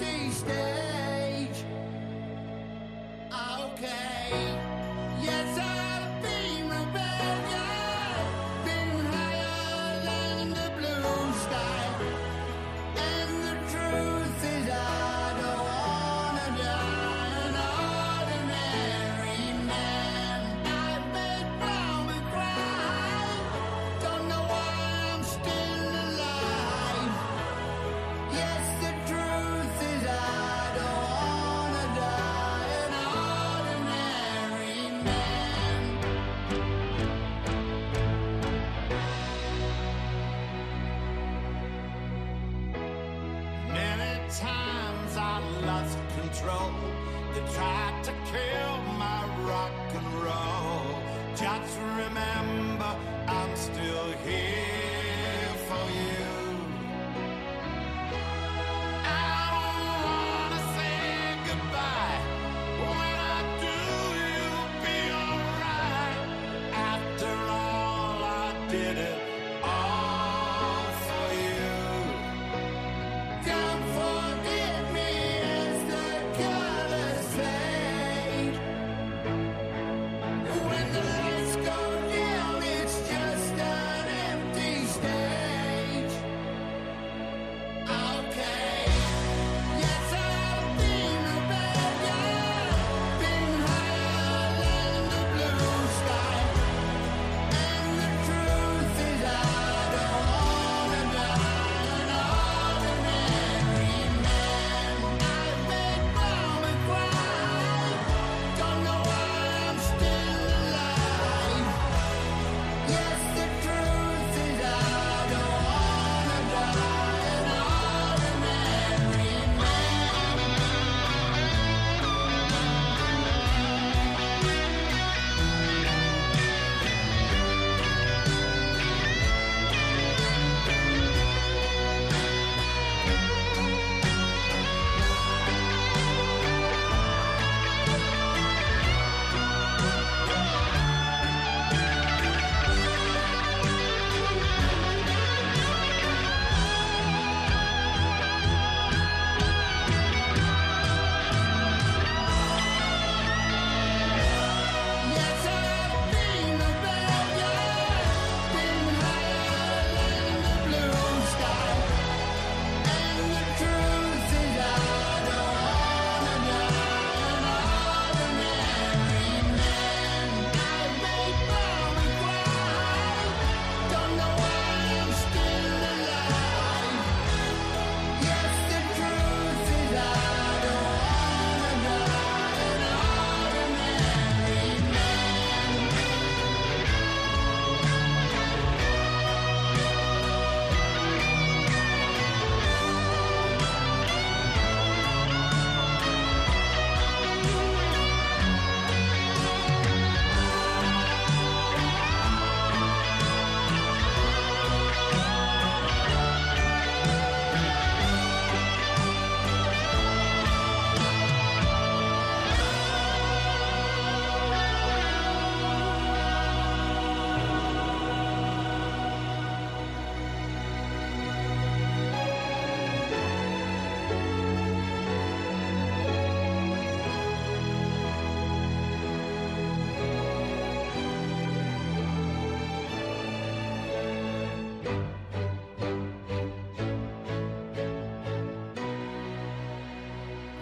times I lost control. They tried to kill my rock and roll. Just remember, I'm still here for you. I don't wanna say goodbye. When I do, you'll be alright. After all, I did it.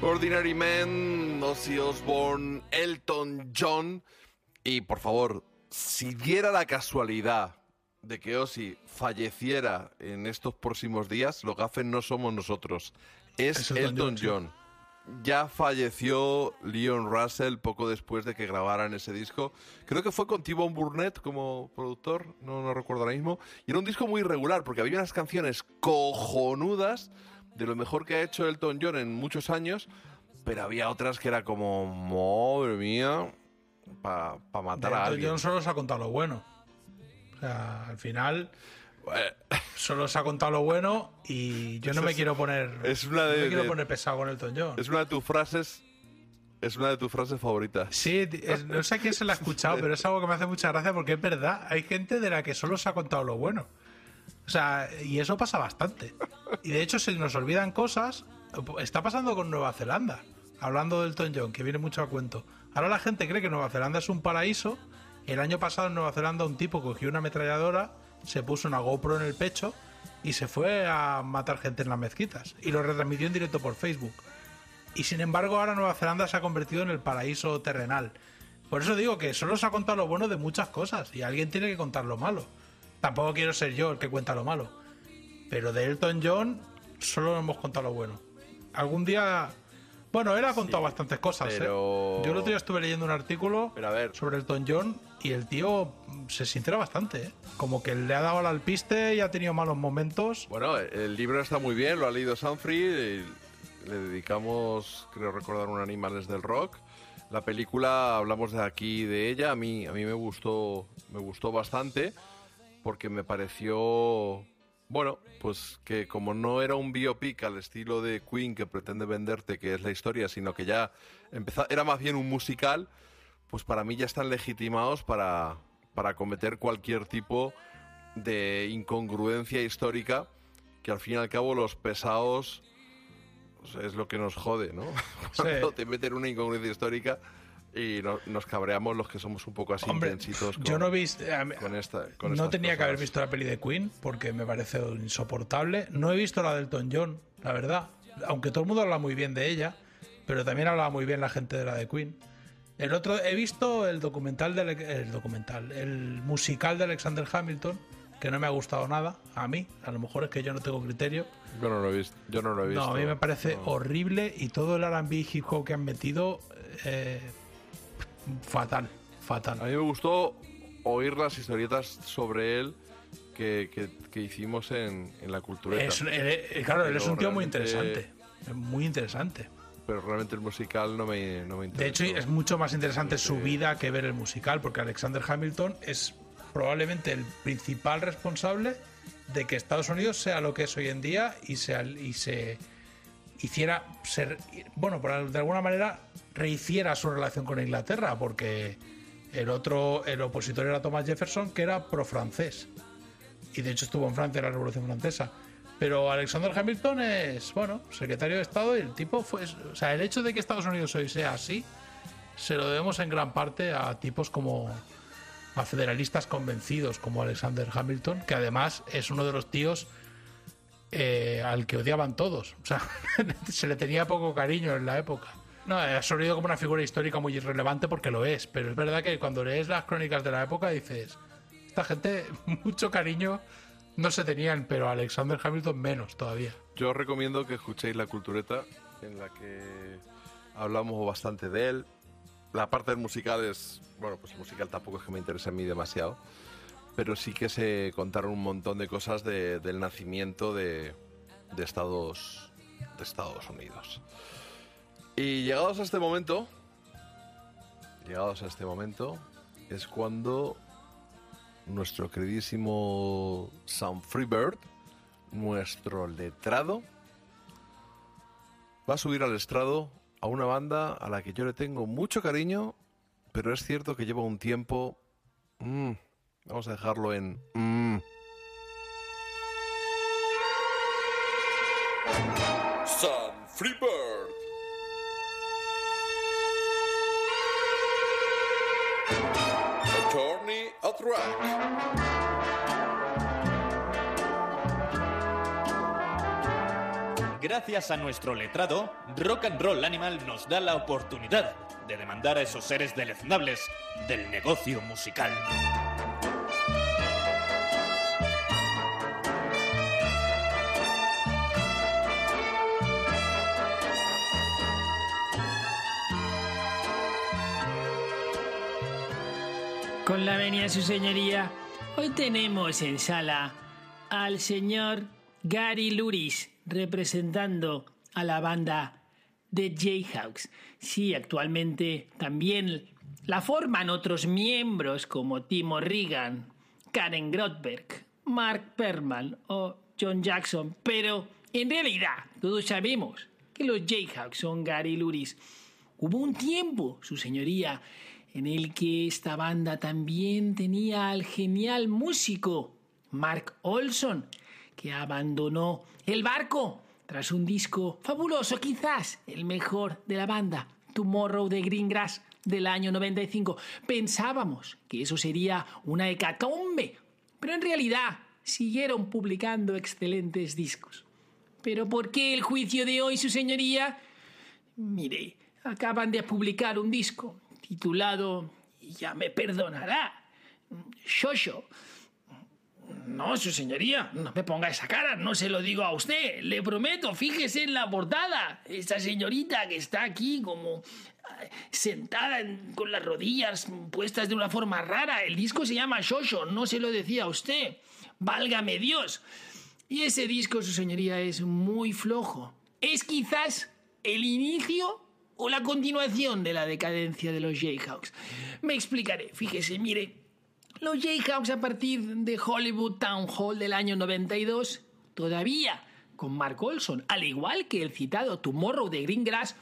Ordinary Man, Ozzy Osbourne, Elton John. Y por favor, si diera la casualidad de que Ozzy falleciera en estos próximos días, los gafes no somos nosotros, es Elton John. Ya falleció Leon Russell poco después de que grabaran ese disco. Creo que fue con T-Bone Burnett como productor, no recuerdo ahora mismo. Y era un disco muy irregular porque había unas canciones cojonudas, de lo mejor que ha hecho Elton John en muchos años, pero había otras que era como, madre mía, para matar a alguien. Elton John solo se ha contado lo bueno. O sea, al final, solo se ha contado lo bueno y yo no me quiero poner pesado con Elton John. Es una de tus frases favoritas. Sí, no sé a quién se la ha escuchado, pero es algo que me hace mucha gracia porque es verdad. Hay gente de la que solo se ha contado lo bueno. O sea, y eso pasa bastante. Y de hecho se nos olvidan cosas. Está pasando con Nueva Zelanda. Hablando del Elton John, que viene mucho a cuento. Ahora la gente cree que Nueva Zelanda es un paraíso. El año pasado en Nueva Zelanda un tipo cogió una ametralladora, se puso una GoPro en el pecho y se fue a matar gente en las mezquitas. Y lo retransmitió en directo por Facebook. Y sin embargo ahora Nueva Zelanda se ha convertido en el paraíso terrenal. Por eso digo que solo se ha contado lo bueno de muchas cosas y alguien tiene que contar lo malo. Tampoco quiero ser yo el que cuenta lo malo, pero de Elton John solo hemos contado lo bueno. Algún día... Bueno, él ha contado bastantes cosas, pero... Yo el otro día estuve leyendo un artículo sobre Elton John y el tío se sincera bastante, Como que le ha dado al alpiste y ha tenido malos momentos. Bueno, el libro está muy bien, lo ha leído Sanfri, le dedicamos, creo recordar, un Animales del Rock. La película, hablamos de aquí de ella, a mí me gustó bastante porque me pareció, bueno, pues que como no era un biopic al estilo de Queen que pretende venderte que es la historia, sino que ya empezaba, era más bien un musical, pues para mí ya están legitimados para cometer cualquier tipo de incongruencia histórica, que al fin y al cabo los pesados... es lo que nos jode, ¿no? Sí. Cuando te meten una incongruencia histórica y nos cabreamos los que somos un poco así. Hombre, intensitos. Yo no he visto, no tenía cosas. Que haber visto la peli de Queen porque me parece insoportable. No he visto la de Elton John, la verdad. Aunque todo el mundo habla muy bien de ella, pero también hablaba muy bien la gente de la de Queen. El otro, he visto el musical de Alexander Hamilton, que no me ha gustado nada, a mí. A lo mejor es que yo no tengo criterio. Yo no lo he visto. No, a mí me parece horrible, y todo el R&B y hip hop que han metido, fatal. A mí me gustó oír las historietas sobre él que hicimos en la cultureta. Claro, él es un tío muy interesante. Muy interesante. Pero realmente el musical no me interesa. De hecho, es mucho más interesante su vida que ver el musical, porque Alexander Hamilton es... probablemente el principal responsable de que Estados Unidos sea lo que es hoy en día de alguna manera rehiciera su relación con Inglaterra, porque el opositor era Thomas Jefferson, que era pro-francés, y de hecho estuvo en Francia en la Revolución Francesa. Pero Alexander Hamilton es, bueno, secretario de Estado, y el tipo fue... O sea, el hecho de que Estados Unidos hoy sea así se lo debemos en gran parte a tipos como... a federalistas convencidos como Alexander Hamilton, que además es uno de los tíos al que odiaban todos. O sea, se le tenía poco cariño en la época. No, ha surgido como una figura histórica muy irrelevante, porque lo es, pero es verdad que cuando lees las crónicas de la época dices, esta gente mucho cariño no se tenían, pero Alexander Hamilton menos todavía. Yo os recomiendo que escuchéis la cultureta, en la que hablamos bastante de él. La parte del musical es... bueno, pues el musical tampoco es que me interese a mí demasiado, pero sí que se contaron un montón de cosas del nacimiento de Estados Unidos. Y llegados a este momento, es cuando nuestro queridísimo Sanfri, nuestro letrado, va a subir al estrado a una banda a la que yo le tengo mucho cariño, pero es cierto que lleva un tiempo... vamos a dejarlo en... Sanfri. Attorney at Rock. Gracias a nuestro letrado, Rock and Roll Animal nos da la oportunidad de demandar a esos seres deleznables del negocio musical. Con la venia de su señoría, hoy tenemos en sala al señor Gary Luris, representando a la banda de Jayhawks. Sí, actualmente también la forman otros miembros como Timo Regan, Karen Grotberg, Mark Perman o John Jackson, pero en realidad todos sabemos que los Jayhawks son Gary Luris. Hubo un tiempo, su señoría, en el que esta banda también tenía al genial músico Mark Olson, que abandonó el barco tras un disco fabuloso, quizás el mejor de la banda, Tomorrow de Greengrass, del año 95. Pensábamos que eso sería una hecatombe, pero en realidad siguieron publicando excelentes discos. ¿Pero por qué el juicio de hoy, su señoría? Mire, acaban de publicar un disco titulado, y ya me perdonará, Shosho. No, su señoría, no me ponga esa cara, no se lo digo a usted, le prometo, fíjese en la portada, esa señorita que está aquí como sentada con las rodillas puestas de una forma rara, el disco se llama Shosho, no se lo decía a usted, válgame Dios. Y ese disco, su señoría, es muy flojo, es quizás el inicio o la continuación de la decadencia de los Jayhawks. Me explicaré, fíjese, mire, los Jayhawks a partir de Hollywood Town Hall del año 92, todavía con Mark Olson, al igual que el citado Tomorrow de Greengrass,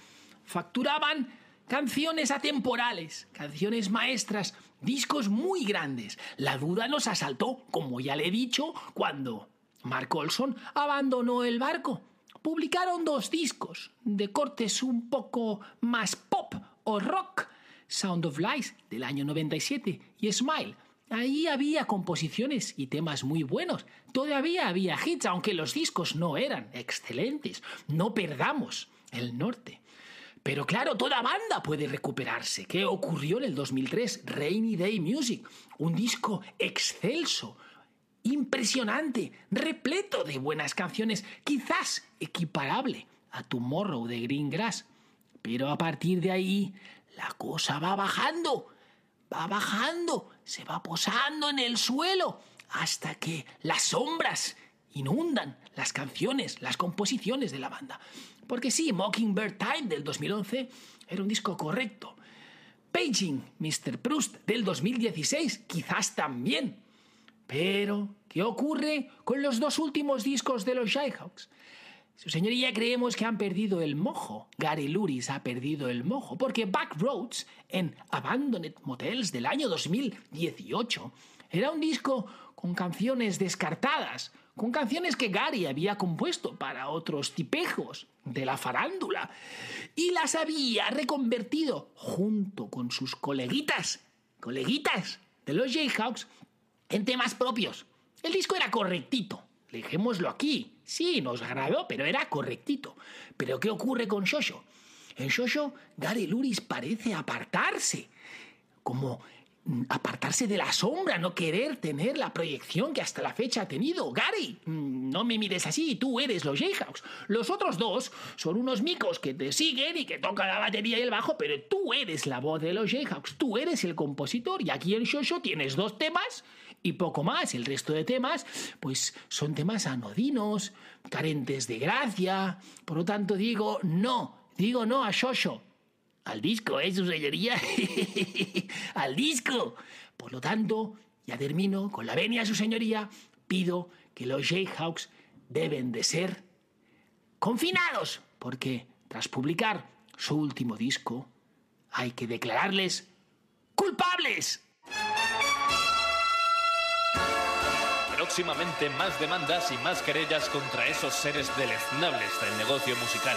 facturaban canciones atemporales, canciones maestras, discos muy grandes. La duda nos asaltó, como ya le he dicho, cuando Mark Olson abandonó el barco. Publicaron dos discos de cortes un poco más pop o rock, Sound of Lies del año 97 y Smile. Ahí había composiciones y temas muy buenos, todavía había hits, aunque los discos no eran excelentes. No perdamos el norte. Pero claro, toda banda puede recuperarse. ¿Qué ocurrió en el 2003? Rainy Day Music, un disco excelso, impresionante, repleto de buenas canciones, quizás equiparable a Tomorrow de Greengrass. Pero a partir de ahí, la cosa va bajando, se va posando en el suelo, hasta que las sombras inundan las canciones, las composiciones de la banda. Porque sí, Mockingbird Time del 2011 era un disco correcto. Paging Mr. Proust del 2016 quizás también. Pero, ¿qué ocurre con los dos últimos discos de los Jayhawks? Su señoría, creemos que han perdido el mojo. Gary Luris ha perdido el mojo, porque Backroads en Abandoned Motels del año 2018 era un disco con canciones descartadas, con canciones que Gary había compuesto para otros tipejos de la farándula y las había reconvertido junto con sus coleguitas de los Jayhawks en temas propios. El disco era correctito, dejémoslo aquí. Sí, nos agradó, pero era correctito. Pero ¿qué ocurre con Shosho? En Shosho, Gary Luris parece apartarse, como apartarse de la sombra, no querer tener la proyección que hasta la fecha ha tenido. Gary, no me mires así, tú eres los Jayhawks. Los otros dos son unos micos que te siguen y que tocan la batería y el bajo, pero tú eres la voz de los Jayhawks, tú eres el compositor. Y aquí en Shosho tienes dos temas y poco más. El resto de temas, pues son temas anodinos, carentes de gracia. Por lo tanto digo no a Shosho. Al disco, su señoría. Al disco. Por lo tanto, ya termino con la venia, su señoría. Pido que los Jayhawks deben de ser confinados, porque tras publicar su último disco, hay que declararles culpables. Próximamente más demandas y más querellas contra esos seres deleznables del negocio musical.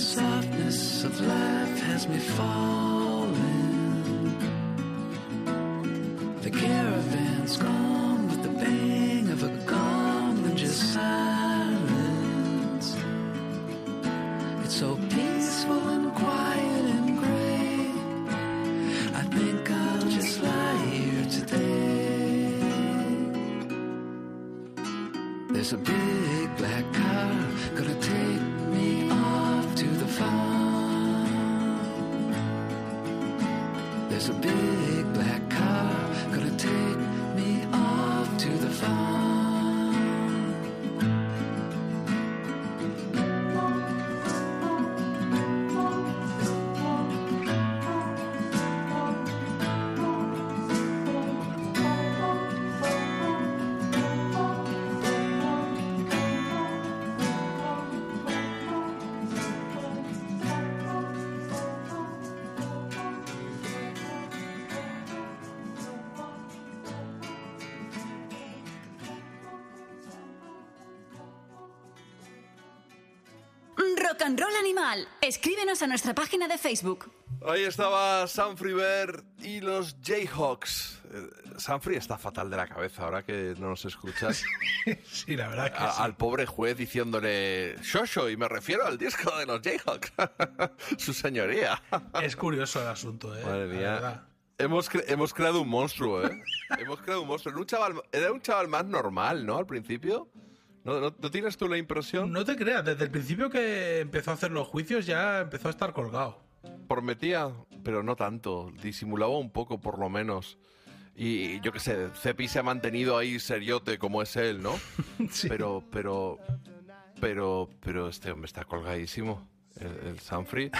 Softness. newness of life has me falling. The caravan's gone with the bang of a gong and just silence. It's so peaceful and quiet and gray. I think I'll just lie here today. There's a big black car gonna take me off to the farm. There's a big black car gonna take me off to the farm. Rock and Roll Animal. Escríbenos a nuestra página de Facebook. Ahí estaba Sanfri y los Jayhawks. Sanfri está fatal de la cabeza ahora que no nos escuchas. Sí, la verdad que sí. Al pobre juez diciéndole Shosho, y me refiero al disco de los Jayhawks. Su señoría. Es curioso el asunto, ¿eh? Madre mía. Hemos creado un monstruo, ¿eh? Hemos creado un monstruo. Era un chaval más normal, ¿no? Al principio. ¿No tienes tú la impresión? No te creas, desde el principio que empezó a hacer los juicios ya empezó a estar colgado. Prometía, pero no tanto, disimulaba un poco por lo menos. Y yo qué sé, Cepi se ha mantenido ahí seriote como es él, ¿no? Sí. Pero este hombre está colgadísimo. El Sanfri,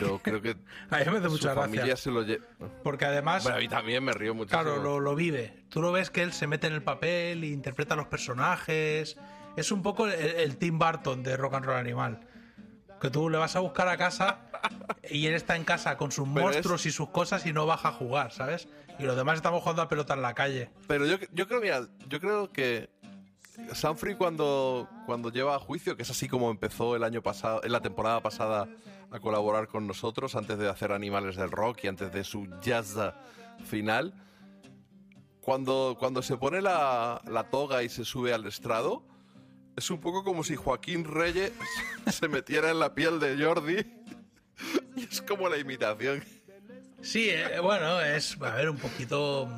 yo creo que a mí me hace mucha gracia se lo lleva. Porque además, bueno, a mí también me río muchísimo. Claro, lo vive. Tú lo ves que él se mete en el papel, interpreta a los personajes. Es un poco el Tim Burton de Rock and Roll Animal. Que tú le vas a buscar a casa y él está en casa con sus monstruos y sus cosas y no baja a jugar, ¿sabes? Y los demás estamos jugando a pelota en la calle. Pero yo creo que Sanfri cuando lleva a juicio, que es así como empezó el año pasado, en la temporada pasada, a colaborar con nosotros antes de hacer Animales del Rock y antes de su jazza final, cuando se pone la toga y se sube al estrado, es un poco como si Joaquín Reyes se metiera en la piel de Jordi y es como la imitación. Sí, bueno, es, a ver, un poquito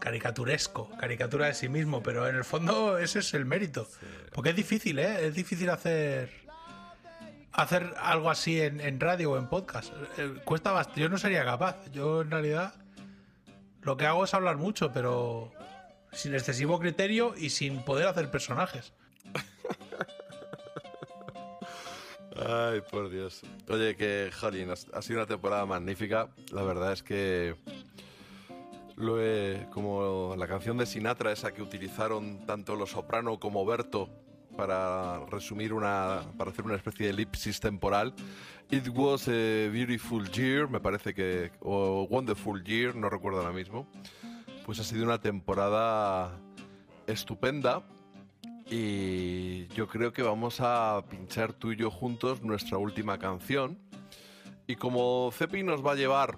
caricaturesco, caricatura de sí mismo, pero en el fondo ese es el mérito. Sí. Porque es difícil, ¿eh? Es difícil hacer algo así en radio o en podcast. Cuesta bastante. Yo no sería capaz. Yo en realidad lo que hago es hablar mucho, pero sin excesivo criterio y sin poder hacer personajes. Ay, por Dios. Oye, que jolín, ha sido una temporada magnífica. La verdad es que como la canción de Sinatra, esa que utilizaron tanto Los Soprano como Berto para hacer una especie de elipsis temporal. It was a beautiful year, me parece que, o wonderful year, no recuerdo ahora mismo. Pues ha sido una temporada estupenda y yo creo que vamos a pinchar tú y yo juntos nuestra última canción. Y como Cepi nos va a llevar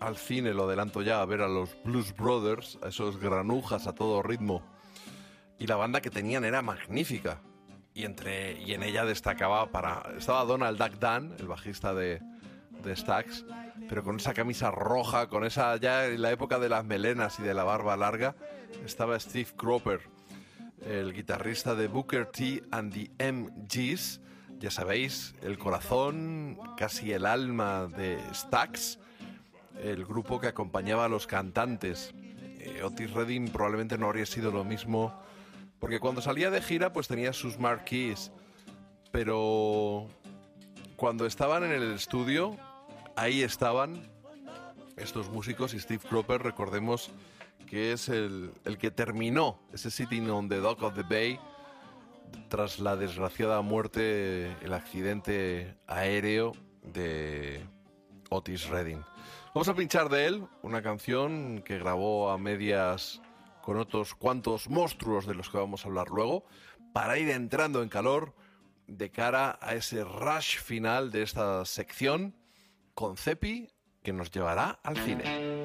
al cine, lo adelanto ya, a ver a los Blues Brothers, a esos granujas a todo ritmo. Y la banda que tenían era magnífica. Y en ella destacaba estaba Donald Duck Dan, el bajista de Stax, pero con esa camisa roja, con esa, ya en la época de las melenas y de la barba larga, estaba Steve Cropper, el guitarrista de Booker T and the MGs. Ya sabéis, el corazón, casi el alma de Stax, el grupo que acompañaba a los cantantes. Otis Redding probablemente no habría sido lo mismo, porque cuando salía de gira pues tenía sus marquees, pero cuando estaban en el estudio, ahí estaban estos músicos. Y Steve Cropper, recordemos que es el que terminó ese Sitting on the Dock of the Bay tras la desgraciada muerte, el accidente aéreo de Otis Redding. Vamos a pinchar de él una canción que grabó a medias con otros cuantos monstruos de los que vamos a hablar luego, para ir entrando en calor de cara a ese rush final de esta sección con Cepi, que nos llevará al cine.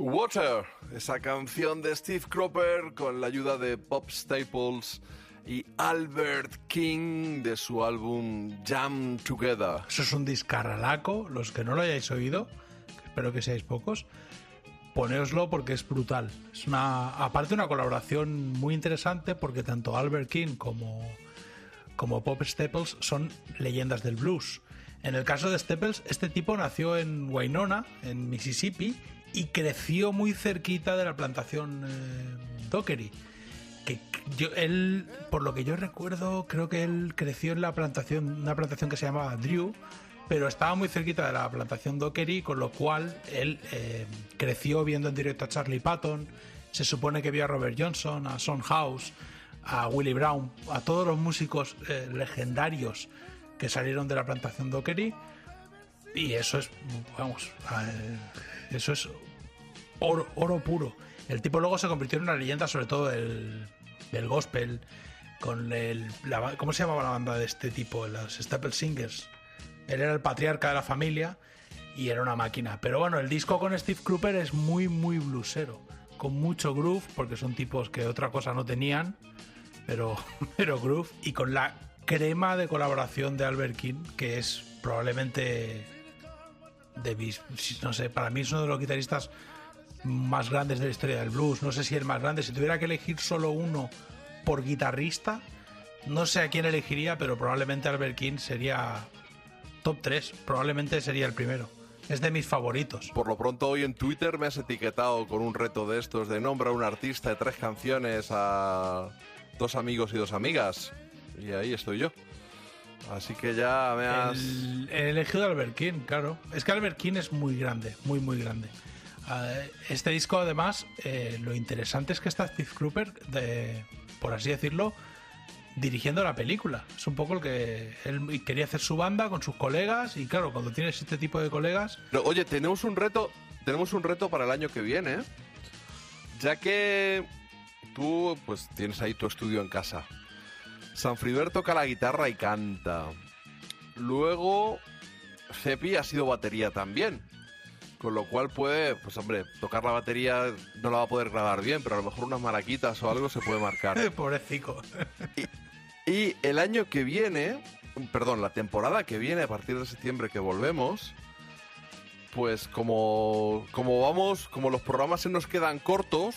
Water, esa canción de Steve Cropper con la ayuda de Bob Staples y Albert King de su álbum Jam Together. Eso es un discarralaco, los que no lo hayáis oído, espero que seáis pocos, ponéoslo porque es brutal. Es una, aparte una colaboración muy interesante porque tanto Albert King como Bob Staples son leyendas del blues. En el caso de Staples, este tipo nació en Winona, en Mississippi, y creció muy cerquita de la plantación Dockery. Él, por lo que yo recuerdo, creo que él creció en la plantación, una plantación que se llamaba Drew, pero estaba muy cerquita de la plantación Dockery, con lo cual él creció viendo en directo a Charlie Patton. Se supone que vio a Robert Johnson, a Son House, a Willie Brown, a todos los músicos legendarios que salieron de la plantación Dockery, y eso es, vamos, eso es oro puro. El tipo luego se convirtió en una leyenda, sobre todo del gospel, con ¿cómo se llamaba la banda de este tipo? Los Staple Singers. Él era el patriarca de la familia y era una máquina. Pero bueno, el disco con Steve Cropper es muy, muy bluesero, con mucho groove, porque son tipos que otra cosa no tenían, pero groove, y con la crema de colaboración de Albert King, que es probablemente... no sé, para mí es uno de los guitarristas más grandes de la historia del blues. No sé si el más grande. Si tuviera que elegir solo uno por guitarrista, no sé a quién elegiría, pero probablemente Albert King sería top 3. Probablemente sería el primero. Es de mis favoritos. Por lo pronto hoy en Twitter me has etiquetado con un reto de estos de nombra a un artista de 3 canciones a 2 amigos y 2 amigas. Y ahí estoy yo. Así que ya me has... He elegido a Albert King, claro. Es que Albert King es muy grande, muy, muy grande. Este disco, además, lo interesante es que está Steve Cropper, por así decirlo, dirigiendo la película. Es un poco el que él quería hacer su banda con sus colegas, y claro, cuando tienes este tipo de colegas... Pero, oye, tenemos un reto para el año que viene, ¿eh? Ya que tú pues tienes ahí tu estudio en casa. Sanfri toca la guitarra y canta. Luego Cepi ha sido batería también. Con lo cual puede, pues hombre, tocar la batería no la va a poder grabar bien, pero a lo mejor unas maraquitas o algo se puede marcar. Pobrecico. Y el año que viene, perdón, la temporada que viene, a partir de septiembre que volvemos, pues como los programas se nos quedan cortos,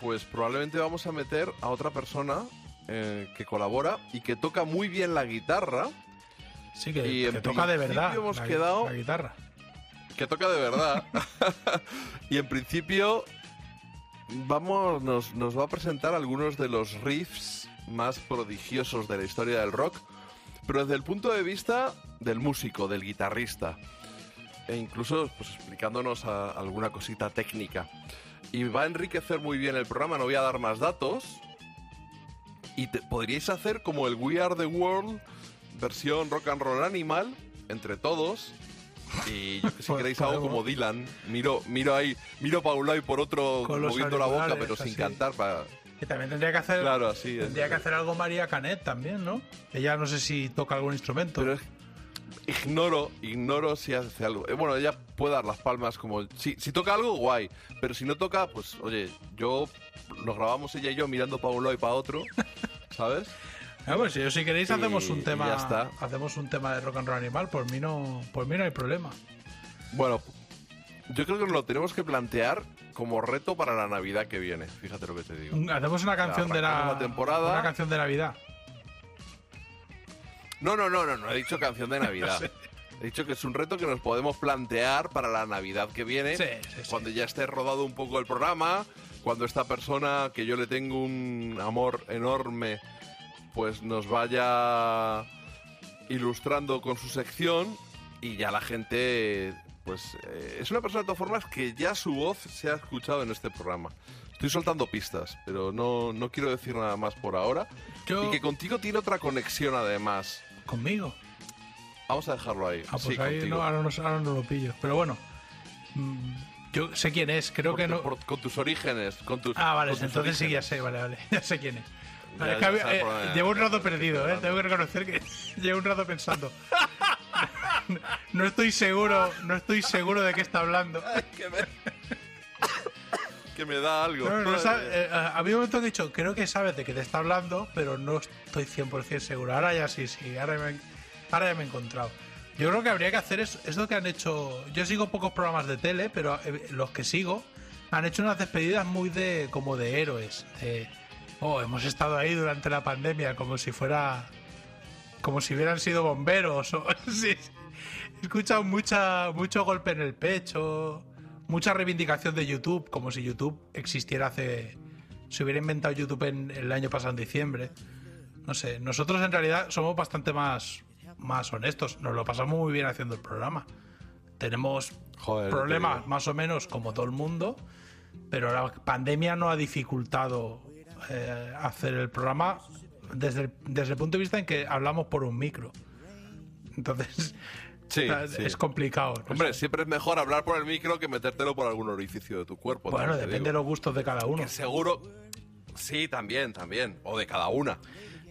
pues probablemente vamos a meter a otra persona que colabora y que toca muy bien la guitarra. Sí, que toca de verdad. Hemos quedado la guitarra. Que toca de verdad. Y en principio nos va a presentar algunos de los riffs más prodigiosos de la historia del rock, pero desde el punto de vista del músico, del guitarrista, e incluso pues, explicándonos alguna cosita técnica. Y va a enriquecer muy bien el programa, no voy a dar más datos. Y podríais hacer como el We Are The World, versión Rock and Roll Animal, entre todos. Y yo que si queréis algo como Dylan, miro para un lado y por otro moviendo la boca, pero sin cantar. Que también tendría que hacer, claro, así es, tendría que hacer algo María Canet también, ¿no? Ella no sé si toca algún instrumento. Pero ignoro si hace algo. Bueno, ella puede dar las palmas como... Si toca algo, guay. Pero si no toca, pues oye, yo... Nos grabamos ella y yo mirando para un lado y para otro, ¿sabes? Pues si queréis hacemos un tema, ya está. Hacemos un tema de Rock and Roll Animal, por mí no hay problema. Bueno, yo creo que lo tenemos que plantear como reto para la Navidad que viene, fíjate lo que te digo. Hacemos una canción de la temporada, una canción de Navidad. No, he dicho canción de Navidad. Sí. He dicho que es un reto que nos podemos plantear para la Navidad que viene, sí. Cuando ya esté rodado un poco el programa, cuando esta persona, que yo le tengo un amor enorme, pues nos vaya ilustrando con su sección y ya la gente, pues es una persona de todas formas que ya su voz se ha escuchado en este programa. Estoy soltando pistas, pero no quiero decir nada más por ahora. Y que contigo tiene otra conexión además. ¿Conmigo? Vamos a dejarlo ahí. Pues sí, ahí contigo. Ahora no lo pillo, pero bueno... Yo sé quién es, creo que no... Con tus orígenes, con tus... Ah, vale, entonces sí, ya sé, vale, ya sé quién es. Vale, ya llevo un rato perdido, tengo que reconocer que llevo un rato pensando. No estoy seguro de qué está hablando. Ay, que me da algo. Había un momento que he dicho, creo que sabes de qué te está hablando, pero no estoy 100% seguro. Ahora ya sí, ahora ya me he encontrado. Yo creo que habría que hacer eso que han hecho... Yo sigo pocos programas de tele, pero los que sigo han hecho unas despedidas muy como de héroes. Hemos estado ahí durante la pandemia, como si hubieran sido bomberos. Sí. He escuchado mucho golpe en el pecho, mucha reivindicación de YouTube, como si YouTube existiera hace... Se hubiera inventado YouTube el año pasado, en diciembre. No sé, nosotros en realidad somos bastante más honestos, nos lo pasamos muy bien haciendo el programa. Tenemos problemas más o menos como todo el mundo, pero la pandemia no ha dificultado hacer el programa desde el punto de vista en que hablamos por un micro. Entonces sí. Es complicado, ¿no? Hombre, siempre es mejor hablar por el micro que metértelo por algún orificio de tu cuerpo. Bueno, depende de los gustos de cada uno. Que seguro, sí, también, o de cada una.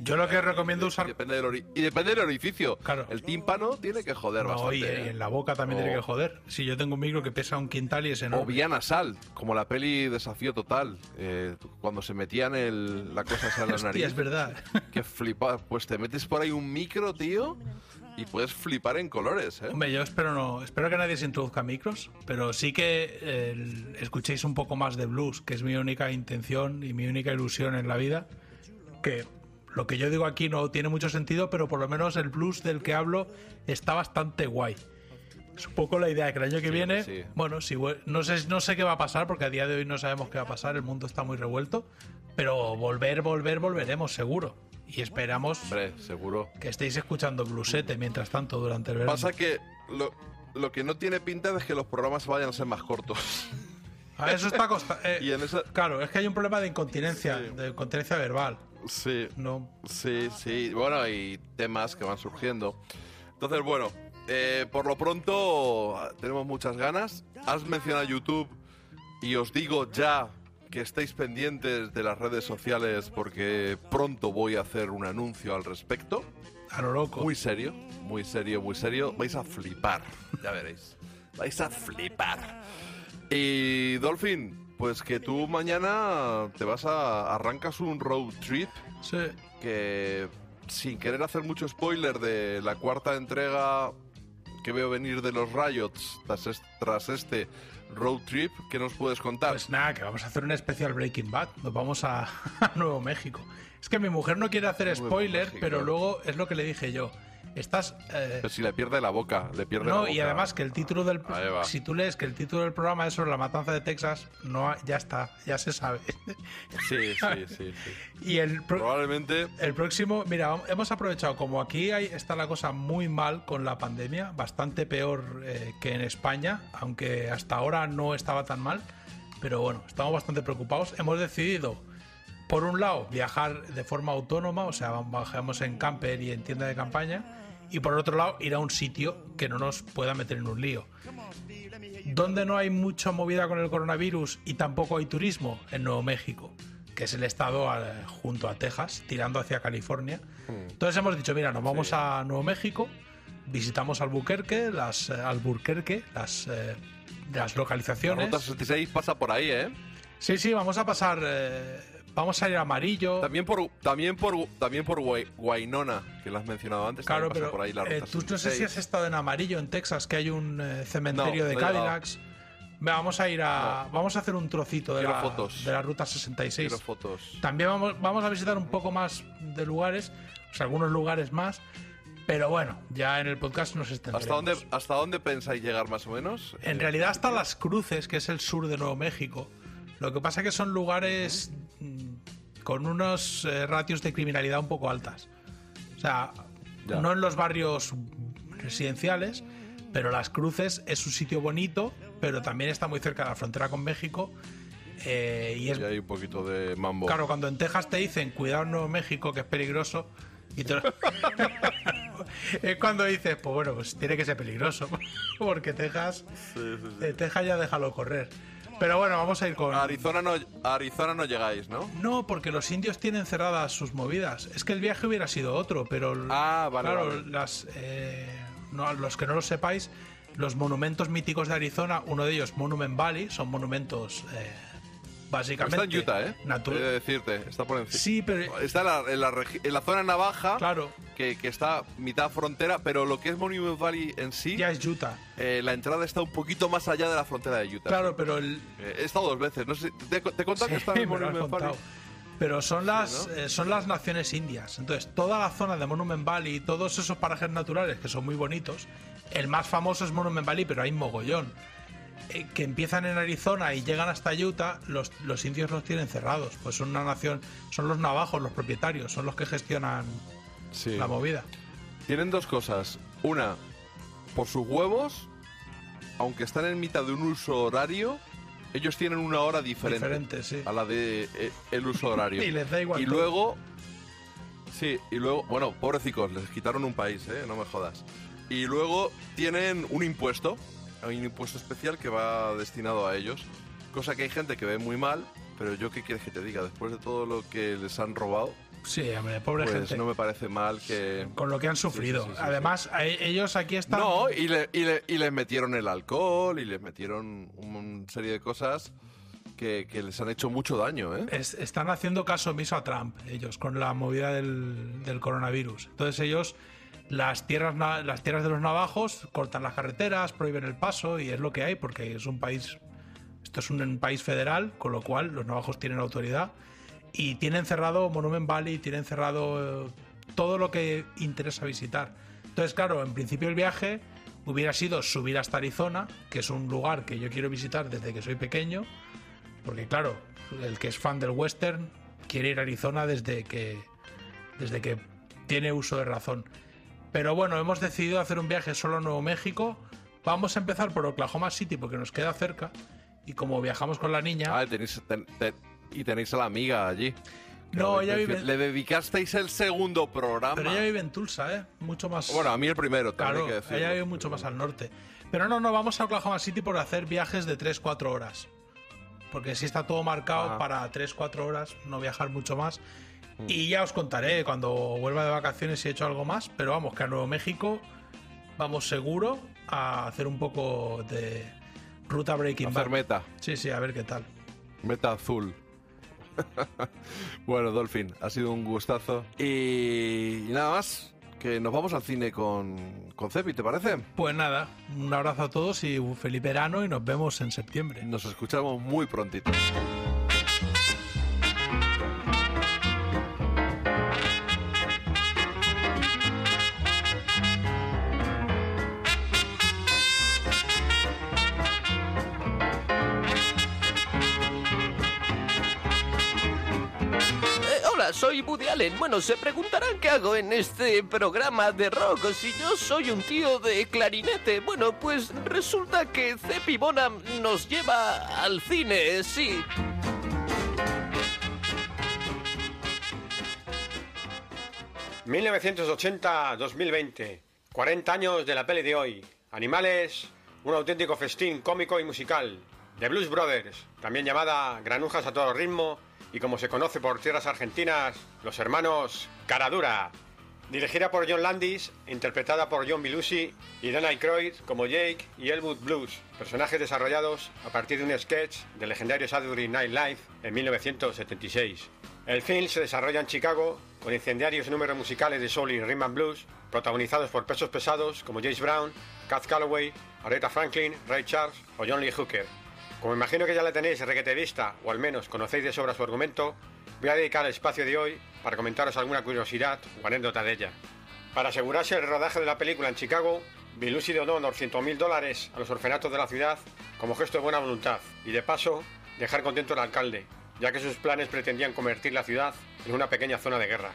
Yo lo que recomiendo usar... Depende del orificio. Claro. El tímpano tiene que joder bastante. Y en la boca también tiene que joder. Si yo tengo un micro que pesa 1 quintal y es enorme. O vía nasal, como la peli Desafío Total. Cuando se metían la cosa esa en la nariz. Es verdad. Que flipas. Pues te metes por ahí un micro, tío, y puedes flipar en colores, ¿eh? Hombre, yo espero que nadie se introduzca micros, pero sí que escuchéis un poco más de blues, que es mi única intención y mi única ilusión en la vida, que... Lo que yo digo aquí no tiene mucho sentido, pero por lo menos el blues del que hablo está bastante guay. Es un poco la idea, que el año que viene, sí. Bueno, si, no sé qué va a pasar, porque a día de hoy no sabemos qué va a pasar, el mundo está muy revuelto, pero volveremos seguro. Y esperamos, hombre, seguro, que estéis escuchando Bluesette mientras tanto durante el verano. Pasa que lo que no tiene pinta es que los programas vayan a ser más cortos. A eso está costando. Claro, es que hay un problema de incontinencia, sí, de incontinencia verbal. Sí, no. Sí, bueno, y temas que van surgiendo. Entonces, bueno, por lo pronto tenemos muchas ganas. Has mencionado YouTube y os digo ya que estéis pendientes de las redes sociales porque pronto voy a hacer un anuncio al respecto. A lo loco. Muy serio, muy serio, muy serio. Vais a flipar, ya veréis. Vais a flipar. Y Dolphin, pues que tú mañana te vas arrancas un road trip. Sí. Que sin querer hacer mucho spoiler de la cuarta entrega que veo venir de los Riots tras este road trip, ¿qué nos puedes contar? Pues nada, que vamos a hacer un especial Breaking Bad. Nos vamos a Nuevo México. Es que mi mujer no quiere hacer spoiler, pero luego es lo que le dije yo. Estás. Pero si le pierde la boca, No, y además que el título del. Si tú lees que el título del programa es sobre la matanza de Texas, no, ya está, ya se sabe. Sí. Y probablemente. El próximo. Mira, hemos aprovechado, como aquí está la cosa muy mal con la pandemia, bastante peor que en España, aunque hasta ahora no estaba tan mal, pero bueno, estamos bastante preocupados. Hemos decidido. Por un lado, viajar de forma autónoma, o sea, bajamos en camper y en tienda de campaña, y por otro lado, ir a un sitio que no nos pueda meter en un lío. ¿Dónde no hay mucha movida con el coronavirus y tampoco hay turismo? En Nuevo México, que es el estado junto a Texas, tirando hacia California. Entonces hemos dicho, mira, nos vamos a Nuevo México, visitamos Albuquerque, las localizaciones. La Ruta 66 pasa por ahí, ¿eh? Sí, vamos a pasar... Vamos a ir a Amarillo. También por Guaynona, que lo has mencionado antes. Claro, pero por ahí la ruta tú no sé si has estado en Amarillo, en Texas, que hay un cementerio de Cadillacs. Vamos a ir a... No. Vamos a hacer un trocito de la Ruta 66. Quiero fotos. También vamos a visitar un poco más de lugares, o sea, algunos lugares más. Pero bueno, ya en el podcast nos extendremos. ¿Hasta dónde pensáis llegar más o menos? En realidad hasta Las Cruces, que es el sur de Nuevo México. Lo que pasa es que son lugares con unos ratios de criminalidad un poco altas. O sea, no en los barrios residenciales, pero Las Cruces es un sitio bonito, pero también está muy cerca de la frontera con México. Y hay un poquito de mambo. Claro, cuando en Texas te dicen, cuidado Nuevo México, que es peligroso, y es cuando dices, pues bueno, pues tiene que ser peligroso, porque Texas, Texas ya déjalo correr. Pero bueno, vamos a ir con... Arizona no llegáis, ¿no? No, porque los indios tienen cerradas sus movidas. Es que el viaje hubiera sido otro, pero... vale. Claro, vale. Los que no lo sepáis, los monumentos míticos de Arizona, uno de ellos, Monument Valley, son monumentos... Básicamente, está en Utah, ¿eh? He de decirte, está por encima. Sí, pero... Está en la zona navaja, claro, que está mitad frontera, pero lo que es Monument Valley en sí... Ya es Utah. La entrada está un poquito más allá de la frontera de Utah. Claro, pero el... he estado dos veces, no sé, te he contado que está en Monument Valley. Pero son las naciones indias. Entonces, toda la zona de Monument Valley y todos esos parajes naturales que son muy bonitos, el más famoso es Monument Valley, pero hay mogollón. Que empiezan en Arizona y llegan hasta Utah, los indios los tienen cerrados, pues son una nación, son los navajos, los propietarios, son los que gestionan la movida. Tienen dos cosas, una, por sus huevos, aunque están en mitad de un uso horario, ellos tienen una hora diferente sí, a la de el uso horario. Y les da igual. Y todo. luego, bueno, pobrecicos, les quitaron un país, no me jodas. Y luego tienen un impuesto. Hay un impuesto especial que va destinado a ellos, cosa que hay gente que ve muy mal, pero yo qué quieres que te diga, después de todo lo que les han robado... Sí, hombre, pobre pues gente. No me parece mal que... Con lo que han sufrido. Sí. Además, ellos aquí están... No, y les metieron el alcohol, y les metieron una serie de cosas que les han hecho mucho daño, ¿eh? Están haciendo caso omiso a Trump, ellos, con la movida del coronavirus. Entonces ellos... Las tierras de los navajos cortan las carreteras, prohíben el paso y es lo que hay porque es un país, esto es un país federal, con lo cual los navajos tienen autoridad y tienen cerrado Monument Valley, tienen cerrado todo lo que interesa visitar. Entonces, claro, en principio el viaje hubiera sido subir hasta Arizona, que es un lugar que yo quiero visitar desde que soy pequeño, porque claro, el que es fan del western quiere ir a Arizona desde que tiene uso de razón. Pero bueno, hemos decidido hacer un viaje solo a Nuevo México. Vamos a empezar por Oklahoma City porque nos queda cerca, y como viajamos con la niña... Ah, tenéis a la amiga allí. No, ella vive... Le dedicasteis el segundo programa. Pero ella vive en Tulsa, ¿eh? Mucho más... Bueno, a mí el primero, también claro, hay que decirlo. Ella vive mucho más al norte. Pero no, vamos a Oklahoma City por hacer viajes de 3-4 horas. Porque si está todo marcado para 3-4 horas, no viajar mucho más. Y ya os contaré cuando vuelva de vacaciones si he hecho algo más. Pero vamos, que a Nuevo México vamos seguro a hacer un poco de ruta Breaking Bad. Hacer meta. Sí, a ver qué tal. Meta azul. Bueno, Dolphin, ha sido un gustazo. Y nada más, que nos vamos al cine con Cepi, ¿te parece? Pues nada, un abrazo a todos y un feliz verano, y nos vemos en septiembre. Nos escuchamos muy prontito. Soy Woody Allen. Bueno, se preguntarán qué hago en este programa de rock si yo soy un tío de clarinete. Bueno, pues resulta que Cepi Bonham nos lleva al cine, sí. ...1980-2020... 40 años de la peli de hoy. Animales, un auténtico festín cómico y musical. The Blues Brothers, también llamada Granujas a todo ritmo, y como se conoce por tierras argentinas, los hermanos Caradura. Dirigida por John Landis, interpretada por John Belushi y Dan Aykroyd como Jake y Elwood Blues, personajes desarrollados a partir de un sketch del legendario Saturday Night Live en 1976. El film se desarrolla en Chicago con incendiarios números musicales de soul y rhythm and blues, protagonizados por pesos pesados como James Brown, Cats Calloway, Aretha Franklin, Ray Charles o John Lee Hooker. Como imagino que ya la tenéis requetevista, o al menos conocéis de sobra su argumento, voy a dedicar el espacio de hoy para comentaros alguna curiosidad o anécdota de ella. Para asegurarse el rodaje de la película en Chicago, Belushi donó $900,000 a los orfanatos de la ciudad como gesto de buena voluntad y, de paso, dejar contento al alcalde, ya que sus planes pretendían convertir la ciudad en una pequeña zona de guerra.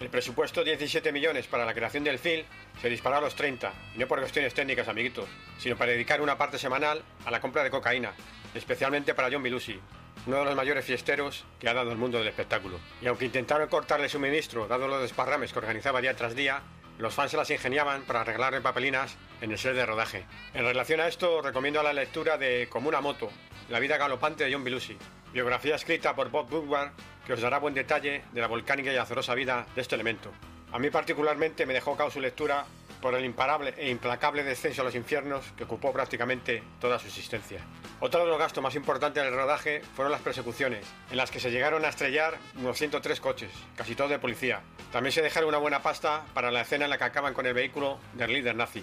El presupuesto, $17 millones para la creación del film, se disparó a los 30, y no por cuestiones técnicas, amiguitos, sino para dedicar una parte semanal a la compra de cocaína, especialmente para John Belushi, uno de los mayores fiesteros que ha dado el mundo del espectáculo. Y aunque intentaron cortarle suministro, dado los desparrames que organizaba día tras día, los fans se las ingeniaban para arreglarle papelinas en el set de rodaje. En relación a esto, recomiendo la lectura de Como una moto, la vida galopante de John Belushi, biografía escrita por Bob Woodward, que os dará buen detalle de la volcánica y azarosa vida de este elemento. A mí particularmente me dejó cao su lectura por el imparable e implacable descenso a los infiernos que ocupó prácticamente toda su existencia. Otro de los gastos más importantes del rodaje fueron las persecuciones, en las que se llegaron a estrellar unos 103 coches, casi todos de policía. También se dejaron una buena pasta para la escena en la que acaban con el vehículo del líder nazi.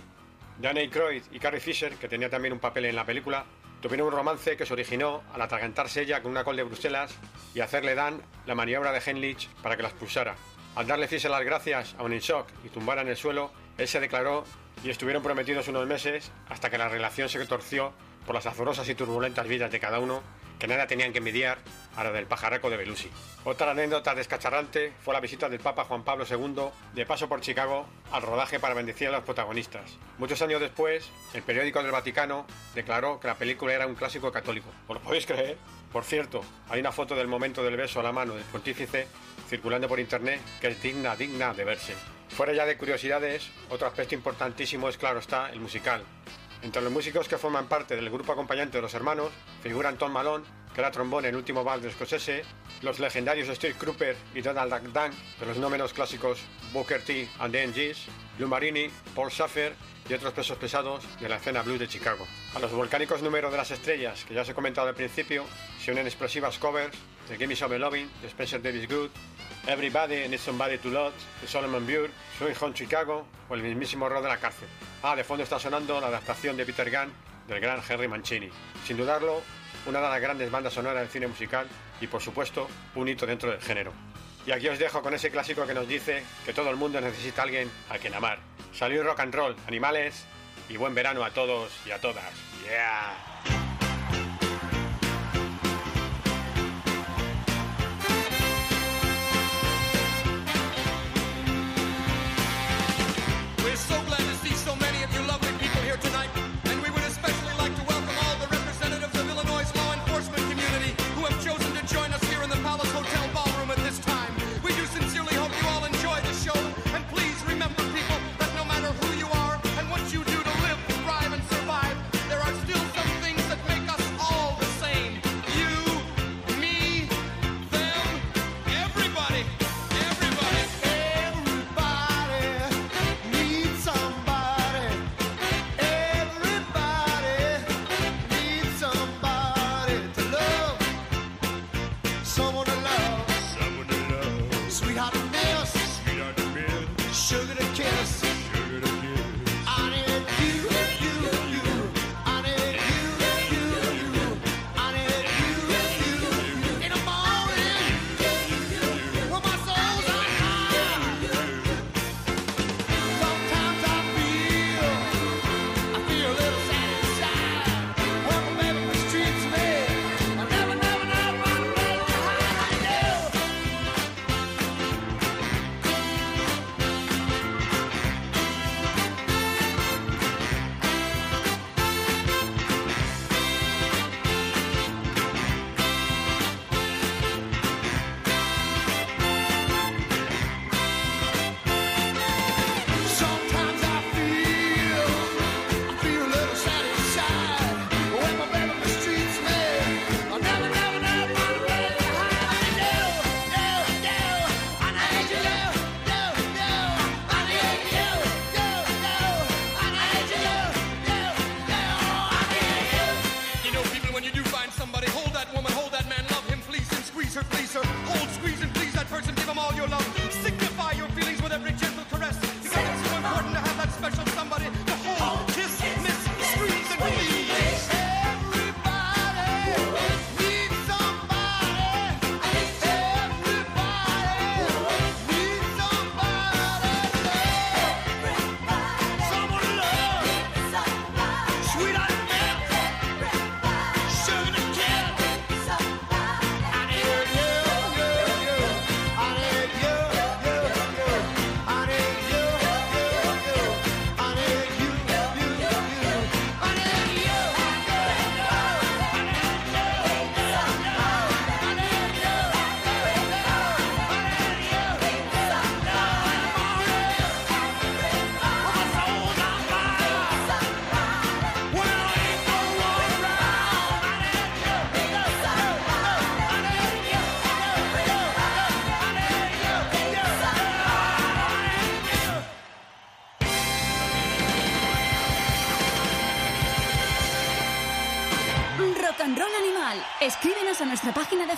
Dan Aykroyd y Carrie Fisher, que tenía también un papel en la película, tuvieron un romance que se originó al atragantarse ella con una col de Bruselas y hacerle Dan la maniobra de Heimlich para que la expulsara. Al darle Fisher las gracias, aún en shock y tumbada en el suelo, él se declaró y estuvieron prometidos unos meses hasta que la relación se torció por las azorosas y turbulentas vidas de cada uno, que nada tenían que envidiar a la del pajarraco de Belushi. Otra anécdota descacharrante fue la visita del Papa Juan Pablo II de paso por Chicago al rodaje para bendecir a los protagonistas. Muchos años después, el periódico del Vaticano declaró que la película era un clásico católico. ¿Os lo podéis creer? Por cierto, hay una foto del momento del beso a la mano del pontífice circulando por internet que es digna de verse. Fuera ya de curiosidades, otro aspecto importantísimo es, claro está, el musical. Entre los músicos que forman parte del grupo acompañante de los hermanos figuran Tom Malone, que era trombón en el último vals de Scorsese, los legendarios Steve Cropper y Donald Duck Dunn, de los no menos clásicos Booker T and the MGs, Lou Marini, Paul Shaffer y otros pesos pesados de la escena blues de Chicago. A los volcánicos números de las estrellas, que ya os he comentado al principio, se unen explosivas covers de Gimme Some Lovin' de Spencer Davis Good, Everybody Needs Somebody to Love de Solomon Burr, Swing Home Chicago o el mismísimo Rock de la Cárcel. Ah, de fondo está sonando la adaptación de Peter Gunn del gran Henry Mancini. Sin dudarlo, una de las grandes bandas sonoras del cine musical y, por supuesto, un hito dentro del género. Y aquí os dejo con ese clásico que nos dice que todo el mundo necesita a alguien a quien amar. Salud, rock and roll, animales, y buen verano a todos y a todas. ¡Yeah!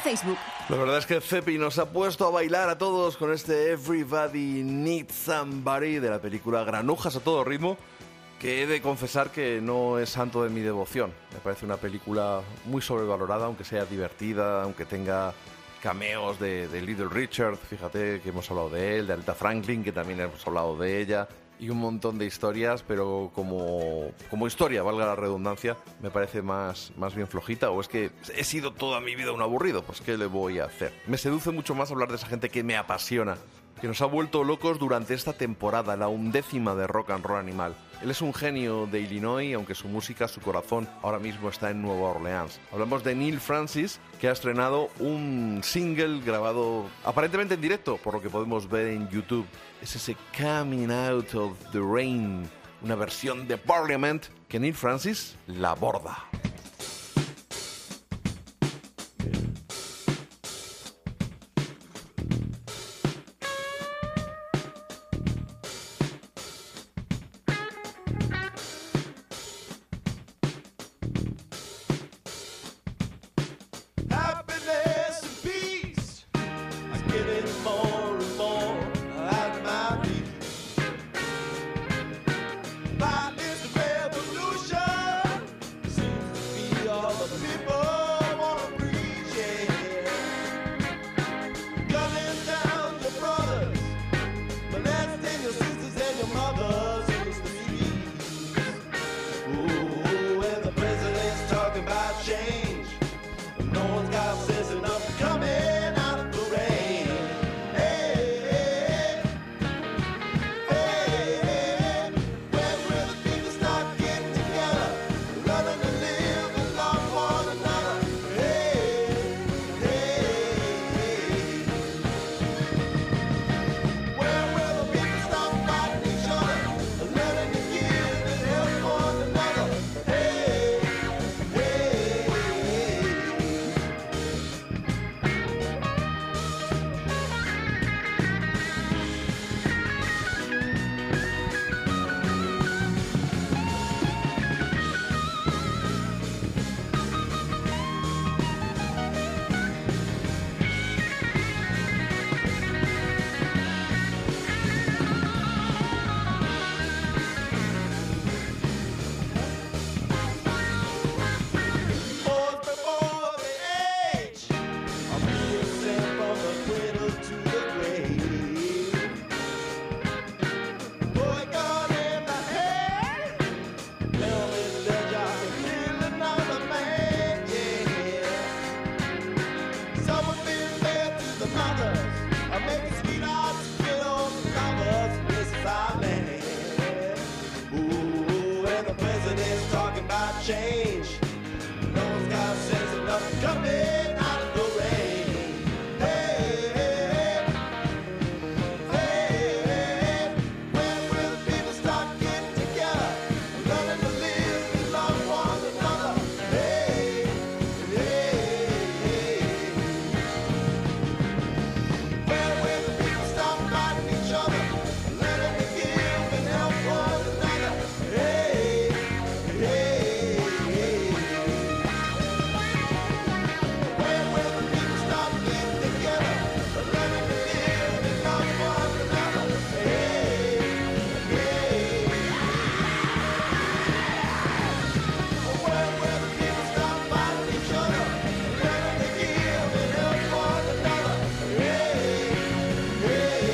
Facebook. La verdad es que Cepi nos ha puesto a bailar a todos con este Everybody Needs Somebody de la película Granujas a todo ritmo, que he de confesar que no es santo de mi devoción. Me parece una película muy sobrevalorada, aunque sea divertida, aunque tenga cameos de Little Richard, fíjate que hemos hablado de él, de Aretha Franklin, que también hemos hablado de ella, y un montón de historias, pero como historia, valga la redundancia, me parece más bien flojita, o es que he sido toda mi vida un aburrido, pues ¿qué le voy a hacer? Me seduce mucho más hablar de esa gente que me apasiona, que nos ha vuelto locos durante esta temporada, la 11ª de Rock and Roll Animal. Él es un genio de Illinois, aunque su música, su corazón, ahora mismo está en Nueva Orleans. Hablamos de Neil Francis, que ha estrenado un single grabado aparentemente en directo, por lo que podemos ver en YouTube. Es ese Coming Out of the Rain, una versión de Parliament que Neil Francis la aborda. change. No one's got a sense of nothing coming out of the rain. Hey, hey, hey, hey, hey. When will the people start getting together, learning to live and love one another? Hey, hey, hey. When will the people stop fighting each other, learning to give and help one another? Hey, hey, hey. When will the people stop getting together, learning to give and love one another? Hey, hey. When will the people stop fighting each other, learning to give and help one another? Hey, hey, hey.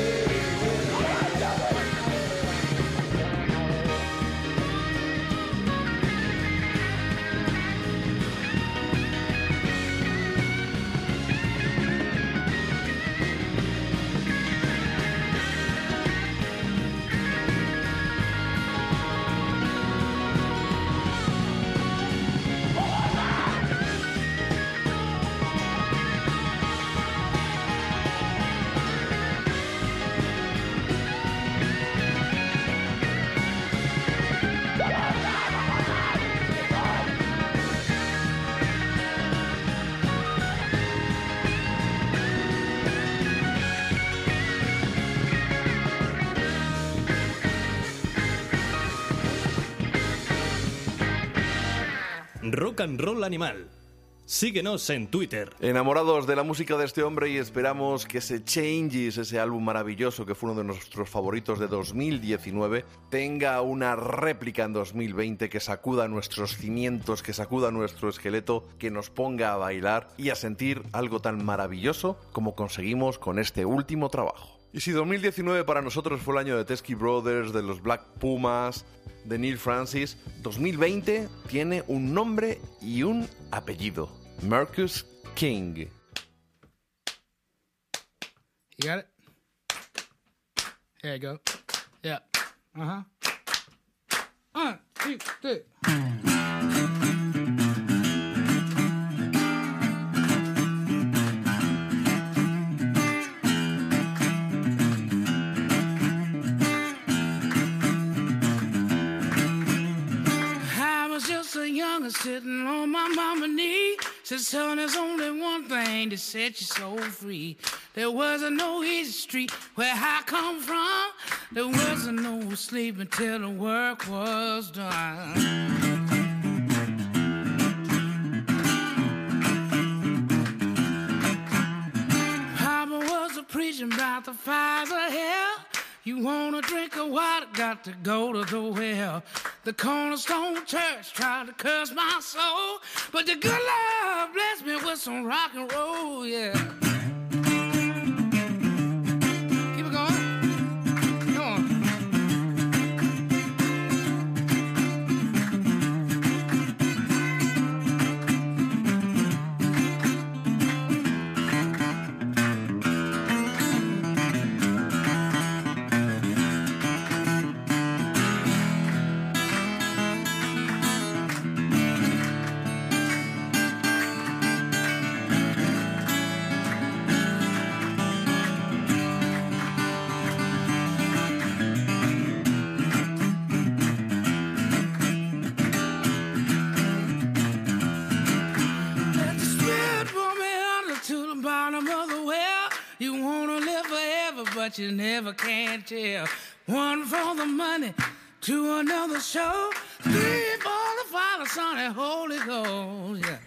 Rock and Roll Animal. Síguenos en Twitter. Enamorados de la música de este hombre y esperamos que ese Changes, ese álbum maravilloso que fue uno de nuestros favoritos de 2019, tenga una réplica en 2020, que sacuda nuestros cimientos, que sacuda nuestro esqueleto, que nos ponga a bailar y a sentir algo tan maravilloso como conseguimos con este último trabajo. Y si 2019 para nosotros fue el año de Teskey Brothers, de los Black Pumas, de Neil Francis, 2020 tiene un nombre y un apellido: Marcus King. You got it? There you go. Yeah. Uh-huh. One, two, three. I was just so young and sitting on my mama knee. Said, son, there's only one thing to set your soul free. There wasn't no easy street where I come from. There wasn't no sleep until the work was done. Papa was a preaching about the fires of hell. You want a drink of water, got to go to the well. The Cornerstone Church tried to curse my soul, but the good Lord blessed me with some rock and roll, yeah. Keep it going. Come on. Let the spirit pull me under to the bottom of the well. You wanna live forever, but you never can tell. One for the money, two another show, three for the Father, Son, and Holy Ghost. Yeah.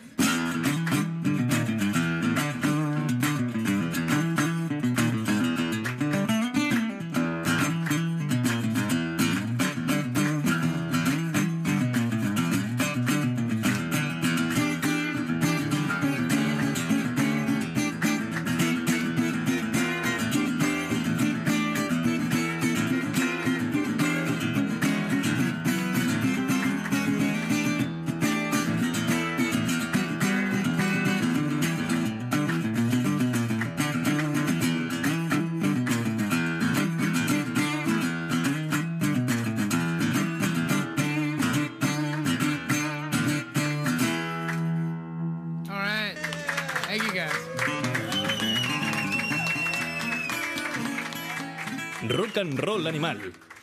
Rock and Roll Animal,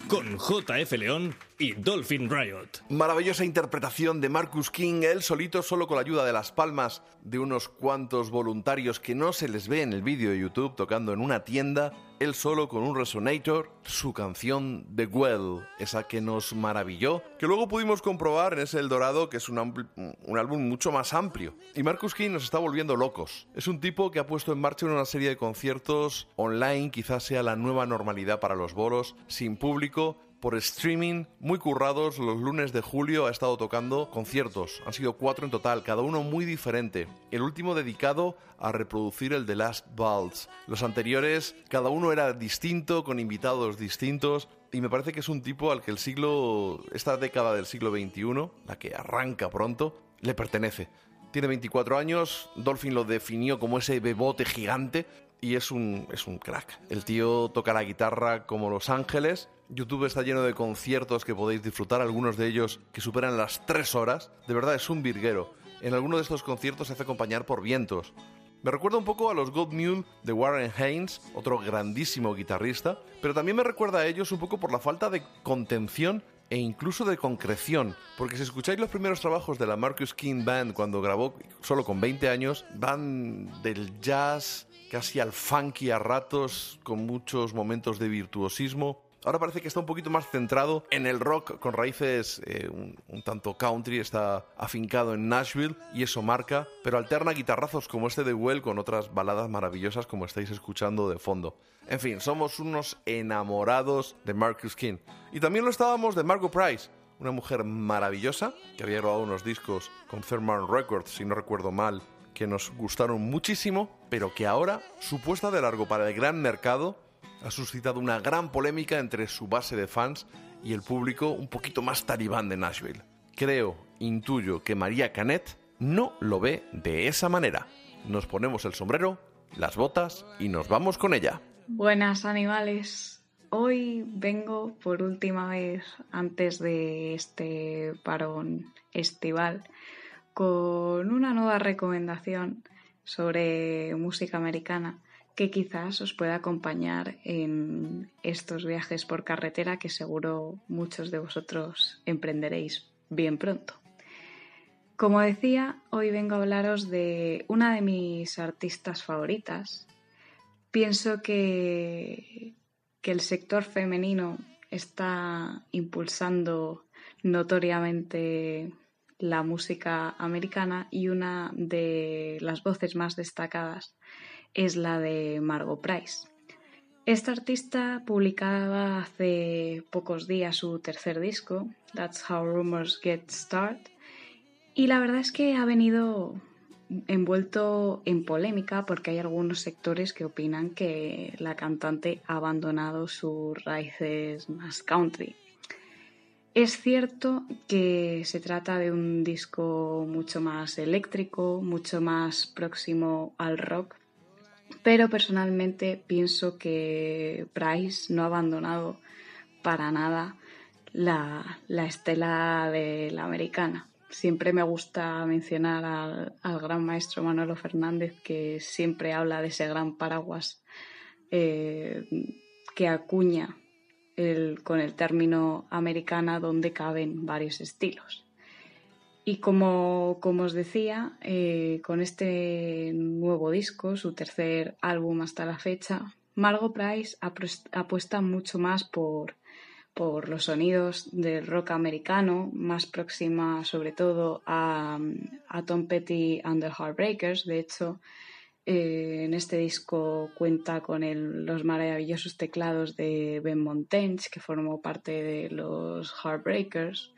con J.F. León y Dolphin Riot. Maravillosa interpretación de Marcus King, él solito, solo con la ayuda de las palmas de unos cuantos voluntarios que no se les ve en el vídeo de YouTube, tocando en una tienda, él solo con un resonator, su canción The Well, esa que nos maravilló, que luego pudimos comprobar en ese El Dorado, que es un álbum mucho más amplio. Y Marcus King nos está volviendo locos. Es un tipo que ha puesto en marcha una serie de conciertos online, quizás sea la nueva normalidad para los bolos, sin público, por streaming, muy currados. Los lunes de julio ha estado tocando conciertos, han sido 4 en total, cada uno muy diferente, el último dedicado a reproducir el The Last Waltz. Los anteriores, cada uno era distinto, con invitados distintos, y me parece que es un tipo al que esta década del siglo XXI, la que arranca pronto, le pertenece. Tiene 24 años, Dolphin lo definió como ese bebote gigante, y es un crack. El tío toca la guitarra como Los Ángeles. YouTube está lleno de conciertos que podéis disfrutar, algunos de ellos que superan las 3 horas. De verdad, es un virguero. En alguno de estos conciertos se hace acompañar por vientos. Me recuerda un poco a los God Mule de Warren Haynes, otro grandísimo guitarrista, pero también me recuerda a ellos un poco por la falta de contención e incluso de concreción, porque si escucháis los primeros trabajos de la Marcus King Band cuando grabó solo con 20 años, van del jazz casi al funky a ratos, con muchos momentos de virtuosismo. Ahora parece que está un poquito más centrado en el rock, con raíces un tanto country, está afincado en Nashville y eso marca, pero alterna guitarrazos como este de Well con otras baladas maravillosas como estáis escuchando de fondo. En fin, somos unos enamorados de Marcus King. Y también lo estábamos de Margot Price, una mujer maravillosa que había grabado unos discos con Fairmount Records, si no recuerdo mal, que nos gustaron muchísimo, pero que ahora, su puesta de largo para el gran mercado, ha suscitado una gran polémica entre su base de fans y el público un poquito más talibán de Nashville. Creo, intuyo, que María Canet no lo ve de esa manera. Nos ponemos el sombrero, las botas y nos vamos con ella. Buenas, animales. Hoy vengo por última vez, antes de este parón estival, con una nueva recomendación sobre música americana que quizás os pueda acompañar en estos viajes por carretera que seguro muchos de vosotros emprenderéis bien pronto. Como decía, hoy vengo a hablaros de una de mis artistas favoritas. Pienso que el sector femenino está impulsando notoriamente la música americana y una de las voces más destacadas es la de Margot Price. Esta artista publicaba hace pocos días su tercer disco, That's How Rumors Get Started, y la verdad es que ha venido envuelto en polémica porque hay algunos sectores que opinan que la cantante ha abandonado sus raíces más country. Es cierto que se trata de un disco mucho más eléctrico, mucho más próximo al rock, pero personalmente pienso que Price no ha abandonado para nada la estela de la americana. Siempre me gusta mencionar al gran maestro Manolo Fernández, que siempre habla de ese gran paraguas que acuña con el término americana, donde caben varios estilos. Y como os decía, con este nuevo disco, su tercer álbum hasta la fecha, Margot Price apuesta mucho más por los sonidos del rock americano, más próxima sobre todo a Tom Petty and the Heartbreakers. De hecho, en este disco cuenta con los maravillosos teclados de Ben Montench, que formó parte de los Heartbreakers,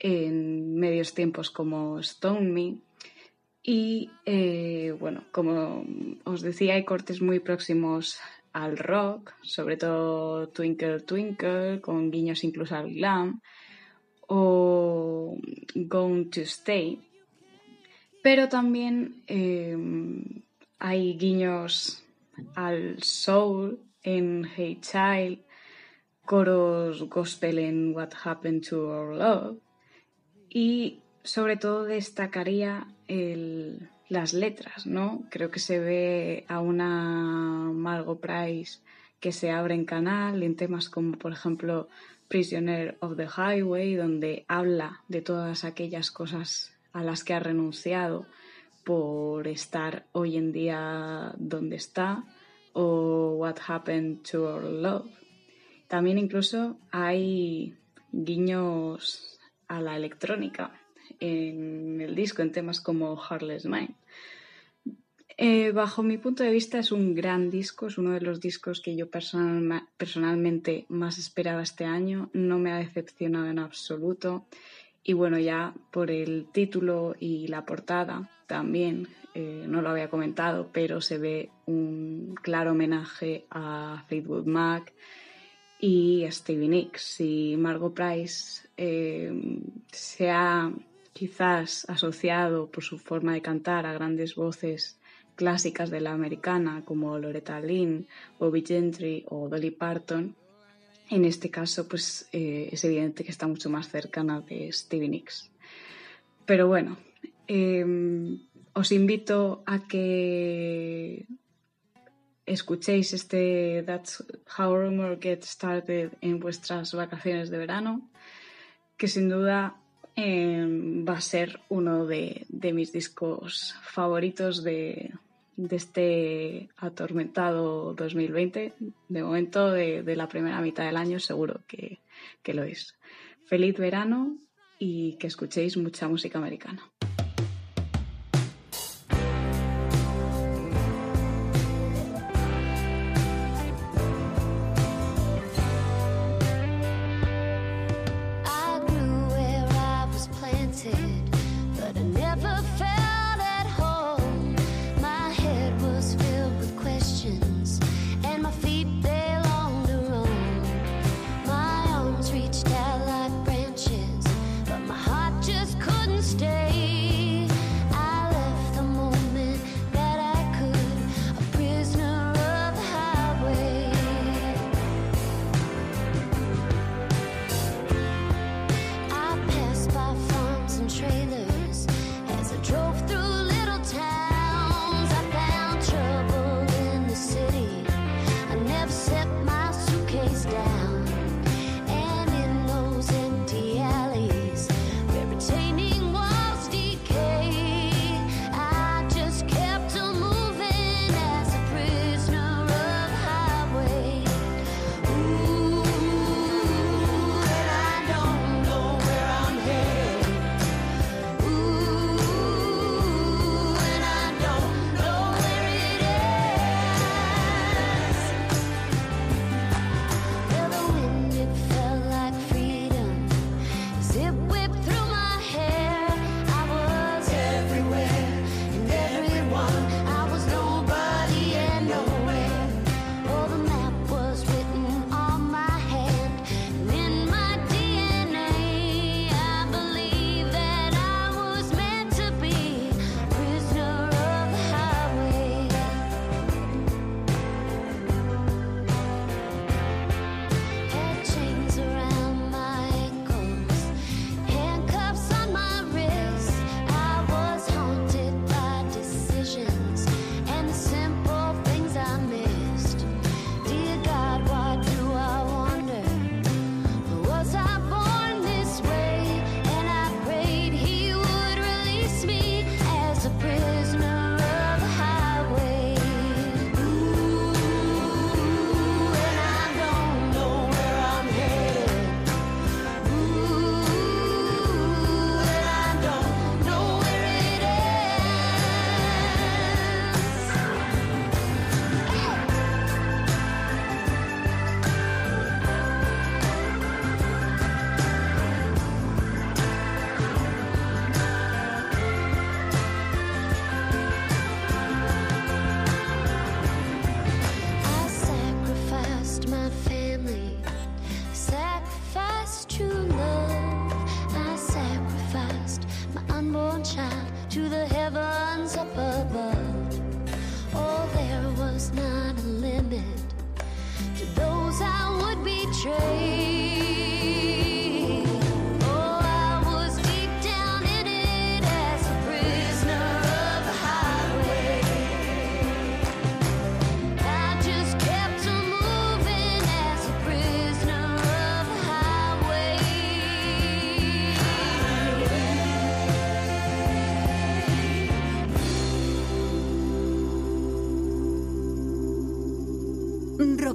en medios tiempos como Stone Me, y bueno, como os decía, hay cortes muy próximos al rock, sobre todo Twinkle Twinkle, con guiños incluso al glam, o Gone to Stay, pero también hay guiños al soul en Hey Child, coros gospel en What Happened to Our Love. Y sobre todo destacaría las letras, ¿no? Creo que se ve a una Margot Price que se abren canal en temas como, por ejemplo, Prisoner of the Highway, donde habla de todas aquellas cosas a las que ha renunciado por estar hoy en día donde está, o What Happened to Our Love. También incluso hay guiños a la electrónica en el disco, en temas como Heartless Mind. Bajo mi punto de vista es un gran disco, es uno de los discos que yo personalmente más esperaba este año, no me ha decepcionado en absoluto y bueno, ya por el título y la portada también, no lo había comentado, pero se ve un claro homenaje a Fleetwood Mac y a Stevie Nicks y Margot Price se ha quizás asociado por su forma de cantar a grandes voces clásicas de la americana como Loretta Lynn, Bobby Gentry o Dolly Parton. En este caso pues es evidente que está mucho más cercana de Stevie Nicks. Pero bueno, os invito a que escuchéis este That's How Rumor Gets Started en vuestras vacaciones de verano, que sin duda va a ser uno de mis discos favoritos de este atormentado 2020, de momento de la primera mitad del año seguro que lo es. Feliz verano y que escuchéis mucha música americana.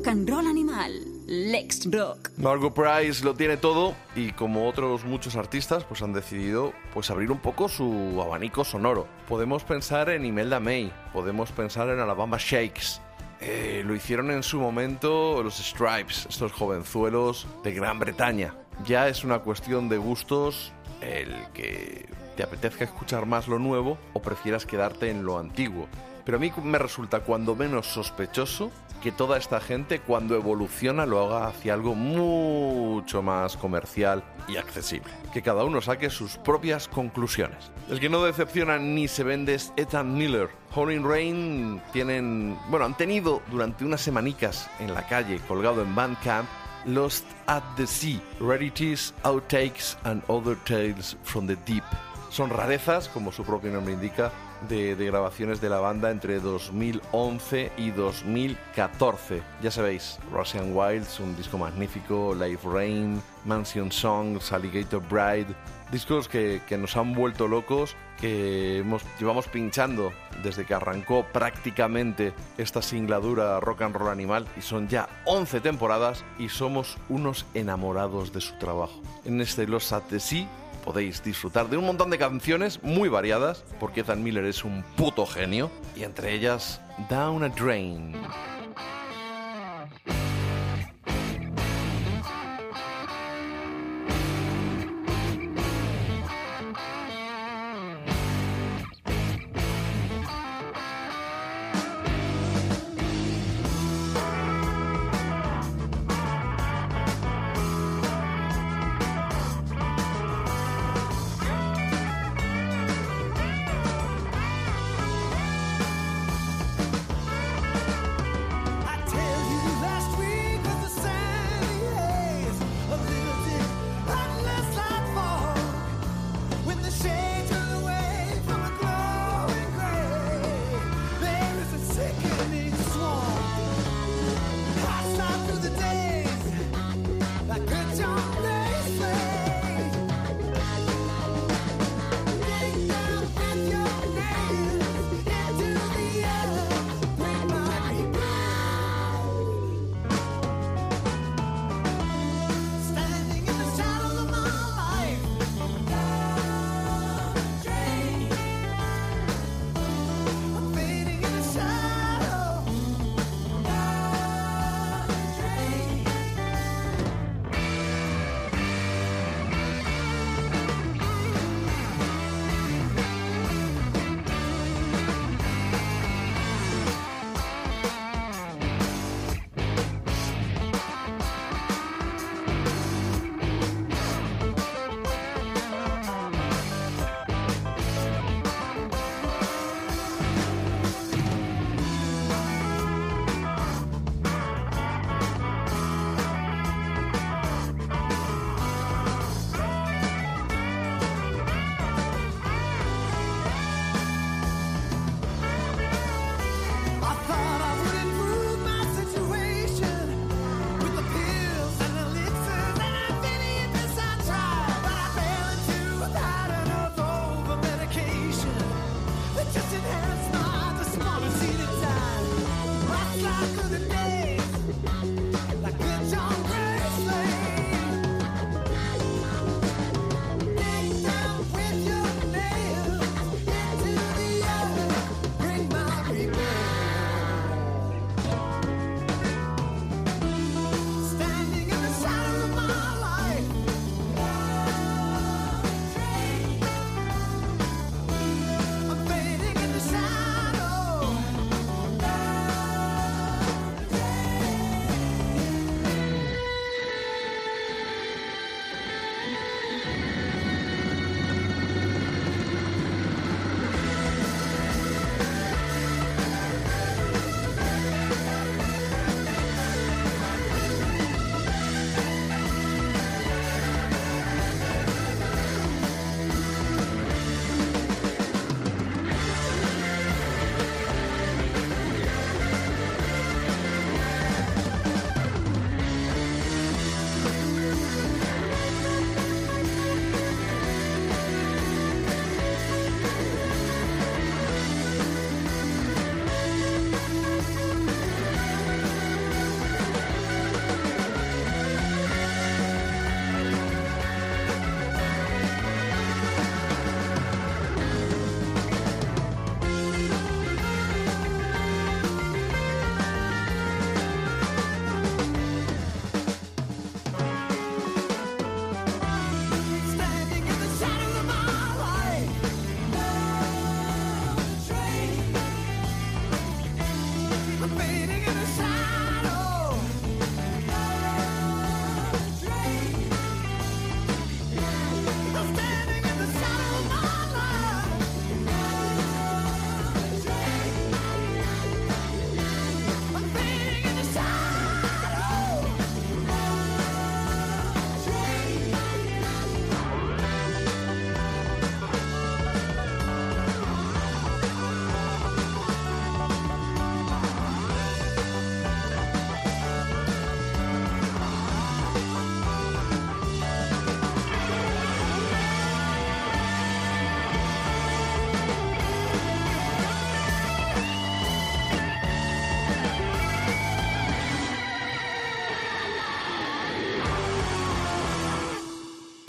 rock and roll animal, Lex Rock. Margot Price lo tiene todo y, como otros muchos artistas, pues han decidido pues abrir un poco su abanico sonoro. Podemos pensar en Imelda May, podemos pensar en Alabama Shakes. Lo hicieron en su momento los Stripes, estos jovenzuelos de Gran Bretaña. Ya es una cuestión de gustos el que te apetezca escuchar más lo nuevo o prefieras quedarte en lo antiguo. Pero a mí me resulta cuando menos sospechoso que toda esta gente, cuando evoluciona, lo haga hacia algo mucho más comercial y accesible. Que cada uno saque sus propias conclusiones. El que no decepciona ni se vende es Ethan Miller. Hole in Rain han tenido durante unas semanicas en la calle, colgado en Bandcamp, Lost at the Sea, Rarities, Outtakes and Other Tales from the Deep. Son rarezas, como su propio nombre indica, de grabaciones de la banda entre 2011 y 2014. Ya sabéis, Russian Wilds, un disco magnífico, Live Rain, Mansion Songs, Alligator Bride, discos que nos han vuelto locos, que llevamos pinchando desde que arrancó prácticamente esta singladura rock and roll animal, y son ya 11 temporadas y somos unos enamorados de su trabajo. En este Los At The Sea podéis disfrutar de un montón de canciones muy variadas, porque Ethan Miller es un puto genio, y entre ellas Down a Drain.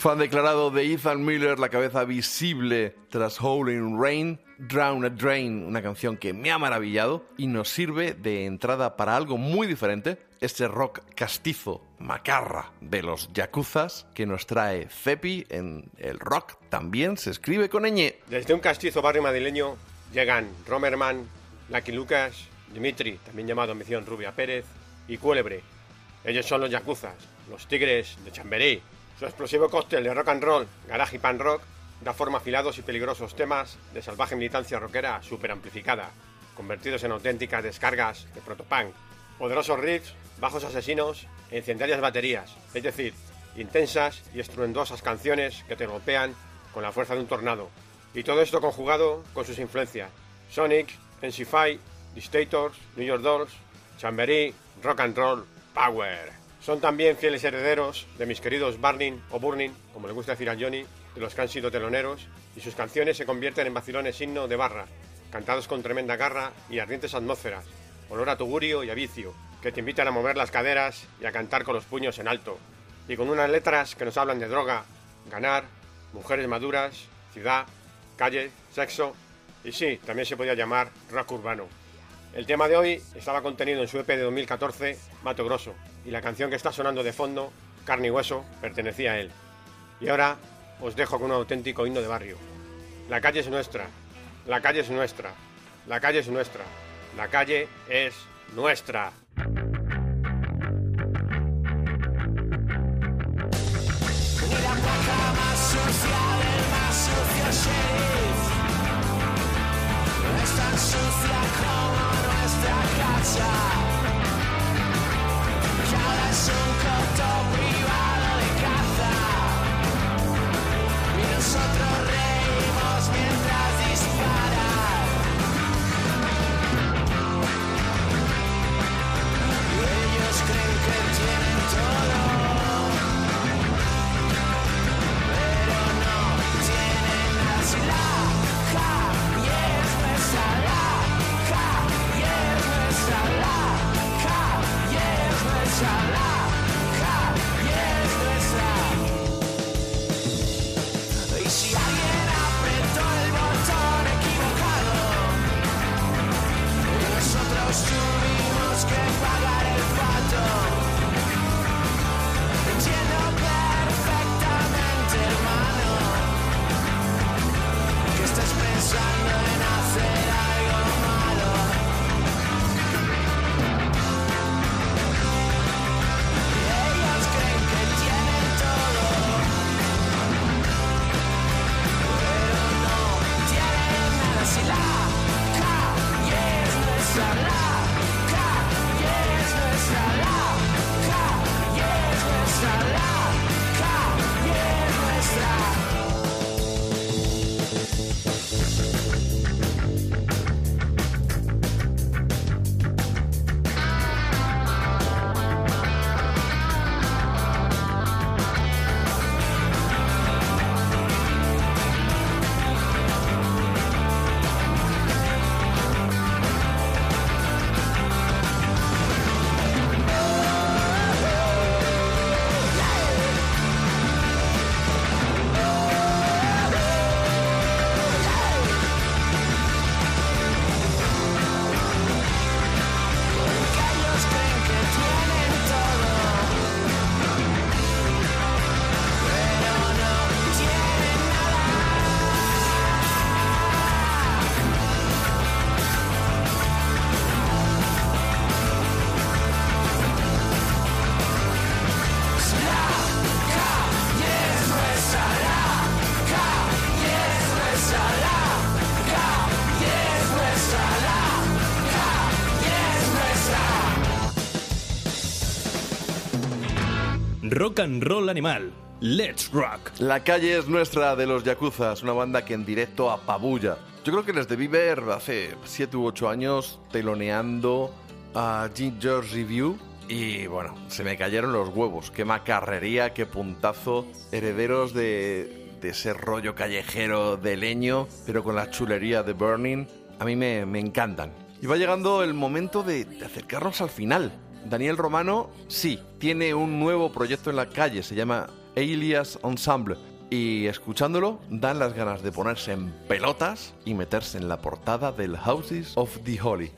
Fan declarado de Ethan Miller, la cabeza visible tras Howling Rain, Drown a Drain, una canción que me ha maravillado y nos sirve de entrada para algo muy diferente, este rock castizo, macarra de los yakuzas que nos trae Cepi en el rock. También se escribe con ñ. Desde un castizo barrio madrileño llegan Romerman, Lucky Lucas, Dimitri, también llamado Misión Rubia Pérez, y Cuélebre. Ellos son los yakuzas, los tigres de Chamberí. Su explosivo cóctel de rock and roll, garage y pan rock da forma a afilados y peligrosos temas de salvaje militancia rockera superamplificada, convertidos en auténticas descargas de protopunk. Poderosos riffs, bajos asesinos e incendiarias baterías, es decir, intensas y estruendosas canciones que te golpean con la fuerza de un tornado. Y todo esto conjugado con sus influencias: Sonic, NC5, Dictators, New York Dolls, Chamberí, Rock and Roll, Power. Son también fieles herederos de mis queridos Burning o Burning, como le gusta decir a Johnny, de los que han sido teloneros, y sus canciones se convierten en vacilones himno de barra, cantados con tremenda garra y ardientes atmósferas, olor a tugurio y a vicio, que te invitan a mover las caderas y a cantar con los puños en alto, y con unas letras que nos hablan de droga, ganar, mujeres maduras, ciudad, calle, sexo, y sí, también se podía llamar rock urbano. El tema de hoy estaba contenido en su EP de 2014, Mato Grosso, y la canción que está sonando de fondo, Carne y Hueso, pertenecía a él. Y ahora os dejo con un auténtico himno de barrio. La calle es nuestra, la calle es nuestra, la calle es nuestra, la calle es nuestra. Ni la placa más sucia del más sucio sheriff es tan sucia como nuestra casa, que ahora es un coto privado de caza, y nosotros reímos mientras disparan. Ellos creen que tienen todo, pero no tienen las lajas, y es nuestra laja, y es nuestra laja, y es nuestra laja, y es nuestra. Y si alguien apretó el botón equivocado, nosotros tuvimos que pagar. Entiendo perfectamente, hermano, que estás pensando en hacer algo malo. Ellos creen que tienen todo, pero no tienen nada. Si la calle es nuestra, la calle es nuestra, la la calle es Rock and Roll Animal. Let's rock. La calle es nuestra de los yakuzas, una banda que en directo apabulla. Yo creo que les debí ver hace 7 u 8 años teloneando a Ginger Review y bueno, se me cayeron los huevos. Qué macarrería, qué puntazo. Herederos de ese rollo callejero de leño, pero con la chulería de Burning. A mí me encantan. Y va llegando el momento de acercarnos al final. Daniel Romano, sí, tiene un nuevo proyecto en la calle, se llama Alias Ensemble, y escuchándolo dan las ganas de ponerse en pelotas y meterse en la portada del Houses of the Holy.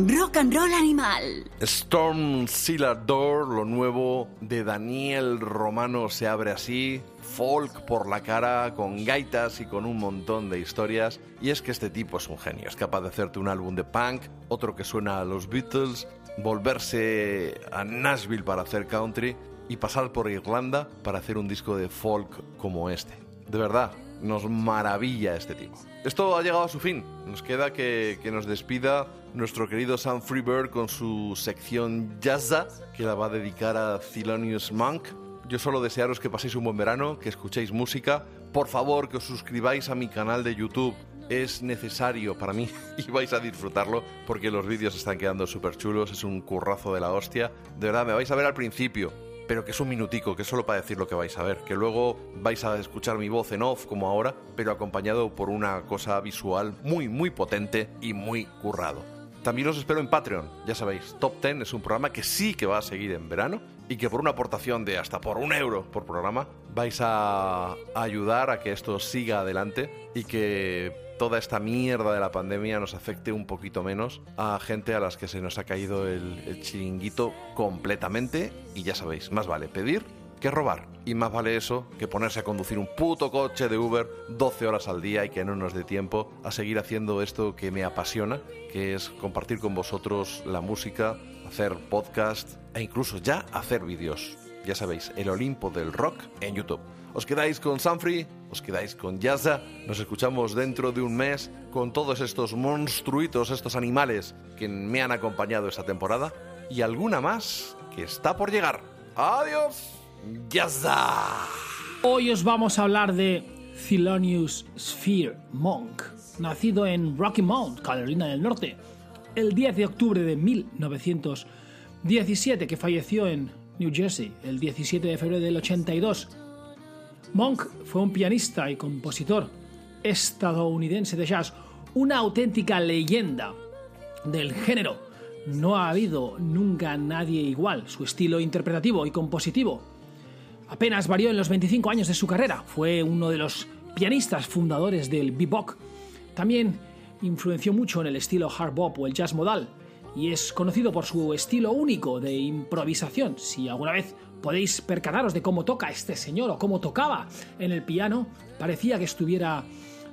Rock and Roll Animal. Storm Cellar Door, lo nuevo de Daniel Romano, se abre así, folk por la cara, con gaitas y con un montón de historias. Y es que este tipo es un genio, es capaz de hacerte un álbum de punk, otro que suena a los Beatles, volverse a Nashville para hacer country y pasar por Irlanda para hacer un disco de folk como este. De verdad, nos maravilla este tipo. Esto ha llegado a su fin. Nos queda que nos despida nuestro querido Sanfri con su sección Jazza, que la va a dedicar a Thelonious Monk. Yo solo desearos que paséis un buen verano, que escuchéis música. Por favor, que os suscribáis a mi canal de YouTube. Es necesario para mí y vais a disfrutarlo porque los vídeos están quedando súper chulos. Es un currazo de la hostia. De verdad, me vais a ver al principio, pero que es un minutico, que es solo para decir lo que vais a ver, que luego vais a escuchar mi voz en off, como ahora, pero acompañado por una cosa visual muy, muy potente y muy currado. También os espero en Patreon, ya sabéis, Top 10 es un programa que sí que va a seguir en verano y que por una aportación de hasta por €1 por programa vais a ayudar a que esto siga adelante y que toda esta mierda de la pandemia nos afecte un poquito menos a gente a las que se nos ha caído el chiringuito completamente. Y ya sabéis, más vale pedir que robar. Y más vale eso que ponerse a conducir un puto coche de Uber 12 horas al día y que no nos dé tiempo a seguir haciendo esto que me apasiona, que es compartir con vosotros la música, hacer podcast e incluso ya hacer vídeos. Ya sabéis, El Olimpo del Rock en YouTube. Os quedáis con Sanfri, os quedáis con Jazza, nos escuchamos dentro de un mes con todos estos monstruitos, estos animales que me han acompañado esta temporada y alguna más que está por llegar. ¡Adiós, Jazza! Hoy os vamos a hablar de Thelonious Sphere Monk, nacido en Rocky Mount, Carolina del Norte, el 10 de octubre de 1917, que falleció en New Jersey, el 17 de febrero del 82. Monk fue un pianista y compositor estadounidense de jazz, una auténtica leyenda del género. No ha habido nunca nadie igual. Su estilo interpretativo y compositivo apenas varió en los 25 años de su carrera. Fue uno de los pianistas fundadores del bebop. También influenció mucho en el estilo hard bop o el jazz modal, y es conocido por su estilo único de improvisación. Si alguna vez podéis percataros de cómo toca este señor o cómo tocaba en el piano, parecía que estuviera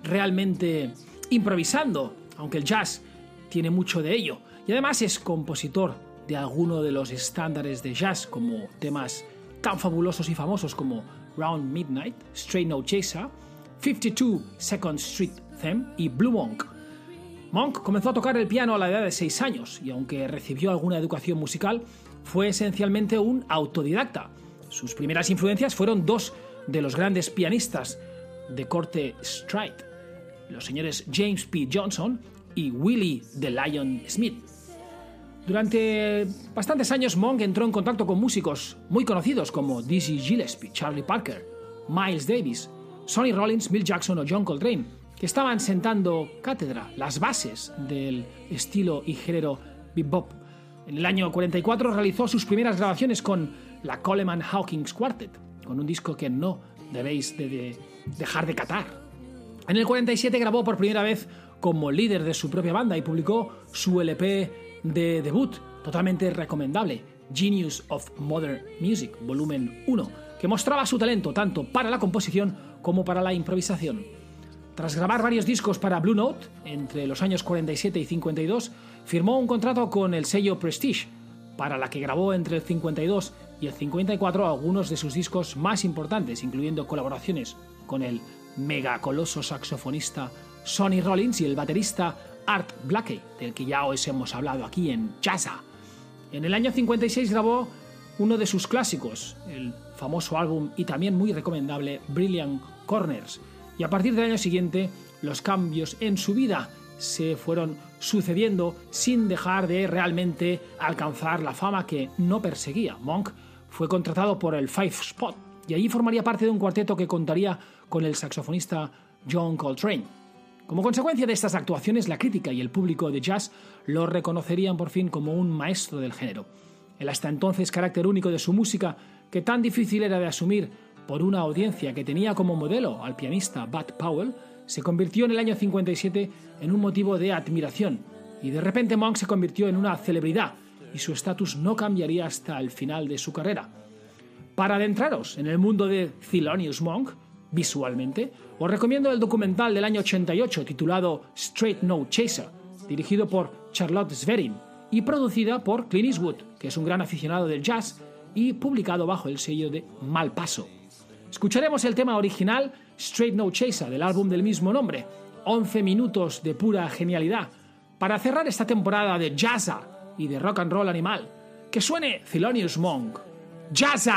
realmente improvisando, aunque el jazz tiene mucho de ello. Y además es compositor de alguno de los estándares de jazz, como temas tan fabulosos y famosos como Round Midnight, Straight No Chaser, 52 Second Street Theme y Blue Monk. Monk comenzó a tocar el piano a la edad de 6 años y, aunque recibió alguna educación musical, fue esencialmente un autodidacta. Sus primeras influencias fueron dos de los grandes pianistas de corte stride, los señores James P. Johnson y Willie the Lion Smith. Durante bastantes años, Monk entró en contacto con músicos muy conocidos como Dizzy Gillespie, Charlie Parker, Miles Davis, Sonny Rollins, Milt Jackson o John Coltrane, que estaban sentando cátedra, las bases del estilo y género bebop. En el año 44 realizó sus primeras grabaciones con la Coleman Hawkins Quartet, con un disco que no debéis de dejar de catar. En el 47 grabó por primera vez como líder de su propia banda y publicó su LP de debut, totalmente recomendable, Genius of Modern Music, volumen 1, que mostraba su talento tanto para la composición como para la improvisación. Tras grabar varios discos para Blue Note, entre los años 47 y 52, firmó un contrato con el sello Prestige, para la que grabó entre el 52 y el 54 algunos de sus discos más importantes, incluyendo colaboraciones con el megacoloso saxofonista Sonny Rollins y el baterista Art Blakey, del que ya os hemos hablado aquí en Jazza. En el año 56 grabó uno de sus clásicos, el famoso álbum y también muy recomendable Brilliant Corners, y a partir del año siguiente los cambios en su vida se fueron sucediendo sin dejar de realmente alcanzar la fama que no perseguía. Monk fue contratado por el Five Spot y allí formaría parte de un cuarteto que contaría con el saxofonista John Coltrane. Como consecuencia de estas actuaciones, la crítica y el público de jazz lo reconocerían por fin como un maestro del género. El hasta entonces carácter único de su música, que tan difícil era de asumir por una audiencia que tenía como modelo al pianista Bud Powell, se convirtió en el año 57 en un motivo de admiración, y de repente Monk se convirtió en una celebridad y su estatus no cambiaría hasta el final de su carrera. Para adentraros en el mundo de Thelonious Monk visualmente, os recomiendo el documental del año 88 titulado Straight No Chaser, dirigido por Charlotte Sverin y producida por Clint Eastwood, que es un gran aficionado del jazz, y publicado bajo el sello de Malpaso. Escucharemos el tema original Straight No Chaser del álbum del mismo nombre, 11 minutos de pura genialidad, para cerrar esta temporada de Jazza y de Rock and Roll Animal. Que suene Thelonious Monk. ¡Jazza!